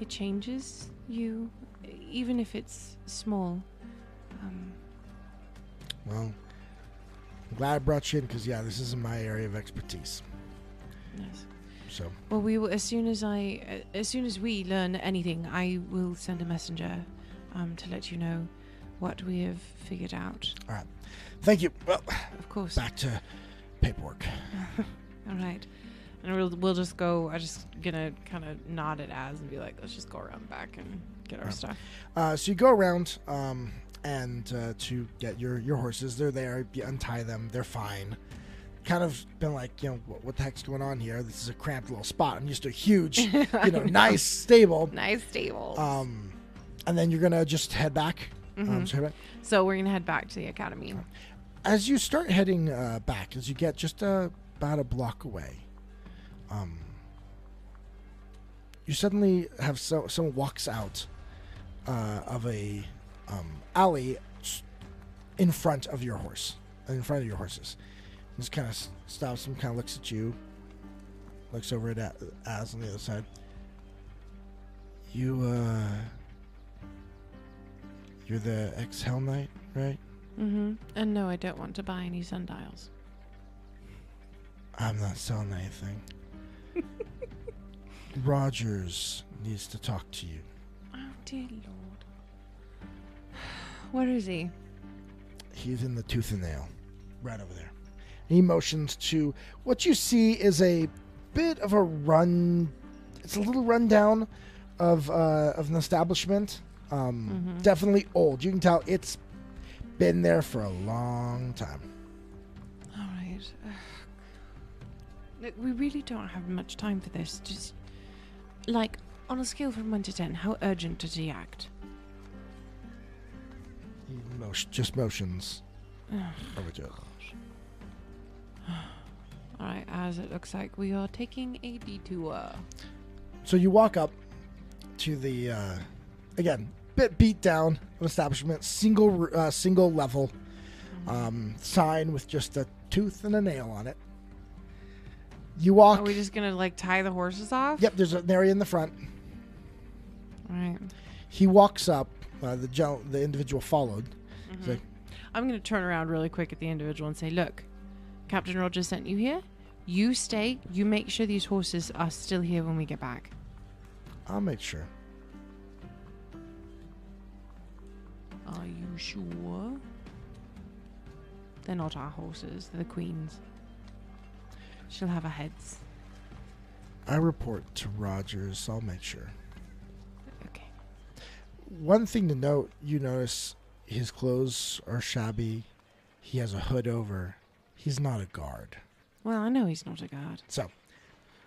it changes you, even if it's small. Um, well. I'm glad I brought you in because, yeah, this isn't my area of expertise. Yes. So. Well, we will, as soon as I, as soon as we learn anything, I will send a messenger, um, to let you know what we have figured out. All right. Thank you. Well. Of course. Back to paperwork. All right. And we'll we'll just go. I'm just gonna kind of nod at Az and be like, let's just go around back and get our right. stuff. Uh, so you go around. Um. And uh, to get your, your horses, they're there. You untie them; they're fine. Kind of been like, you know, what, what the heck's going on here? This is a cramped little spot. I'm used to a huge, you know, know, nice stable. Nice stable. Um, and then you're gonna just head back. Mm-hmm. Um, so, head back. So we're gonna head back to the academy. As you start heading uh, back, as you get just uh, about a block away, um, you suddenly have so someone walks out uh, of a. Um, alley in front of your horse, in front of your horses. He just kind of stops and kind of looks at you, looks over at Az on the other side. You, uh, you're the ex-Hell Knight, right? Mm-hmm. And no, I don't want to buy any sundials. I'm not selling anything. Rogers needs to talk to you. Oh, dear Lord. Where is he? He's in the tooth and nail, right over there. And he motions to what you see is a bit of a run. It's a little rundown of uh, of an establishment. Um, mm-hmm. Definitely old. You can tell it's been there for a long time. All right. Uh, look, we really don't have much time for this. Just like on a scale from one to ten, how urgent does he act? Motion, just motions oh, over to it. Alright, as it looks like we are taking a detour. So you walk up to the uh, again, bit beat down of establishment, single uh, single level um, sign with just a tooth and a nail on it. You walk. Are we just gonna like tie the horses off? Yep, there's an area in the front. Alright. He walks up. Uh, the gel- the individual followed. Mm-hmm. So, I'm going to turn around really quick at the individual and say, look, Captain Rogers sent you here. You stay. You make sure these horses are still here when we get back. I'll make sure. Are you sure? They're not our horses. They're the Queen's. She'll have our heads. I report to Rogers. I'll make sure. One thing to note, you notice his clothes are shabby. He has a hood over. He's not a guard. Well, I know he's not a guard. So,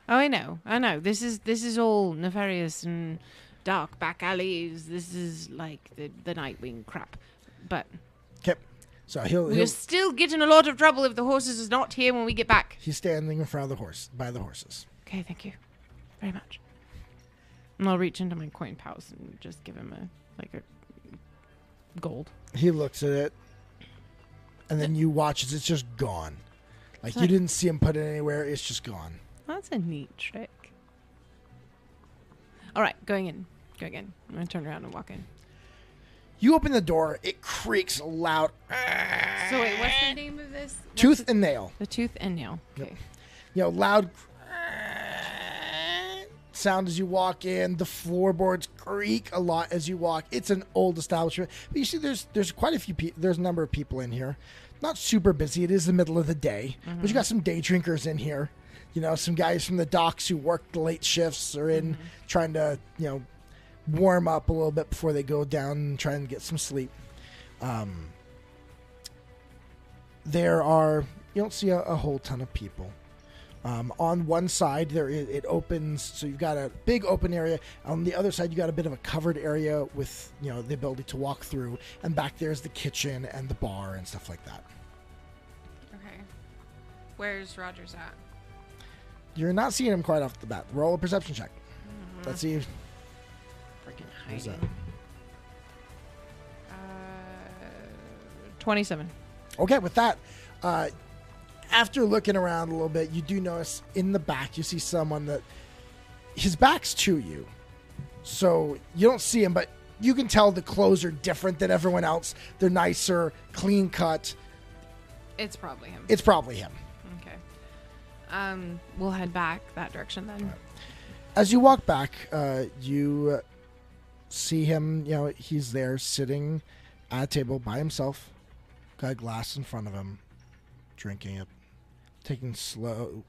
Oh, I know, I know. This is this is all nefarious and dark back alleys. This is like the the Nightwing crap. But yep. So he'll, he'll we're still getting a lot of trouble if the horses is not here when we get back. He's standing in front of the horse by the horses. Okay, thank you very much. And I'll reach into my coin pouch and just give him a like a gold. He looks at it, and then you watch as it's just gone. Like you didn't see him put it anywhere. It's just gone. That's a neat trick. All right, going in. Going in. I'm going to turn around and walk in. You open the door. It creaks loud. So wait, what's the name of this? What's tooth and nail. The tooth and nail. Okay. Yep. You know, loud sound as you walk in. The floorboards creak a lot as you walk. It's an old establishment. But you see, there's there's quite a few people. There's a number of people in here. Not super busy. It is the middle of the day. Mm-hmm. But you got some day drinkers in here. You know, some guys from the docks who work the late shifts are in mm-hmm. trying to, you know, warm up a little bit before they go down and try and get some sleep. Um, there are, you don't see a, a whole ton of people. Um, on one side, there is, it opens, so you've got a big open area. On the other side, you got a bit of a covered area with, you know, the ability to walk through. And back there's the kitchen and the bar and stuff like that. Okay. Where's Rogers at? You're not seeing him quite off the bat. Roll a perception check. Mm-hmm. Let's see. Freaking hiding. Uh, twenty-seven. Okay, with that, uh, after looking around a little bit, you do notice in the back, you see someone that his back's to you. So you don't see him, but you can tell the clothes are different than everyone else. They're nicer, clean cut. It's probably him. It's probably him. Um, we'll head back that direction then. As you walk back, uh, you see him, you know, he's there sitting at a table by himself, got a glass in front of him, drinking it, taking slow,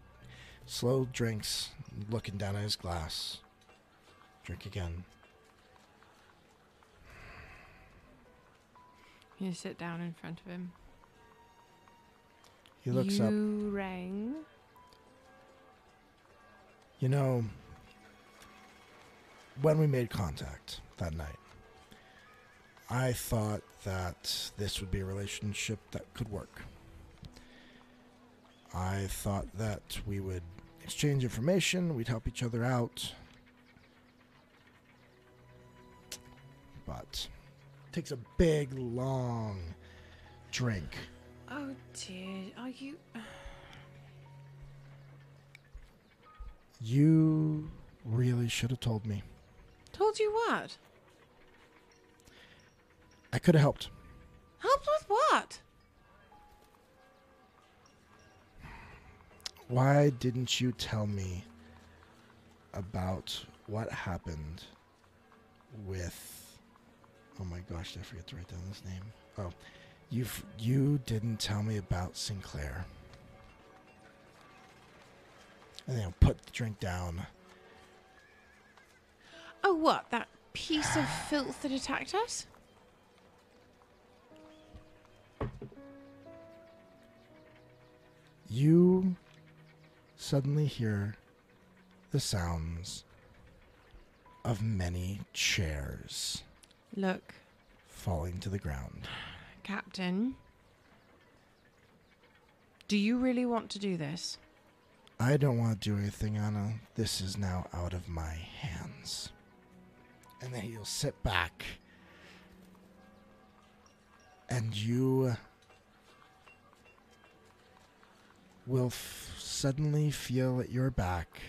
slow drinks, looking down at his glass. Drink again. You sit down in front of him. He looks you up. You rang. You know, when we made contact that night, I thought that this would be a relationship that could work. I thought that we would exchange information, we'd help each other out. But it takes a big, long drink. Oh, dude, are you... You really should have told me. Told you what? I could have helped. Helped with what? Why didn't you tell me about what happened with... Oh my gosh, did I forget to write down this name? Oh, you you didn't tell me about Sinclair. And then he'll put the drink down. Oh, what? That piece of filth that attacked us? You suddenly hear the sounds of many chairs. Look. Falling to the ground. Captain, do you really want to do this? I don't want to do anything, Anna. This is now out of my hands. And then he'll sit back. And you will f- suddenly feel at your back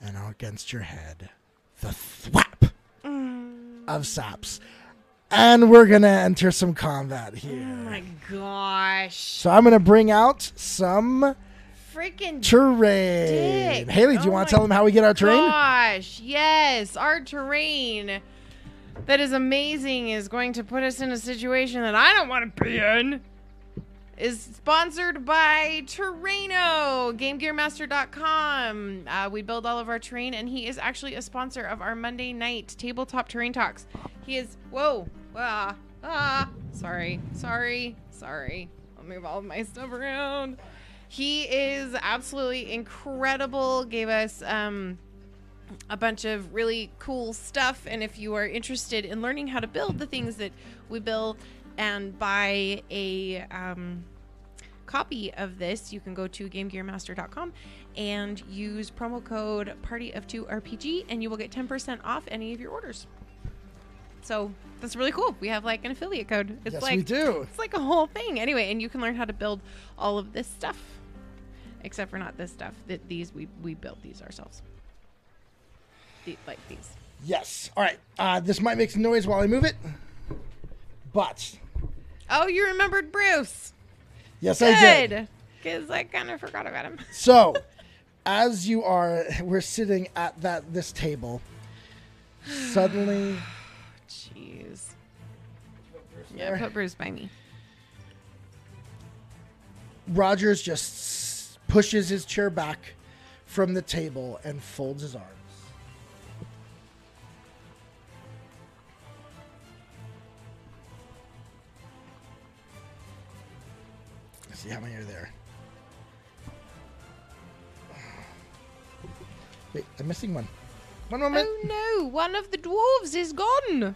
and against your head the thwap mm. of saps. And we're going to enter some combat here. Oh my gosh. So I'm going to bring out some... Freaking terrain. Dick. Haley, do you oh want to tell them how we get our terrain? Gosh, yes. Our terrain that is amazing is going to put us in a situation that I don't want to be in. Is sponsored by Terrano, Game Gear Master dot com. Uh, we build all of our terrain, and he is actually a sponsor of our Monday night tabletop terrain talks. He is, whoa, ah, ah, sorry, sorry, sorry. I'll move all of my stuff around. He is absolutely incredible. Gave us um, a bunch of really cool stuff. And if you are interested in learning how to build the things that we build and buy a um, copy of this, you can go to game gear master dot com and use promo code party of two R P G and you will get ten percent off any of your orders. So that's really cool. We have like an affiliate code. It's yes, like, we do. It's like a whole thing. Anyway, and you can learn how to build all of this stuff, except for not this stuff. That these we we built these ourselves. The, like these. Yes. All right. Uh, this might make some noise while I move it, but. Oh, you remembered Bruce. Yes, good. I did. Because I kind of forgot about him. So, as you are, we're sitting at that this table. Suddenly. Jeez. Yeah, put Bruce by me. Rogers just pushes his chair back from the table and folds his arms. Let's see how many are there. Wait, I'm missing one. One moment. Oh no, one of the dwarves is gone.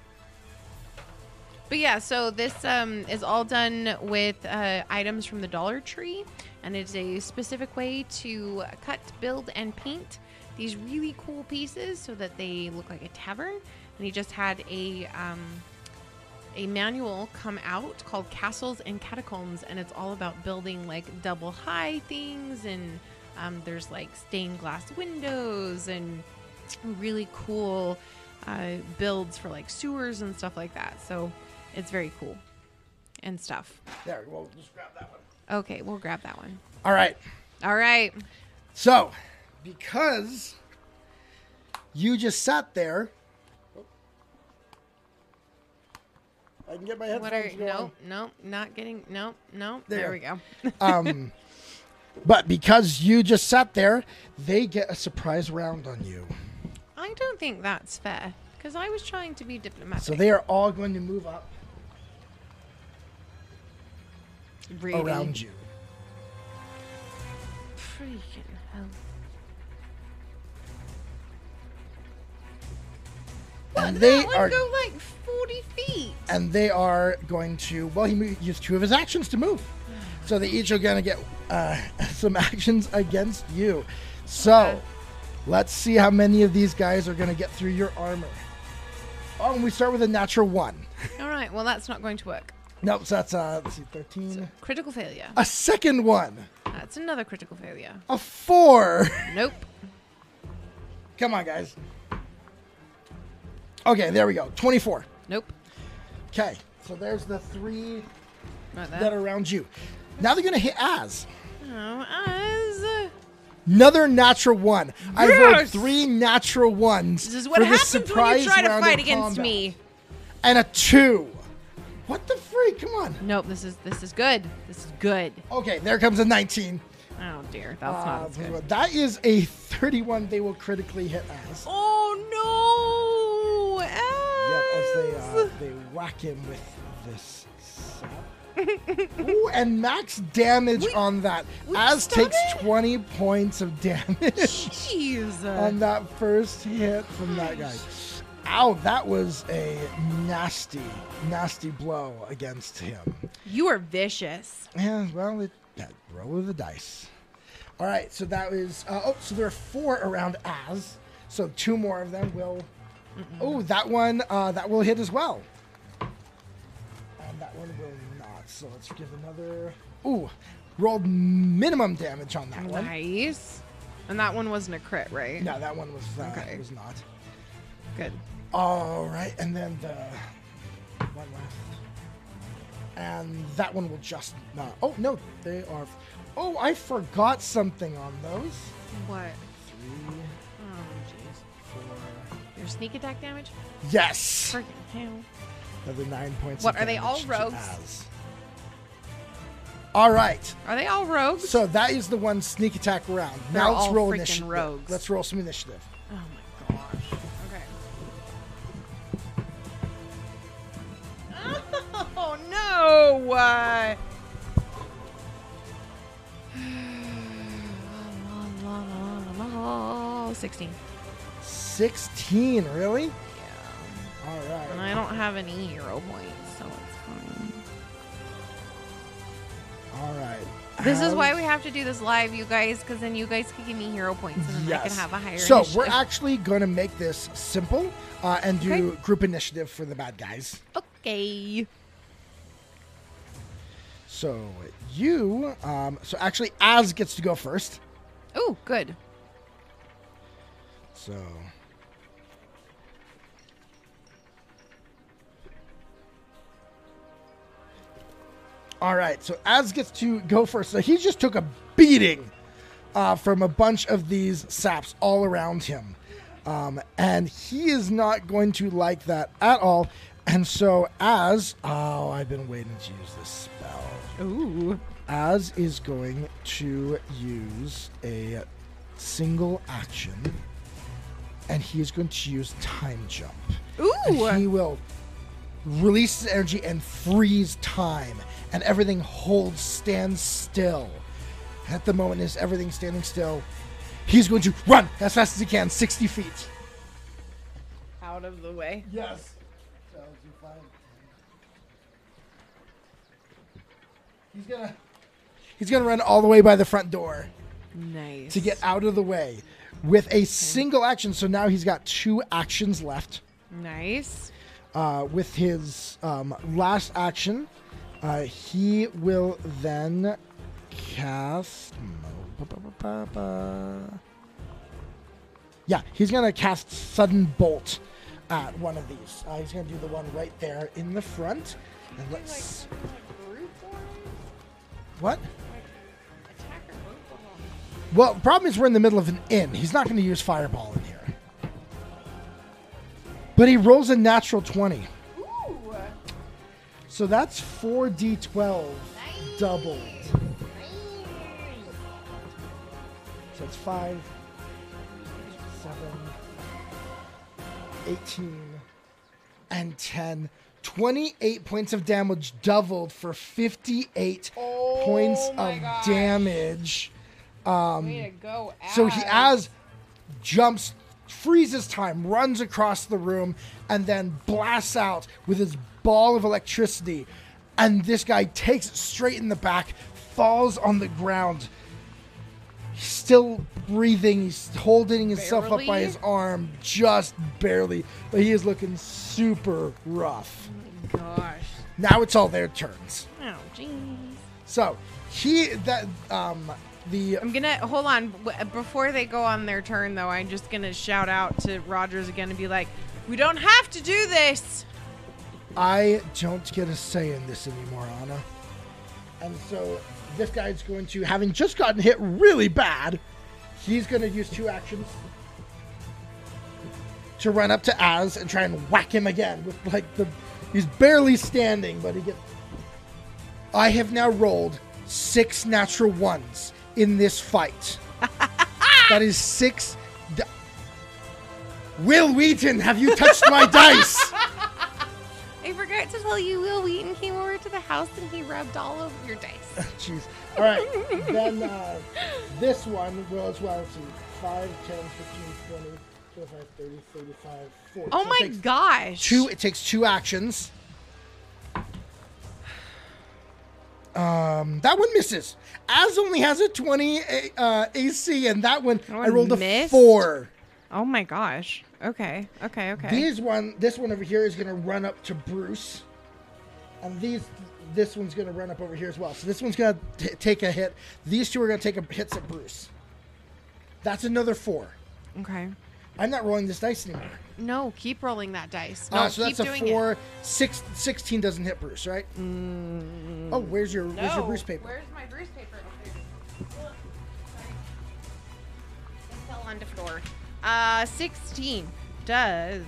But yeah, so this um, is all done with uh, items from the Dollar Tree, and it's a specific way to cut, build, and paint these really cool pieces so that they look like a tavern. And he just had a um, a manual come out called Castles and Catacombs, and it's all about building like double high things, and um, there's like stained glass windows and really cool uh, builds for like sewers and stuff like that. So it's very cool and stuff. There, we'll just grab that one. Okay, we'll grab that one. All right. All right. So because you just sat there. I can get my headphones going. No, no, not getting, no, no. There, there we go. um, But because you just sat there, they get a surprise round on you. I don't think that's fair, because I was trying to be diplomatic. So they are all going to move up really? around you. Freaking hell. And they that one are, go like forty feet. And they are going to, well, he moved, used two of his actions to move. So they each are going to get uh, some actions against you. So... Okay. Let's see how many of these guys are going to get through your armor. Oh, and we start with a natural one. All right. Well, that's not going to work. Nope. So that's, uh, let's see, thirteen. So critical failure. A second one. That's another critical failure. A four. Nope. Come on, guys. Okay, there we go. twenty-four. Nope. Okay. So there's the three right there. That are around you. Now they're going to hit Az. Oh, Az. Another natural one. I rolled three natural ones. This is what happens when you try to fight against me. And a two. What the freak? Come on. Nope. This is this is good. This is good. Okay. There comes a nineteen. Oh dear. That's uh, not as good. That is a thirty-one. They will critically hit us. Oh no! As. Yep. As they uh, they whack him with this. Sap. Ooh, and max damage we, on that. Az takes twenty points of damage. Jeez. On that first hit from that guy. Ow, that was a nasty, nasty blow against him. You are vicious. Yeah, well, it, that roll of the dice. All right, so that was. Uh, oh, so there are four around Az. So two more of them will. Mm-mm. Oh, that one, uh, that will hit as well. And that one will. So let's give another. Ooh, rolled minimum damage on that one. Nice. And that one wasn't a crit, right? No, that one was, uh, okay. was not. Good. All right, and then the one left. And that one will just not. Oh, no, they are. Oh, I forgot something on those. What? Three. Oh, jeez. Four. Your sneak attack damage? Yes. Freaking hell. Another nine points. What, of are they all rogues? Az. All right. Are they all rogues? So that is the one sneak attack round. They're now let's roll initiative. Rogues. Let's roll some initiative. Oh my gosh. Okay. Oh no! Uh... roll sixteen. sixteen, really? Yeah. All right. And I don't have any hero points, so it's fine. All right. This um, is why we have to do this live, you guys, because then you guys can give me hero points, and then yes. I can have a higher So initiative. We're actually going to make this simple uh, and do okay. group initiative for the bad guys. Okay. So you, um, so actually Az gets to go first. Oh, good. So. All right, so Az gets to go first. So he just took a beating uh, from a bunch of these saps all around him. Um, and he is not going to like that at all. And so Az... Oh, I've been waiting to use this spell. Ooh. Az is going to use a single action. And he is going to use time jump. Ooh! And he will release his energy and freeze time. And everything holds, stands still. At the moment, is everything standing still? He's going to run as fast as he can, sixty feet. Out of the way. Yes. He's gonna. He's gonna run all the way by the front door. Nice. To get out of the way, with a okay. single action. So now he's got two actions left. Nice. Uh, with his um, last action. Uh, he will then cast... Yeah, he's going to cast Sudden Bolt at one of these. Uh, he's going to do the one right there in the front. And let's... Like, like brute form? What? Like attack or brute form? Well, the problem is we're in the middle of an inn. He's not going to use Fireball in here. But he rolls a natural twenty. So that's four d twelve nice. Doubled. Nice. So it's five, seven, eighteen, and ten. twenty-eight points of damage doubled for fifty-eight oh points of gosh. Damage. Um, Way to go, Az. So he, Az, jumps, freezes time, runs across the room, and then blasts out with his ball of electricity, and this guy takes it straight in the back, falls on the ground. He's still breathing, he's holding himself barely? Up by his arm, just barely, but he is looking super rough. Oh my gosh. Now it's all their turns. Oh, jeez. So, he, that, um, the... I'm gonna, hold on, before they go on their turn, though, I'm just gonna shout out to Rogers again and be like, we don't have to do this! I don't get a say in this anymore, Anna. And so this guy's going to, having just gotten hit really bad, he's going to use two actions to run up to Az and try and whack him again with like the, he's barely standing, but he gets. I have now rolled six natural ones in this fight. That is six. Di- Will Wheaton, have you touched my dice? I forgot to tell you, Will Wheaton came over to the house and he rubbed all over your dice. Jeez. All right. Then uh, this one will as well. Let's see. five, ten, fifteen, twenty, twenty-five, thirty, thirty-five, forty. Oh so my gosh. Two, it takes two actions. Um, That one misses. Az only has a twenty uh, A C, and that one, that one I rolled missed? A four. Oh my gosh. Okay, okay, okay. These one, this one over here is going to run up to Bruce. And these, this one's going to run up over here as well. So this one's going to take a hit. These two are going to take a hits at Bruce. That's another four. Okay. I'm not rolling this dice anymore. No, keep rolling that dice. No, uh, so keep that's a doing four. It. Six, sixteen doesn't hit Bruce, right? Mm, oh, where's your, no. where's your Bruce paper? Where's my Bruce paper? Sorry. It fell on the floor. Uh, sixteen does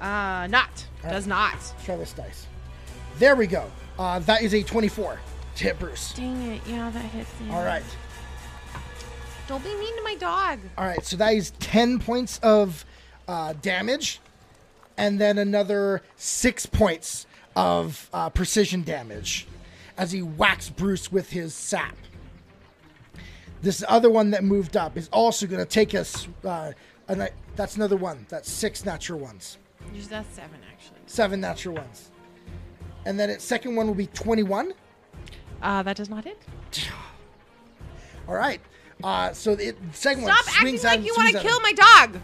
uh, not. Right. Does not. Let's try this dice. There we go. Uh, that is a twenty-four to hit Bruce. Dang it. Yeah, that hits me. All right. Don't be mean to my dog. All right. So that is ten points of uh, damage and then another six points of uh, precision damage as he whacks Bruce with his sap. This other one that moved up is also going to take us... Uh, And I, that's another one. That's six natural ones. That's seven, actually. Seven natural ones. And then its second one will be twenty-one. Uh, that does not hit. All right. Uh, so the second Stop one swings out. Stop acting like you want to kill my dog.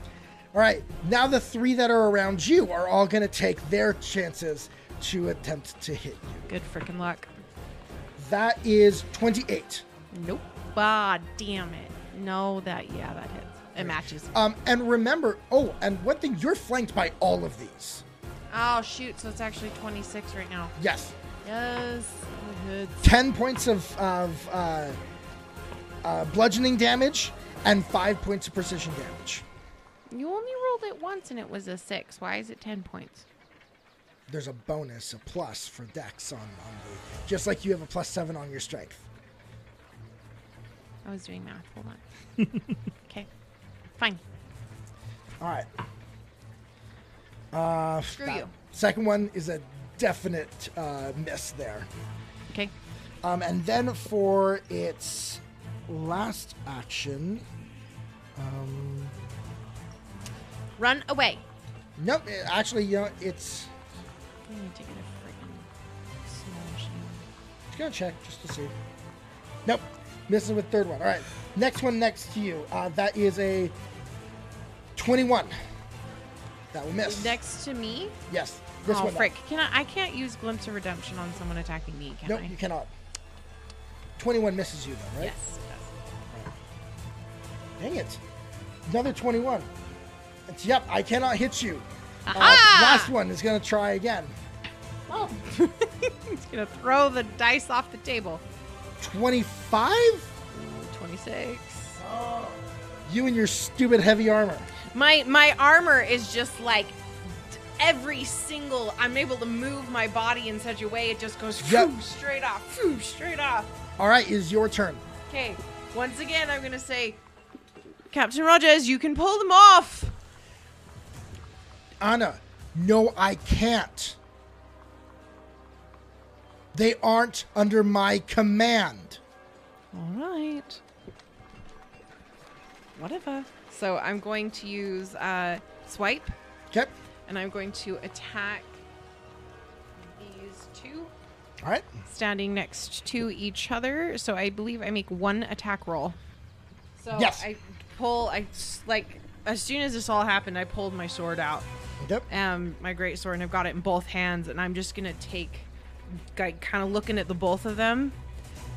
All right. Now the three that are around you are all going to take their chances to attempt to hit you. Good freaking luck. That is twenty-eight. Nope. Ah, damn it. No, that, yeah, that hits. It matches. Um, and remember, oh, and one thing, you're flanked by all of these. Oh, shoot. So it's actually twenty-six right now. Yes. Yes. ten points of, of uh, uh, bludgeoning damage and five points of precision damage. You only rolled it once and it was a six. Why is it ten points? There's a bonus, a plus for dex on, on the... Just like you have a plus seven on your strength. I was doing math. Hold on. Okay. Fine. All right. Uh, Screw you. Second one is a definite uh, miss there. Okay. Um, and then for its last action... Um, Run away. Nope. It, actually, you know, it's... I need to get a freaking smashing. Just gonna check just to see. Nope. Misses with third one. All right. Next one next to you. Uh, that is a twenty-one. That will miss. Next to me? Yes. This oh, one frick. Not. Can I, I can't use Glimpse of Redemption on someone attacking me, can nope, I? Nope, you cannot. twenty-one misses you, though, right? Yes, it does. Dang it. Another twenty-one. It's, yep, I cannot hit you. Uh, last one is going to try again. Oh. He's going to throw the dice off the table. twenty-five? twenty-six. Oh. You and your stupid heavy armor. My my armor is just like every single... I'm able to move my body in such a way it just goes yep. Phew, straight off, phew, straight off. All right, it's your turn. Okay. Once again, I'm going to say, Captain Rogers, you can pull them off. Anna, no, I can't. They aren't under my command. All right. Whatever. So I'm going to use uh, swipe. Yep. And I'm going to attack these two. All right. Standing next to each other. So I believe I make one attack roll. So yes. I pull, I like, as soon as this all happened, I pulled my sword out. Yep. Um, my great sword, and I've got it in both hands, and I'm just gonna take, like, kind of looking at the both of them,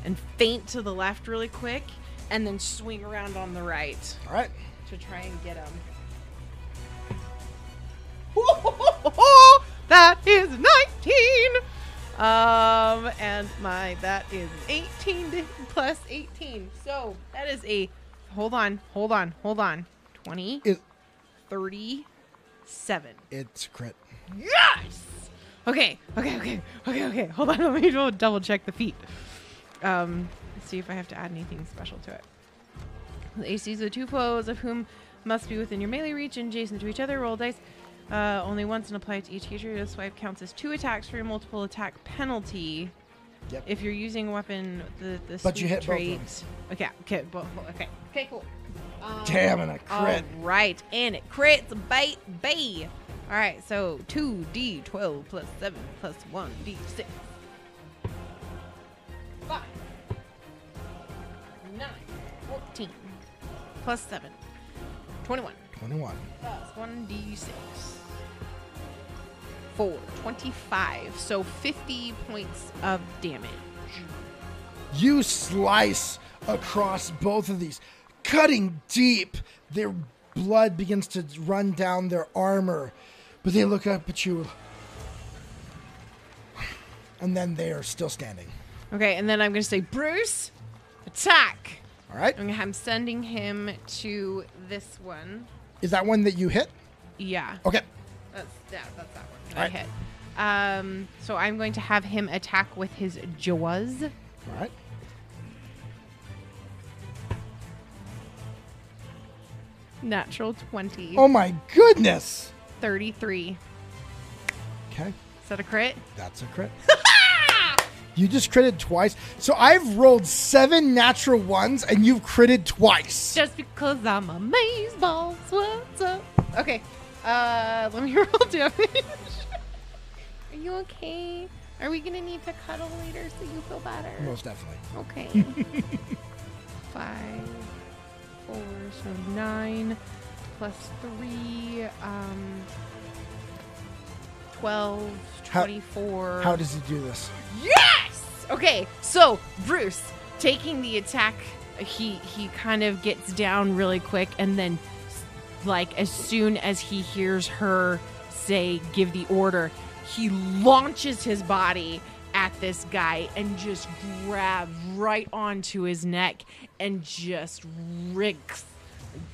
and feint to the left really quick, and then swing around on the right. All right. To try and get him. That is nineteen. Um, and my that is eighteen plus eighteen. So that is a. Hold on, hold on, hold on. Twenty. It, Thirty. Seven. It's crit. Yes! Okay, okay, okay, okay, okay. Hold on, let me double check the feat. Um, let's see if I have to add anything special to it. The A Cs of the two foes of whom must be within your melee reach and adjacent to each other. Roll dice uh, only once and apply to each creature. This swipe counts as two attacks for your multiple attack penalty. Yep. If you're using a weapon, the the but you hit trait. Both okay, okay, bo- okay, okay, cool. Um, Damn, and a crit. All right, and it crits, bait, bay. All right, so two d twelve plus seven plus one d six. five. nine. fourteen. Plus seven. twenty-one. twenty-one. Plus one d six. four. twenty-five. So fifty points of damage. You slice across both of these. Cutting deep, their blood begins to run down their armor, but they look up at you, and then they are still standing. Okay, and then I'm going to say, Bruce, attack. All right. I'm, I'm sending him to this one. Is that one that you hit? Yeah. Okay. That's, yeah, that's that one that I hit. Um, so I'm going to have him attack with his jaws. All right. Natural twenty. Oh my goodness. thirty-three. Okay. Is that a crit? That's a crit. You just critted twice. So I've rolled seven natural ones, and you've critted twice. Just because I'm amazed balls. What's up? Okay. Uh, let me roll damage. Are you okay? Are we going to need to cuddle later so you feel better? Most definitely. Okay. Five, four, so nine, plus three, um, twelve, twenty-four. How, how does he do this? Yes! Okay, so Bruce, taking the attack, he, he kind of gets down really quick, and then, like, as soon as he hears her say, give the order, he launches his body at this guy and just grabs right onto his neck and just wrigs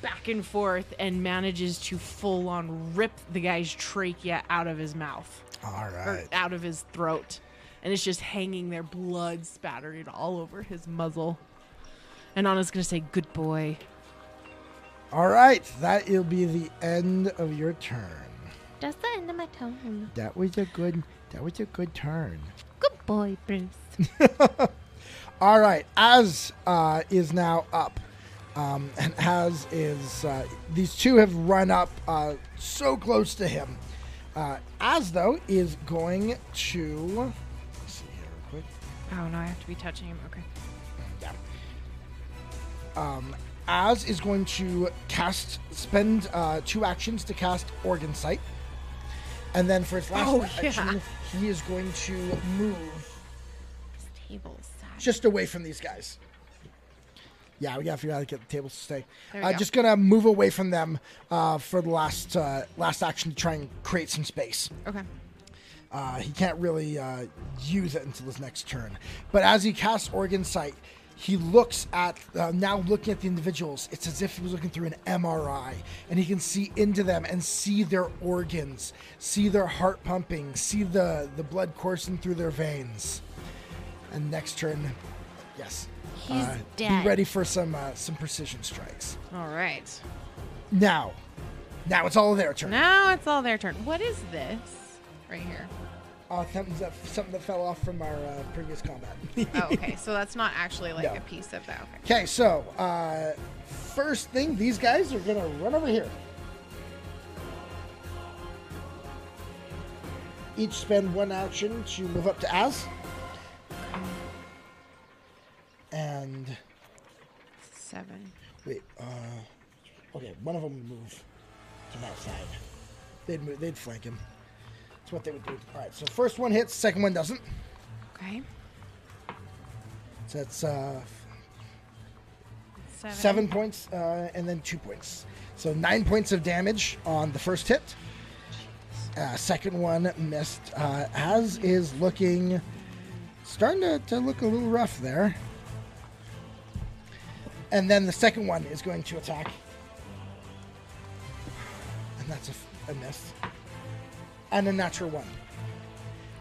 back and forth and manages to full on rip the guy's trachea out of his mouth. All right. Or out of his throat. And it's just hanging there, blood spattered all over his muzzle. And Anna's going to say, good boy. All right. That will be the end of your turn. That's the end of my turn. That was a good, that was a good turn. Good boy, Bruce. All right. Az uh, is now up. Um, and Az is... Uh, these two have run up uh, so close to him. Uh, Az, though, is going to... Let me see here real quick. Oh, no. I have to be touching him. Okay. Yeah. Um, Az is going to cast... Spend uh, two actions to cast Organ Sight. And then for its last oh, yeah. action, he is going to move just away from these guys. Yeah, we got to figure out how to get the tables to stay. Uh, just going to move away from them uh, for the last uh, last action to try and create some space. Okay. Uh, he can't really uh, use it until his next turn. But as he casts Organ Sight, he looks at, uh, now looking at the individuals, it's as if he was looking through an M R I, and he can see into them and see their organs, see their heart pumping, see the, the blood coursing through their veins. And next turn, yes. He's uh, dead. Be ready for some uh, some precision strikes. All right. Now. Now it's all their turn. Now it's all their turn. What is this right here? Uh, something, that, something that fell off from our uh, previous combat. Oh, okay. So that's not actually like no. a piece of that. Okay, okay so uh, first thing, these guys are going to run over here. Each spend one action to move up to Az. And... Seven. Wait, uh... Okay, one of them would move to that side. They'd, move, they'd flank him. What they would do. All right, so first one hits, second one doesn't. Okay. So that's uh, seven. seven points uh, and then two points. So nine points of damage on the first hit. Uh, second one missed. Uh, Az is looking, starting to, to look a little rough there. And then the second one is going to attack. And that's a, a miss. And a natural one.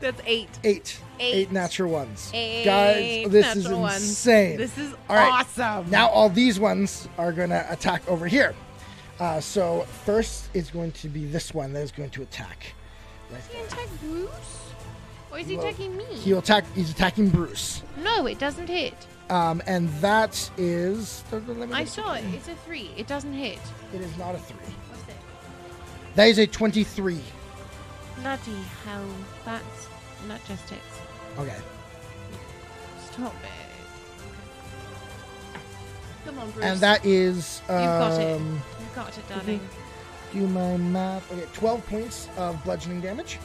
That's eight. Eight. Eight, eight natural ones. Eight Guys, this is insane. Ones. This is all right. awesome. Now all these ones are going to attack over here. Uh, so first is going to be this one that is going to attack. Right is he attack Bruce? Or is he well, attacking me? He'll attack, he's attacking Bruce. No, it doesn't hit. Um, and that is... I saw it. It's a three. It doesn't hit. It is not a three. What's it? That is a twenty-three. Bloody hell, that's not just it. Okay. Stop it. Come on, Bruce. And that is... Um, You've got it. You've got it, darling. Do my math. Okay, twelve points of bludgeoning damage.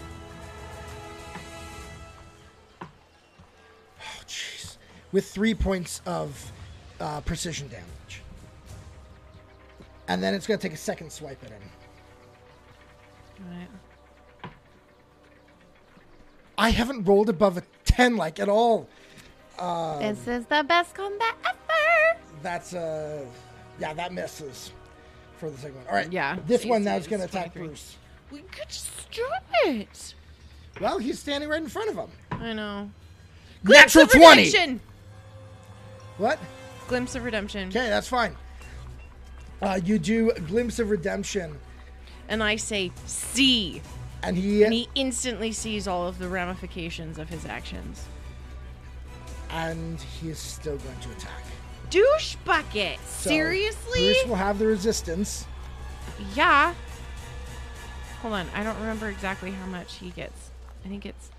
Oh, jeez. With three points of uh, precision damage. And then it's going to take a second swipe at him. All right. I haven't rolled above a ten, like, at all. Um, this is the best combat ever. That's, uh, yeah, that misses for the second one. All right. Yeah. This one now is going to attack Bruce. We could stop it. Well, he's standing right in front of him. I know. Glimpse Natural of twenty. Redemption. What? Glimpse of redemption. Okay, that's fine. Uh, you do a glimpse of redemption. And I say, see. And he, and he instantly sees all of the ramifications of his actions. and he is still going to attack. Douche bucket! So seriously? Bruce will have the resistance. Yeah. Hold on, I don't remember exactly how much he gets. I think it's...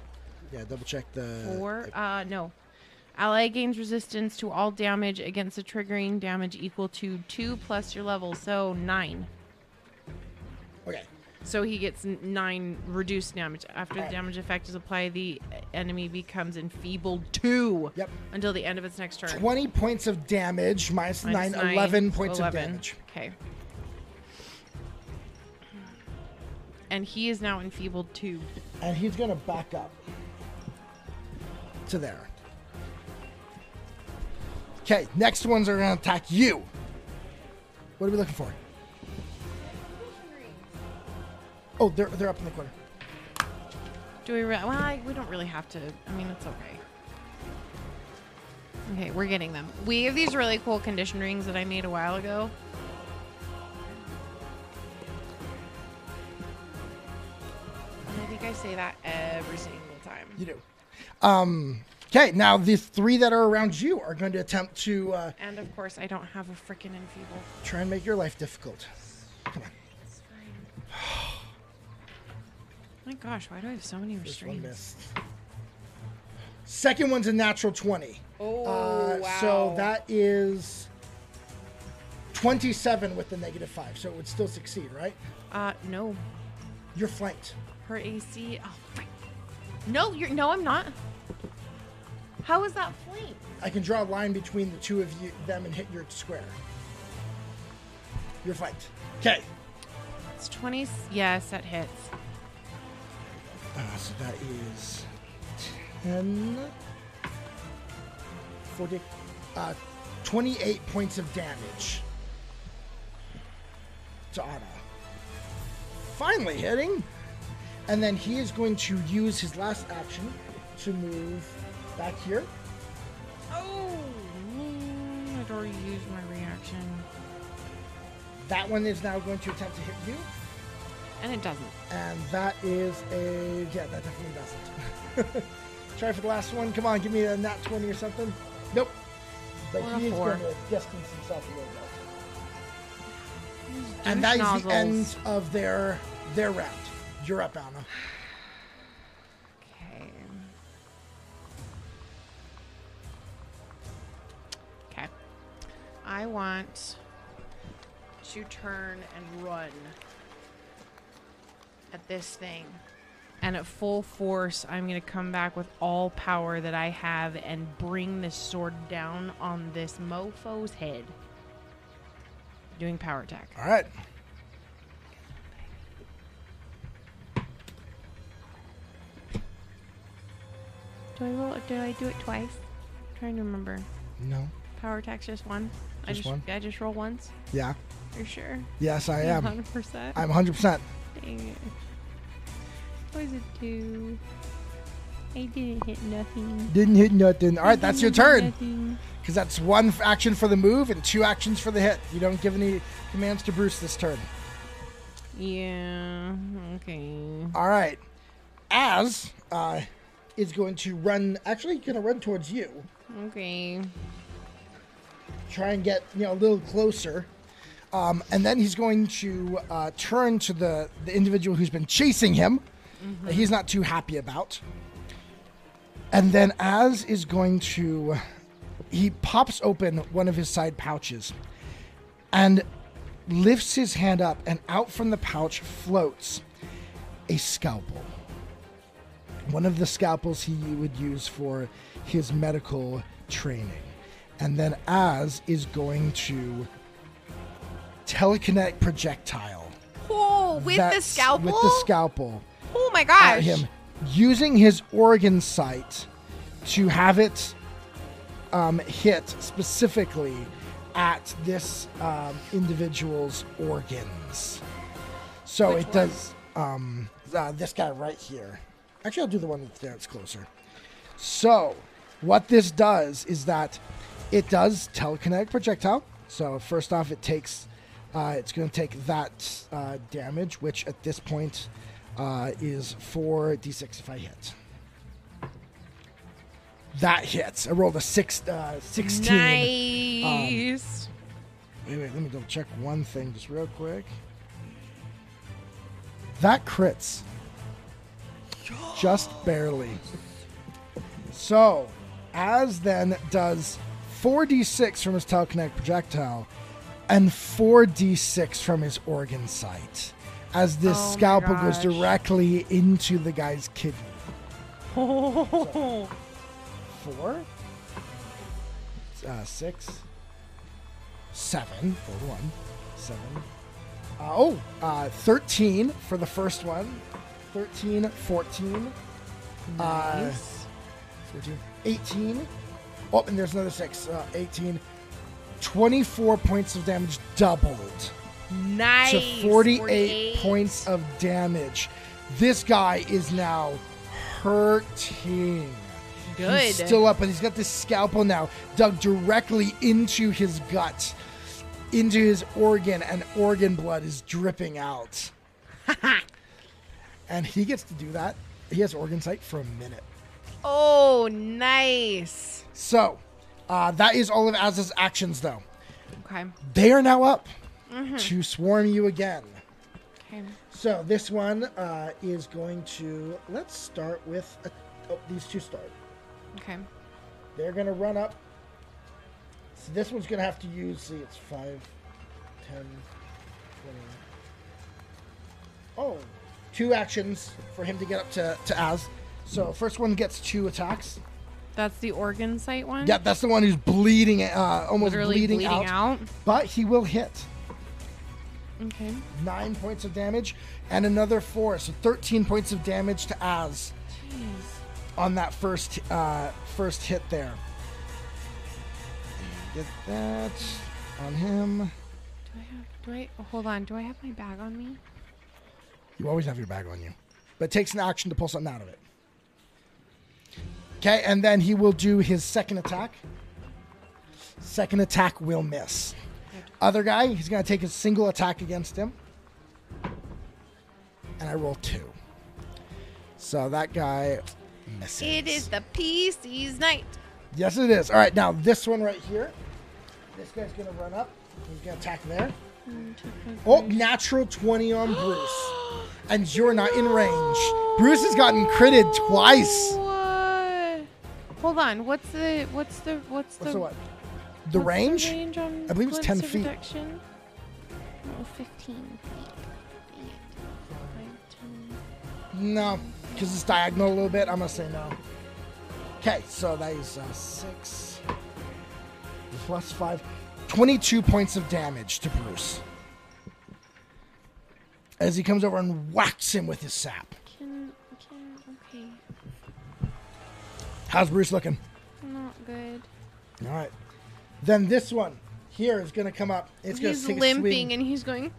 Yeah, double check the... Four? The, uh, no. Ally gains resistance to all damage against a triggering damage equal to two plus your level, so nine. Okay. So he gets nine reduced damage. After the damage effect is applied, the enemy becomes enfeebled two yep. until the end of its next turn. twenty points of damage, minus, minus nine, nine, eleven points eleven. Of damage. Okay. And he is now enfeebled two. And he's going to back up to there. Okay, next ones are going to attack you. What are we looking for? Oh, they're they're up in the corner. Do we? Re well, I, we don't really have to. I mean, it's okay. Okay, we're getting them. We have these really cool condition rings that I made a while ago. And I think I say that every single time. You do. Um. Okay, now the three that are around you are going to attempt to... Uh, and, of course, I don't have a freaking enfeeble. Try and make your life difficult. Come on. It's fine. Oh, my gosh, why do I have so many restraints? One Second one's a natural twenty. Oh, uh, wow. So that is twenty-seven with the negative five, so it would still succeed, right? Uh, no. You're flanked. Her A C... Oh, my... No, you're... No, I'm not. How is that flank? I can draw a line between the two of you, them and hit your square. Your fight. Okay. It's twenty. Yes, that hits. Uh, so that is ten, forty, uh, twenty-eight points of damage to Anna. Finally hitting. And then he is going to use his last action to move back here. Oh, I'd already used my reaction. That one is now going to attempt to hit you. And it doesn't. And that is a... Yeah, that definitely doesn't. Try for the last one. Come on, give me a nat twenty or something. Nope. But well, he is going to distance himself a little bit. And that nozzles. Is the end of their, their round. You're up, Anna. I want to turn and run at this thing. And at full force, I'm going to come back with all power that I have and bring this sword down on this mofo's head. Doing power attack. All right. Do I roll, do I do it twice? I'm trying to remember. No. Power attack's just one. Just I just one. I just roll once. Yeah. You're sure? Yes, I am. Hundred percent. I'm hundred percent. Dang it! What does it do? I didn't hit nothing. Didn't hit nothing. All right, that's your turn. Because that's one action for the move and two actions for the hit. You don't give any commands to Bruce this turn. Yeah. Okay. All right. Az uh, is going to run. Actually, he's going to run towards you. Okay. Try and get, you know, a little closer. Um, and then he's going to uh, turn to the, the individual who's been chasing him. Mm-hmm. That he's not too happy about. And then Az is going to... He pops open one of his side pouches and lifts his hand up, and out from the pouch floats a scalpel. One of the scalpels he would use for his medical training. And then Az is going to telekinetic projectile. Oh, with the scalpel? With the scalpel. Oh my gosh. At him, using his organ sight to have it um, hit specifically at this um, individual's organs. So Which it one? does um, uh, this guy right here. Actually, I'll do the one that's closer. So what this does is that it does telekinetic projectile. So first off, it takes, uh, it's going to take that uh, damage, which at this point uh, is four d six if I hit. That hits. I rolled a six, uh, sixteen. Nice. Um, wait, wait. Let me double check one thing just real quick. That crits. Just barely. So, Az then does four d six from his telekinetic projectile and four d six from his organ sight as this oh scalpel goes directly into the guy's kidney. Oh. So, four? Uh, six? Seven. Four to one. Seven. Uh, oh, uh, thirteen for the first one. thirteen, fourteen. Nice. Uh, fourteen. eighteen. Oh, and there's another six. Uh, eighteen. twenty-four points of damage doubled. Nice. To forty-eight, forty-eight points of damage. This guy is now hurting. Good. He's still up, but he's got this scalpel now dug directly into his gut, into his organ, and organ blood is dripping out. And he gets to do that. He has organ sight for a minute. Oh, nice. So, uh, that is all of Az's actions, though. Okay. They are now up mm-hmm. to swarm you again. Okay. So, this one uh, is going to... Let's start with... A, oh, these two start. Okay. They're going to run up. So, this one's going to have to use... See, it's five, ten, twenty. Oh, two actions for him to get up to, to Az. So first one gets two attacks. That's the organ site one? Yeah, that's the one who's bleeding, uh, almost Literally bleeding, bleeding out, out. But he will hit. Okay. Nine points of damage and another four. So thirteen points of damage to Az. Jeez. On that first, uh, first hit there. Get that on him. Do I have, do I, oh, hold on, do I have my bag on me? You always have your bag on you. But it takes an action to pull something out of it. Okay, and then he will do his second attack. Second attack will miss. Other guy, he's going to take a single attack against him. And I roll two. So that guy misses. It is the P C's night. Yes, it is. All right, now this one right here. This guy's going to run up. He's going to attack there. Oh, natural twenty on Bruce. And you're not in range. Bruce has gotten critted twice. Hold on. What's the what's the what's, what's the, the what? The what's range? The range on I believe it's ten feet. Reduction? No, fifteen feet. eight, five, ten. No, because it's diagonal a little bit. I'm gonna say no. Okay, so that is uh, six plus five, twenty-two points of damage to Bruce as he comes over and whacks him with his sap. Can, can, okay. How's Bruce looking? Not good. All right. Then this one here is going to come up. It's going to take a swing. He's limping and he's going.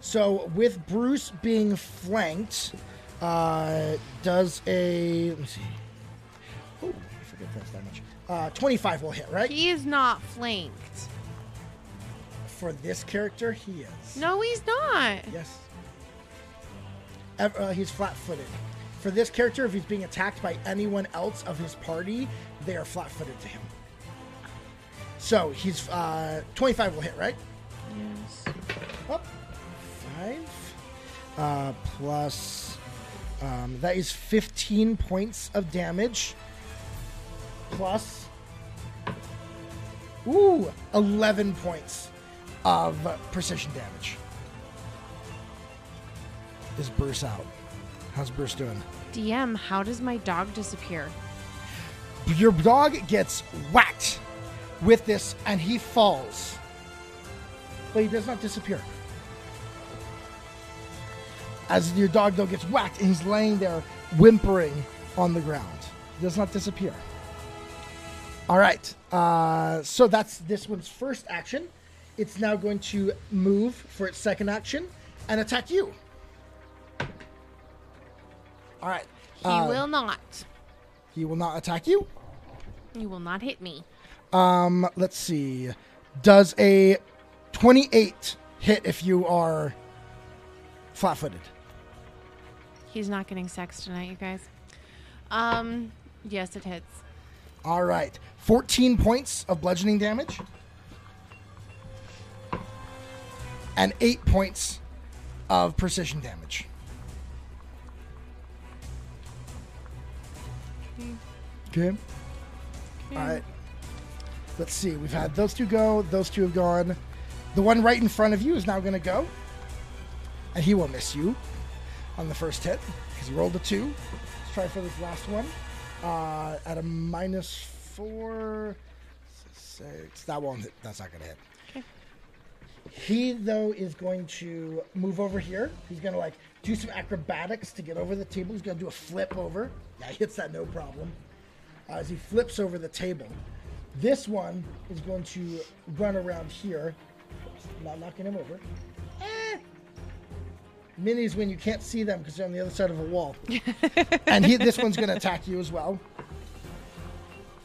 So with Bruce being flanked, uh, does a... Let me see. Oh, I forget that's that much. Uh, twenty-five will hit, right? He is not flanked. For this character, he is. No, he's not. Yes. Uh, he's flat-footed. For this character, if he's being attacked by anyone else of his party, they are flat-footed to him. So he's uh, twenty-five will hit, right? Yes. Oh, five uh, plus um, that is fifteen points of damage. Plus, ooh, eleven points of precision damage. Is Bruce out? How's Bruce doing? D M, how does my dog disappear? Your dog gets whacked with this and he falls. But he does not disappear. As your dog, though, gets whacked and he's laying there whimpering on the ground. He does not disappear. All right. Uh, so that's this one's first action. It's now going to move for its second action and attack you. All right. He uh, will not. He will not attack you. You will not hit me. Um. Let's see. Does a twenty-eight hit if you are flat-footed? He's not getting sex tonight, you guys. Um, yes, it hits. All right. fourteen points of bludgeoning damage. And eight points of precision damage. Okay. Okay. All right. Let's see. We've had those two go. Those two have gone. The one right in front of you is now going to go. And he will miss you on the first hit because he rolled a two. Let's try for this last one. Uh, at a minus four, six. That won't hit. That's not going to hit. Okay. He, though, is going to move over here. He's going to, like, do some acrobatics to get over the table. He's going to do a flip over. Yeah, he hits that no problem. Uh, as he flips over the table. This one is going to run around here. Oops, not knocking him over. Eh. Minis when you can't see them because they're on the other side of a wall. And he, this one's going to attack you as well.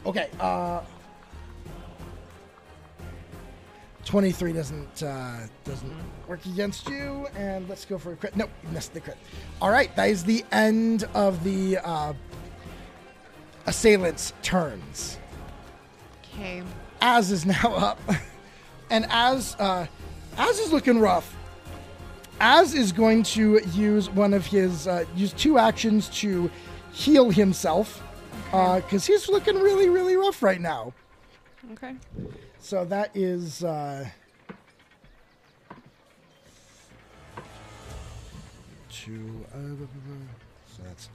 Okay. Uh, twenty-three doesn't uh, doesn't work against you. And let's go for a crit. No, you missed the crit. All right. That is the end of the uh, assailant's turns. Okay. Az is now up. And Az, uh, Az is looking rough. Az is going to use one of his, uh, use two actions to heal himself. Because okay. uh, he's looking really, really rough right now. Okay. So that is, uh, two, uh, so that's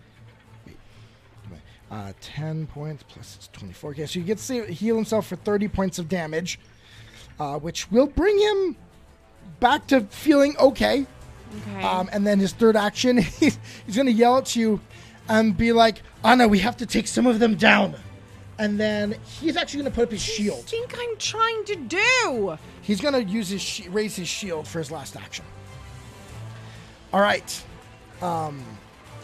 Uh, ten points plus it's twenty-four. Okay, so you get to heal himself for thirty points of damage, uh, which will bring him back to feeling okay. Okay. Um, and then his third action, he's, he's going to yell at you and be like, Anna, we have to take some of them down. And then he's actually going to put up his shield. What do you think I'm trying to do? He's going to use his sh- raise his shield for his last action. All right. Um...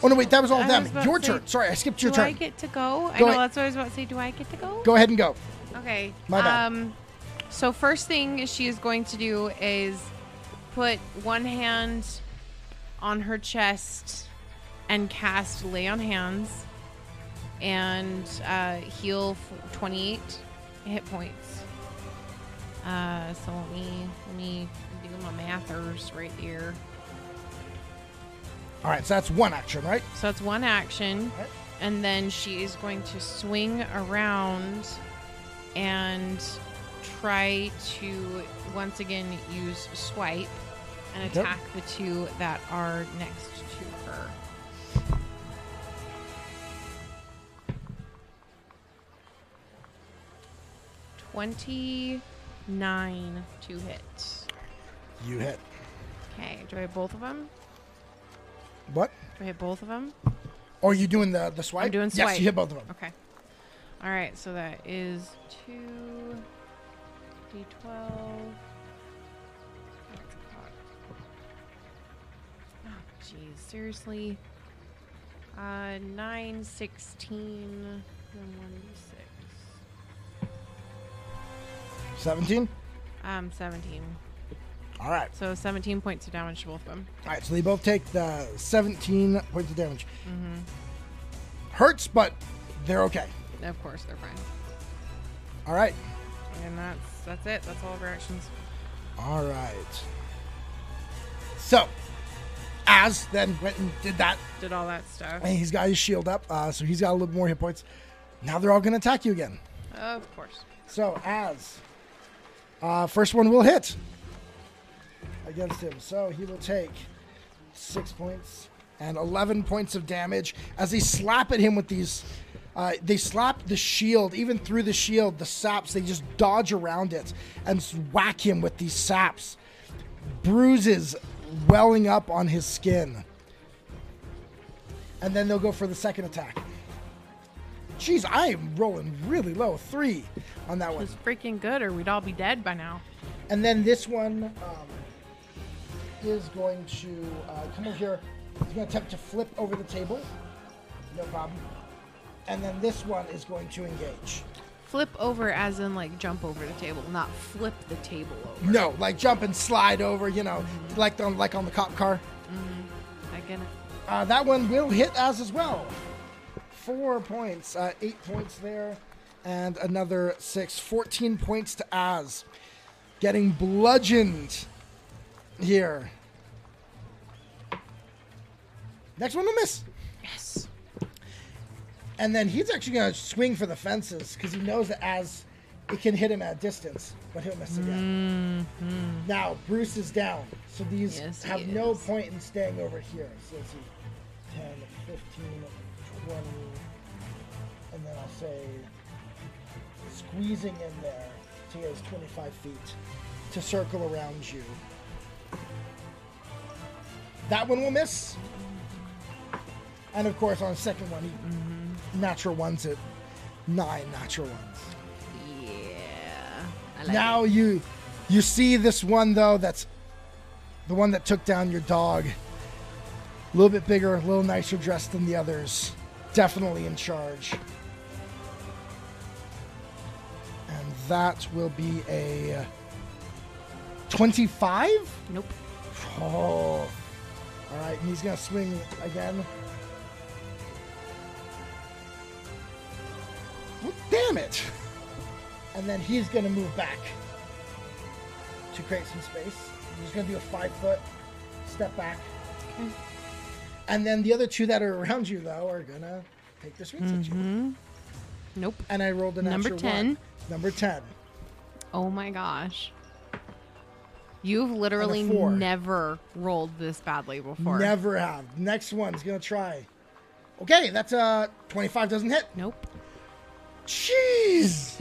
Oh, no, wait, that was all of them. Your turn. Say, Sorry, I skipped your do turn. Do I get to go? go I know, ahead. That's what I was about to say. Do I get to go? Go ahead and go. Okay. My bad. Um, so first thing she is going to do is put one hand on her chest and cast Lay on Hands and uh, heal for twenty-eight hit points. Uh, so let me, let me do my mathers right there. All right, so that's one action, right? So that's one action. Right. And then she is going to swing around and try to, once again, use Swipe and attack yep. the two that are next to her. twenty-nine to hit. You hit. Okay, do I have both of them? What? Do I hit both of them? Or are you doing the, the swipe? I'm doing swipe. Yes, you hit both of them. Okay. All right, so that is two d twelve. Oh, jeez, seriously. Uh, nine, sixteen, then one d six. seventeen? Um, seventeen. All right. So seventeen points of damage to both of them. All right. So they both take the seventeen points of damage. Mm-hmm. Hurts, but they're okay. Of course, they're fine. All right. And that's that's it. That's all of our actions. All right. So, Az then went and did that. Did all that stuff. And he's got his shield up, uh, so he's got a little more hit points. Now they're all going to attack you again. Of course. So, Az. Uh, first one will hit. Against him, so he will take six points and eleven points of damage as they slap at him with these uh, they slap the shield, even through the shield the saps, they just dodge around it and whack him with these saps, bruises welling up on his skin, and then they'll go for the second attack. Jeez, I am rolling really low. Three on that one. It was freaking good or we'd all be dead by now. And then this one um is going to uh, come over here. He's going to attempt to flip over the table. No problem. And then this one is going to engage. Flip over as in, like, jump over the table, not flip the table over. No, like jump and slide over, you know, mm-hmm. like, the, like on the cop car. Mm-hmm. I get it. Uh, that one will hit Az as well. four points, uh, eight points there, and another six. fourteen points to Az. Getting bludgeoned here. Next one to miss. Yes. And then he's actually going to swing for the fences because he knows that Az, it can hit him at a distance, but he'll miss again. Mm-hmm. Now, Bruce is down, so these yes, have no is. point in staying over here. So let's see. ten, fifteen, twenty, and then I'll say squeezing in there to get his twenty-five feet to circle around you. That one will miss. And of course, on the second one, he mm-hmm. natural ones at nine natural ones. Yeah. I like now it. you you see this one, though, that's the one that took down your dog. A little bit bigger, a little nicer dressed than the others. Definitely in charge. And that will be a twenty-five? Nope. Oh. All right, and he's going to swing again. Well, damn it! And then he's going to move back to create some space. He's going to do a five-foot step back. Okay. And then the other two that are around you, though, are going to take the swings at you. Nope. And I rolled an extra one. Number ten. Oh, my gosh. You've literally never rolled this badly before. Never have. Next one's going to try. Okay, that's uh, twenty-five doesn't hit. Nope. Jeez.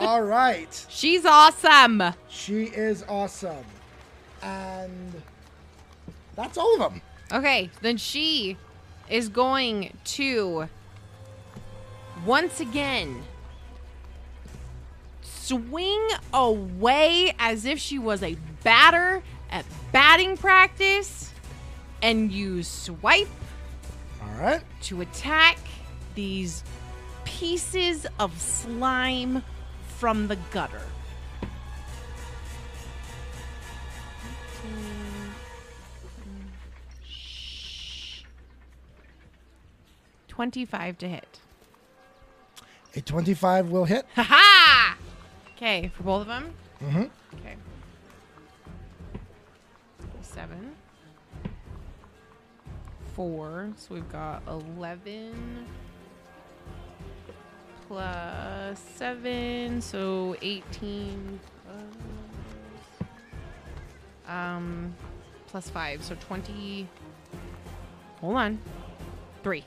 All right. She's awesome. She is awesome. And that's all of them. Okay, then she is going to once again swing away as if she was a batter at batting practice and use swipe All right. to attack these pieces of slime from the gutter. twenty-five to hit. A twenty-five will hit. Ha ha! Okay, for both of them? Mm-hmm. Okay. Seven. Four. So we've got eleven plus seven. So eighteen plus, um, plus five. So twenty. Hold on. Three.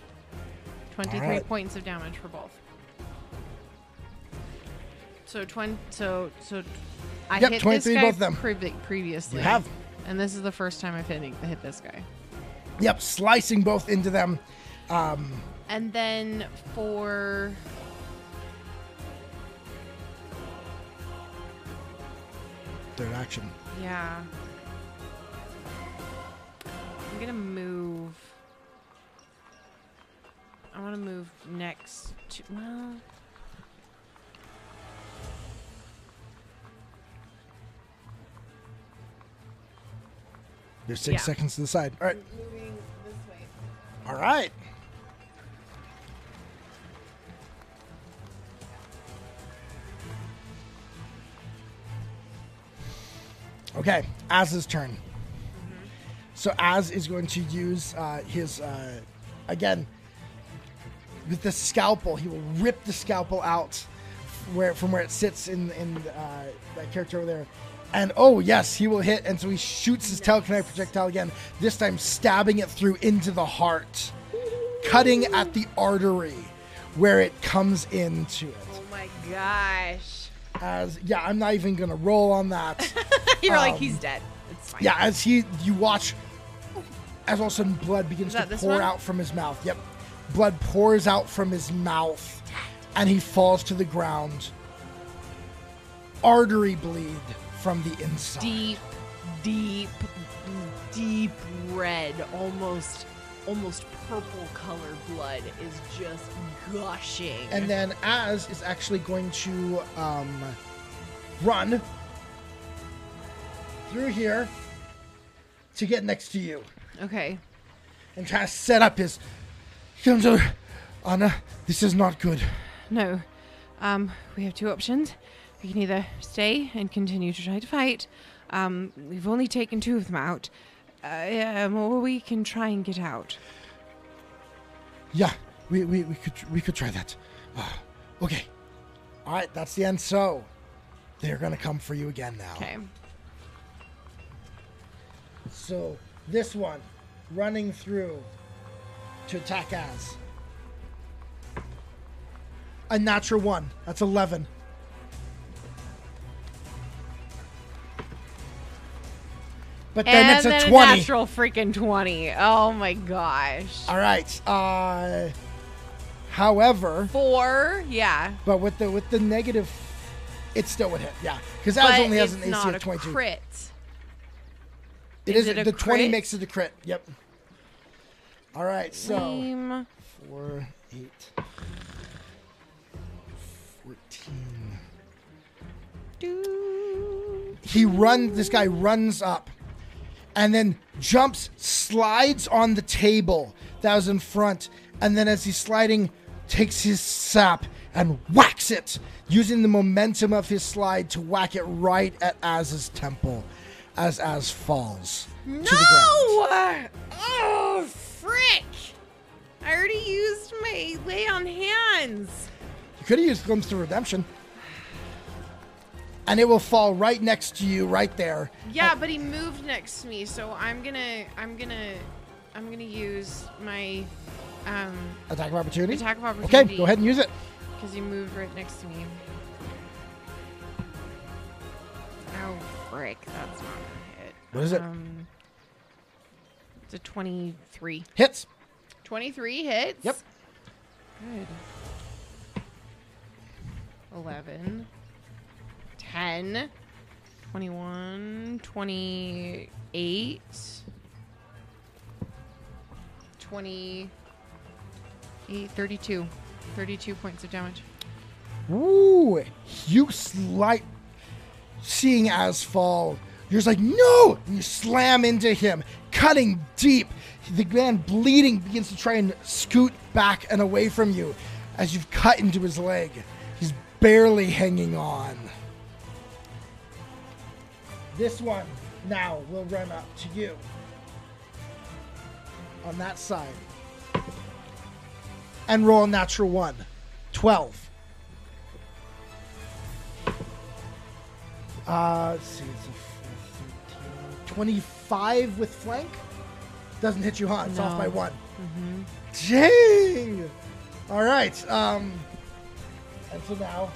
twenty-three right. points of damage for both. So twenty. So so, I yep, hit this guy both them. Pre- previously. You have, and this is the first time I've hit hit this guy. Yep, slicing both into them. Um, and then for third action. Yeah, I'm gonna move. I want to move next to... Well... There's six yeah. seconds to the side. All right. Moving this way. All right. Okay. Az's turn. Mm-hmm. So Az is going to use uh, his... Uh, again... With the scalpel, he will rip the scalpel out where from where it sits in in uh, that character over there. And oh, yes, he will hit. And so he shoots his yes. telekinetic projectile again, this time stabbing it through into the heart, cutting at the artery where it comes into it. Oh, my gosh. As Yeah, I'm not even going to roll on that. You're um, like, he's dead. It's fine. Yeah, as he, you watch, as all of a sudden blood begins to pour one? out from his mouth. Yep. Blood pours out from his mouth, and he falls to the ground. Artery bleed from the inside. Deep, deep, deep red, almost, almost purple color blood is just gushing. And then Az is actually going to um, run through here to get next to you. Okay. And try to set up his... Comes over, Anna, this is not good. No. Um, we have two options. We can either stay and continue to try to fight. Um, we've only taken two of them out. Uh, um, or we can try and get out. Yeah, we, we, we could we could try that. Uh, okay. All right, that's the end. So they're going to come for you again now. Okay. So this one, running through to attack Az. A natural one. That's eleven. But then and it's a then twenty. A natural freaking twenty. Oh my gosh. All right. Uh, however. Four. Yeah. But with the with the negative, it still would hit. Yeah. Because Az only has an A C of twenty-two. Crit. It is, is it the crit? twenty makes it a crit. Yep. All right. So. Lame. Four, eight, fourteen. Doo. He runs. This guy runs up. And then jumps, slides on the table that was in front. And then as he's sliding, takes his sap and whacks it, using the momentum of his slide to whack it right at Az's temple as Az falls no! to the ground. Oh, frick! I already used my lay on hands. You could have used Glimpse to Redemption. And it will fall right next to you, right there. Yeah, uh, but he moved next to me, so I'm gonna, I'm gonna, I'm gonna use my um, attack of opportunity. Attack of opportunity. Okay, go ahead and use it. Because he moved right next to me. Oh frick, that's not a hit. What is it? Um, it's a twenty-three. Hits. Twenty-three hits. Yep. Good. Eleven. ten, twenty-one, twenty-eight, twenty-eight, thirty-two. thirty-two points of damage. Ooh, you slight, seeing Az fall, you're just like, no! And you slam into him, cutting deep. The man bleeding begins to try and scoot back and away from you as you've cut into his leg. He's barely hanging on. This one now will run up to you on that side and roll a natural one. twelve. Uh, let's see, it's a twenty-five with flank. Doesn't hit you, huh? It's no. Off by one. Mm-hmm. Dang! All right. Um, and so now...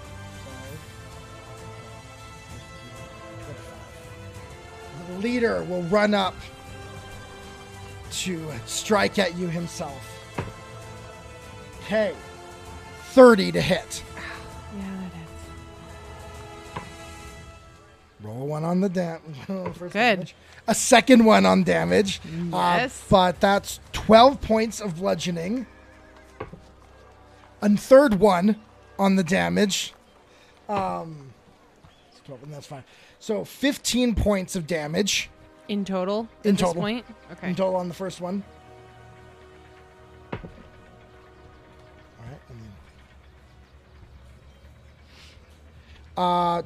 Leader will run up to strike at you himself. Okay. thirty to hit. Yeah, that hits. Roll one on the damage. Good. Damage. A second one on damage. Yes. Uh, but that's twelve points of bludgeoning. And third one on the damage. Um, and that's fine. So fifteen points of damage. In total? In at total. This point? Okay. In total on the first one. All right. And then. Uh,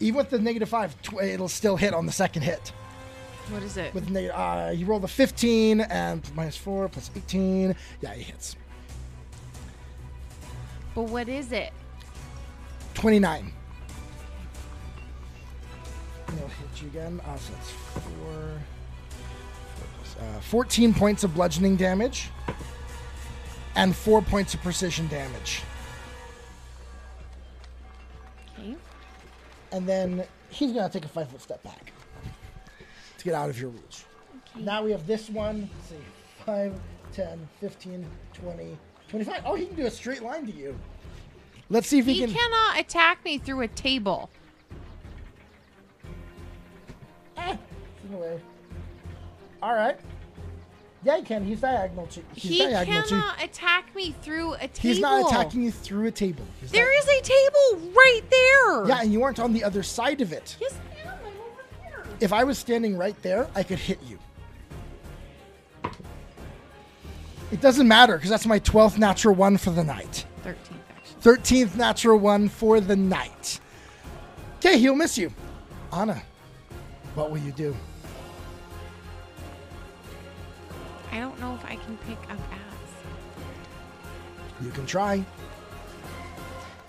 even with the negative five, tw- it'll still hit on the second hit. What is it? With neg- uh, you roll the fifteen and minus four plus eighteen. Yeah, it hits. But what is it? twenty-nine. It'll hit you again. Uh, so that's four, uh, fourteen points of bludgeoning damage and four points of precision damage. Okay. And then he's going to take a five foot step back to get out of your reach. Okay. Now we have this one. Let's see. five, ten, fifteen, twenty, twenty-five. Oh, he can do a straight line to you. Let's see if he, he can. He cannot attack me through a table. Ah, away. All right. Yeah, he can. He's diagonal to. He's he diagonal cannot to. attack me through a table. He's not attacking you through a table. He's there not... is a table right there. Yeah, and you aren't on the other side of it. Yes, I am. I'm over here. If I was standing right there, I could hit you. It doesn't matter because that's my twelfth natural one for the night. thirteenth, actually. thirteenth natural one for the night. Okay, he'll miss you. Anna, what will you do? I don't know if I can pick up Az. You can try.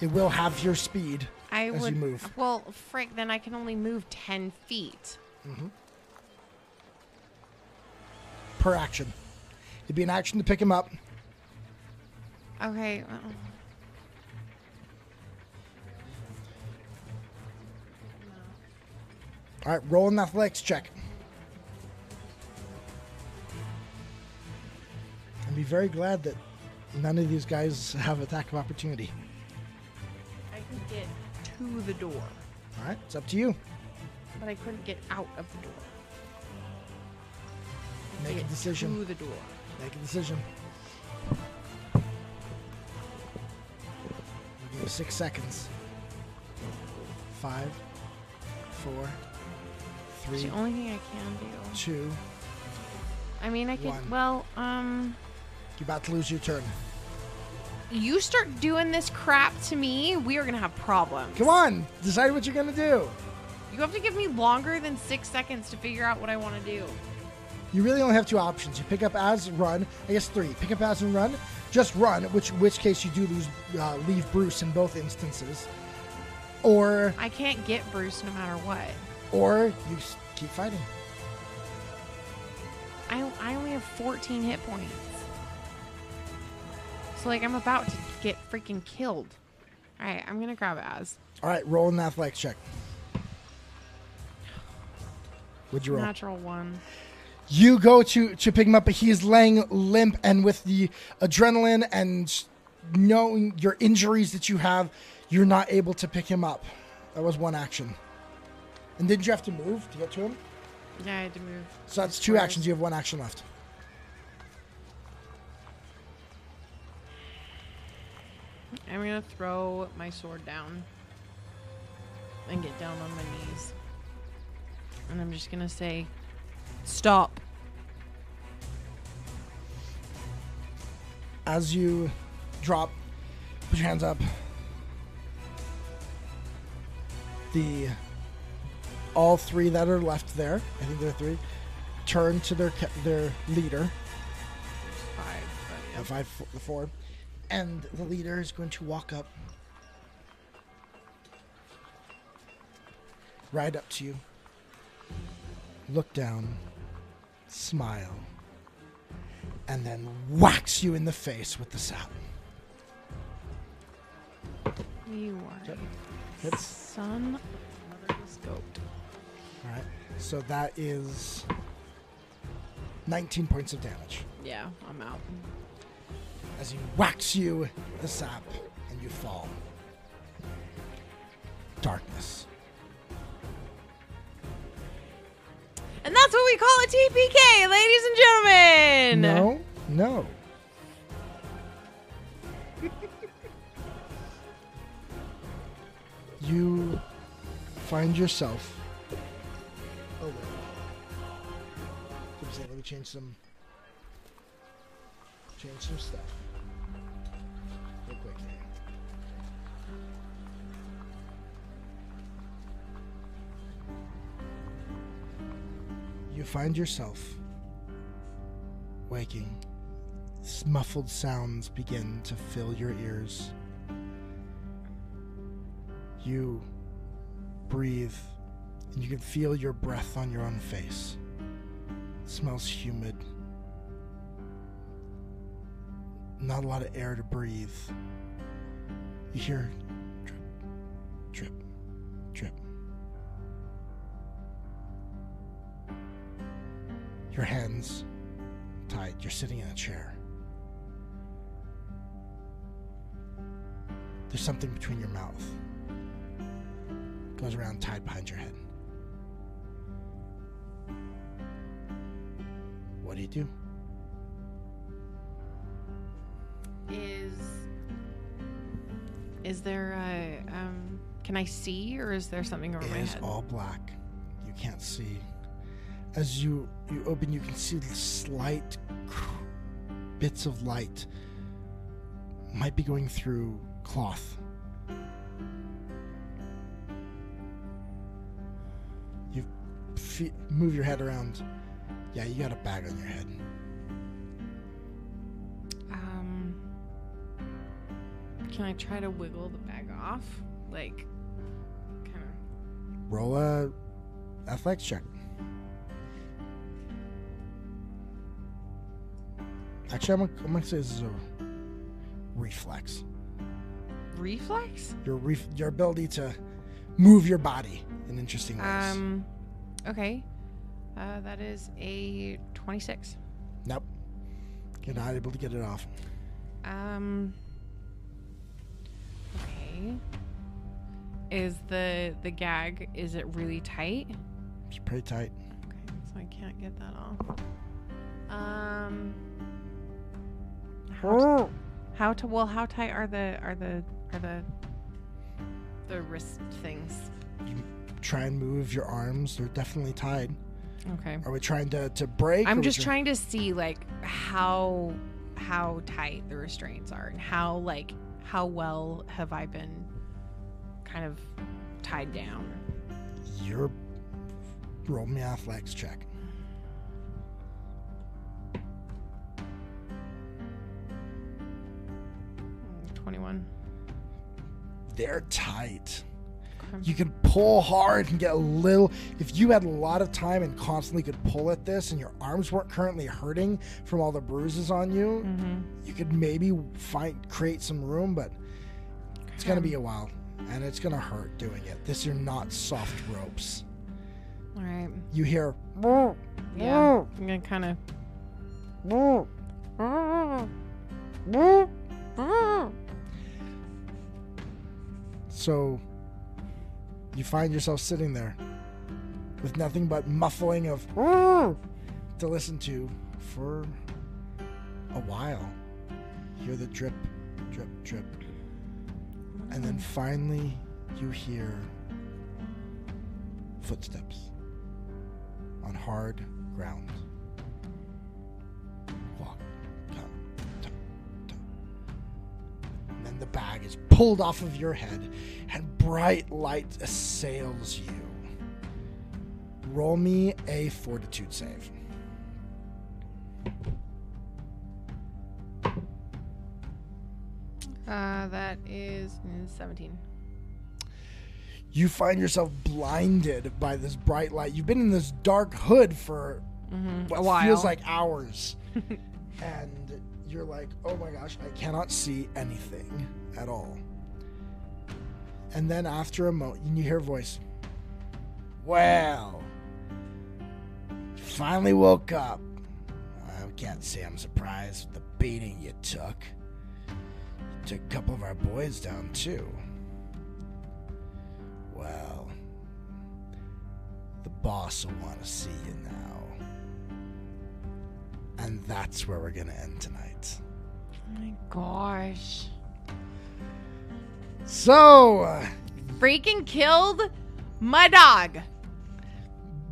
It will have your speed I as would, you move. Well, frick, then I can only move ten feet. Mm-hmm. Per action. It'd be an action to pick him up. Okay. Uh-oh. All right, roll an athletics check. I'd be very glad that none of these guys have attack of opportunity. I can get to the door. All right, it's up to you. But I couldn't get out of the door. Make get a decision. To the door. Make a decision. We'll give six seconds. Five, four, three. It's the only thing I can do. Two. I mean, I can. Well, um. You're about to lose your turn. You start doing this crap to me, we are gonna have problems. Come on, decide what you're gonna do. You have to give me longer than six seconds to figure out what I want to do. You really only have two options. You pick up Az, run. I guess three. Pick up Az and run. Just run, which which case you do lose, uh, leave Bruce in both instances. Or I can't get Bruce no matter what. Or you keep fighting. I I only have fourteen hit points, so like I'm about to get freaking killed. All right, I'm gonna grab Az. All right, roll an athletics check. What'd you roll? Natural one. You go to, to pick him up, but he is laying limp, and with the adrenaline and knowing your injuries that you have, you're not able to pick him up. That was one action. And didn't you have to move to get to him? Yeah, I had to move. So that's two actions. You have one action left. I'm going to throw my sword down and get down on my knees. And I'm just going to say... Stop. As you drop, put your hands up. The all three that are left there, I think there are three, turn to their their leader. Five, yeah. five, four, and the leader is going to walk up, right up to you, look down. Smile, and then whacks you in the face with the sap. You are yep. Hits. Son of a... All right, so that is nineteen points of damage. Yeah, I'm out. As he whacks you with the sap, and you fall. Darkness. And that's what we call a T P K, ladies and gentlemen. No, no. You find yourself. Oh wait. Let me change some. Change some stuff. Real quick. You find yourself waking. Muffled sounds begin to fill your ears. You breathe, and you can feel your breath on your own face. It smells humid. Not a lot of air to breathe. You hear drip, drip, drip. Your hands tied. You're sitting in a chair. There's something between your mouth. It goes around tied behind your head. What do you do? Is is there a um, can I see, or is there something over it my head? It is all black. You can't see. As you, you open, you can see the slight bits of light might be going through cloth. You fe- move your head around. Yeah, you got a bag on your head. Um, can I try to wiggle the bag off? Like, kind of... Roll a athletics check. Actually, I'm gonna, I'm gonna say this is a reflex. Reflex? Your ref, your ability to move your body in interesting ways. Um, okay. Uh, that is a twenty-six. Nope. You're not able to get it off. Um. Okay. Is the the gag? Is it really tight? It's pretty tight. Okay, so I can't get that off. Um. How, oh. t- how to? Well, how tight are the are the are the the wrist things? You try and move your arms; they're definitely tied. Okay. Are we trying to, to break? I'm just trying to see like how how tight the restraints are, and how like how well have I been kind of tied down. Your roll me athletics check. twenty-one. They're tight. Okay. You can pull hard and get a little... If you had a lot of time and constantly could pull at this and your arms weren't currently hurting from all the bruises on you, mm-hmm. you could maybe find create some room, but it's okay. going to be a while, and it's going to hurt doing it. These are not soft ropes. All right. You hear... Yeah, I'm going to kind of... So... You find yourself sitting there with nothing but muffling of to listen to for a while. Hear the drip, drip, drip. And then finally you hear footsteps on hard ground. Walk, come, tum, tum. And then the bag is pulled off of your head and bright light assails you. Roll me a fortitude save. Uh, that is seventeen. You find yourself blinded by this bright light. You've been in this dark hood for mm-hmm. what a while. Feels like hours. And you're like, oh my gosh, I cannot see anything at all. And then after a moment, you hear a voice. Well, finally woke up. I can't say I'm surprised with the beating you took. You took a couple of our boys down, too. Well, the boss will want to see you now. And that's where we're going to end tonight. Oh, my gosh. So, uh, freaking killed my dog.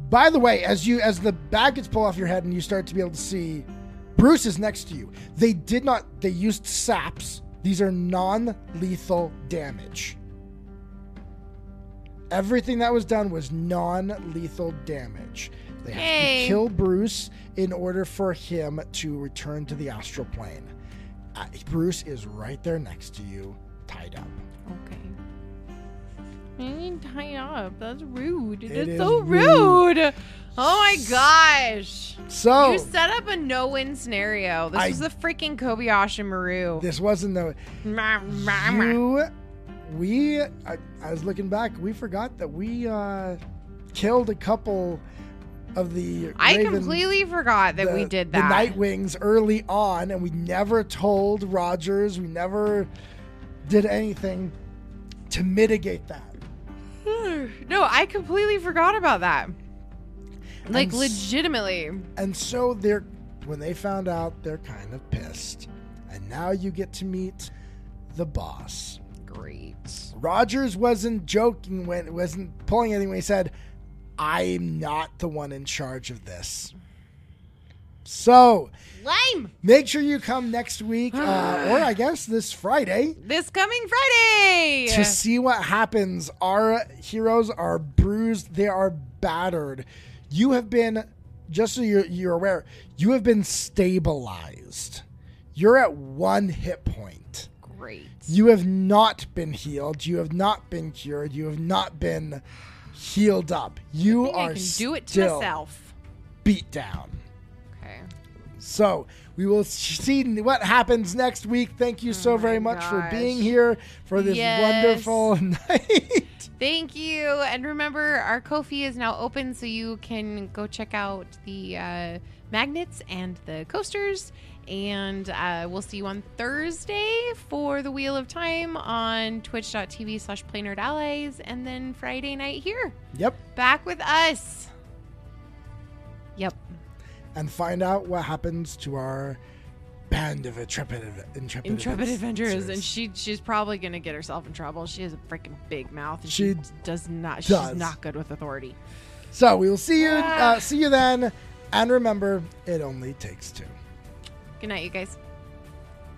By the way, as you as the bag gets pulled off your head and you start to be able to see, Bruce is next to you. They did not. They used saps. These are non-lethal damage. Everything that was done was non-lethal damage. They have hey. to kill Bruce in order for him to return to the astral plane. Uh, Bruce is right there next to you, tied up. Okay. I didn't tie up. That's rude. It That's is so rude. rude. Oh my gosh. So you set up a no-win scenario. This I, was the freaking Kobayashi Maru. This wasn't no. You, we. I, I was looking back. We forgot that we uh, killed a couple of the. I Raven, completely forgot that the, we did that. The Nightwings early on, and we never told Rogers. We never. Did anything to mitigate that. No, I completely forgot about that. Like, and legitimately. And so they're, when they found out, they're kind of pissed. And now you get to meet the boss. Great. Rogers wasn't joking when, wasn't pulling anything when he said, I'm not the one in charge of this. So lame. Make sure you come next week, uh, or I guess this Friday. This coming Friday. To see what happens. Our heroes are bruised. They are battered. You have been, just so you're, you're aware, you have been stabilized. You're at one hit point. Great. You have not been healed. You have not been cured. You have not been healed up. You are I can do it to myself. Beat down. Okay. So we will see what happens next week. Thank you so oh very much gosh. for being here for this yes. wonderful night. Thank you. And remember, our Ko-fi is now open, so you can go check out the uh, magnets and the coasters. And uh, we'll see you on Thursday for the Wheel of Time on twitch.tv slash playnerdallies. And then Friday night here. Yep. Back with us. Yep. And find out what happens to our band of intrepid, intrepid, intrepid adventurers. adventurers. And she she's probably going to get herself in trouble. She has a freaking big mouth. And she, she does not. She's does. not good with authority. So we will see you. Ah. Uh, see you then. And remember, it only takes two. Good night, you guys.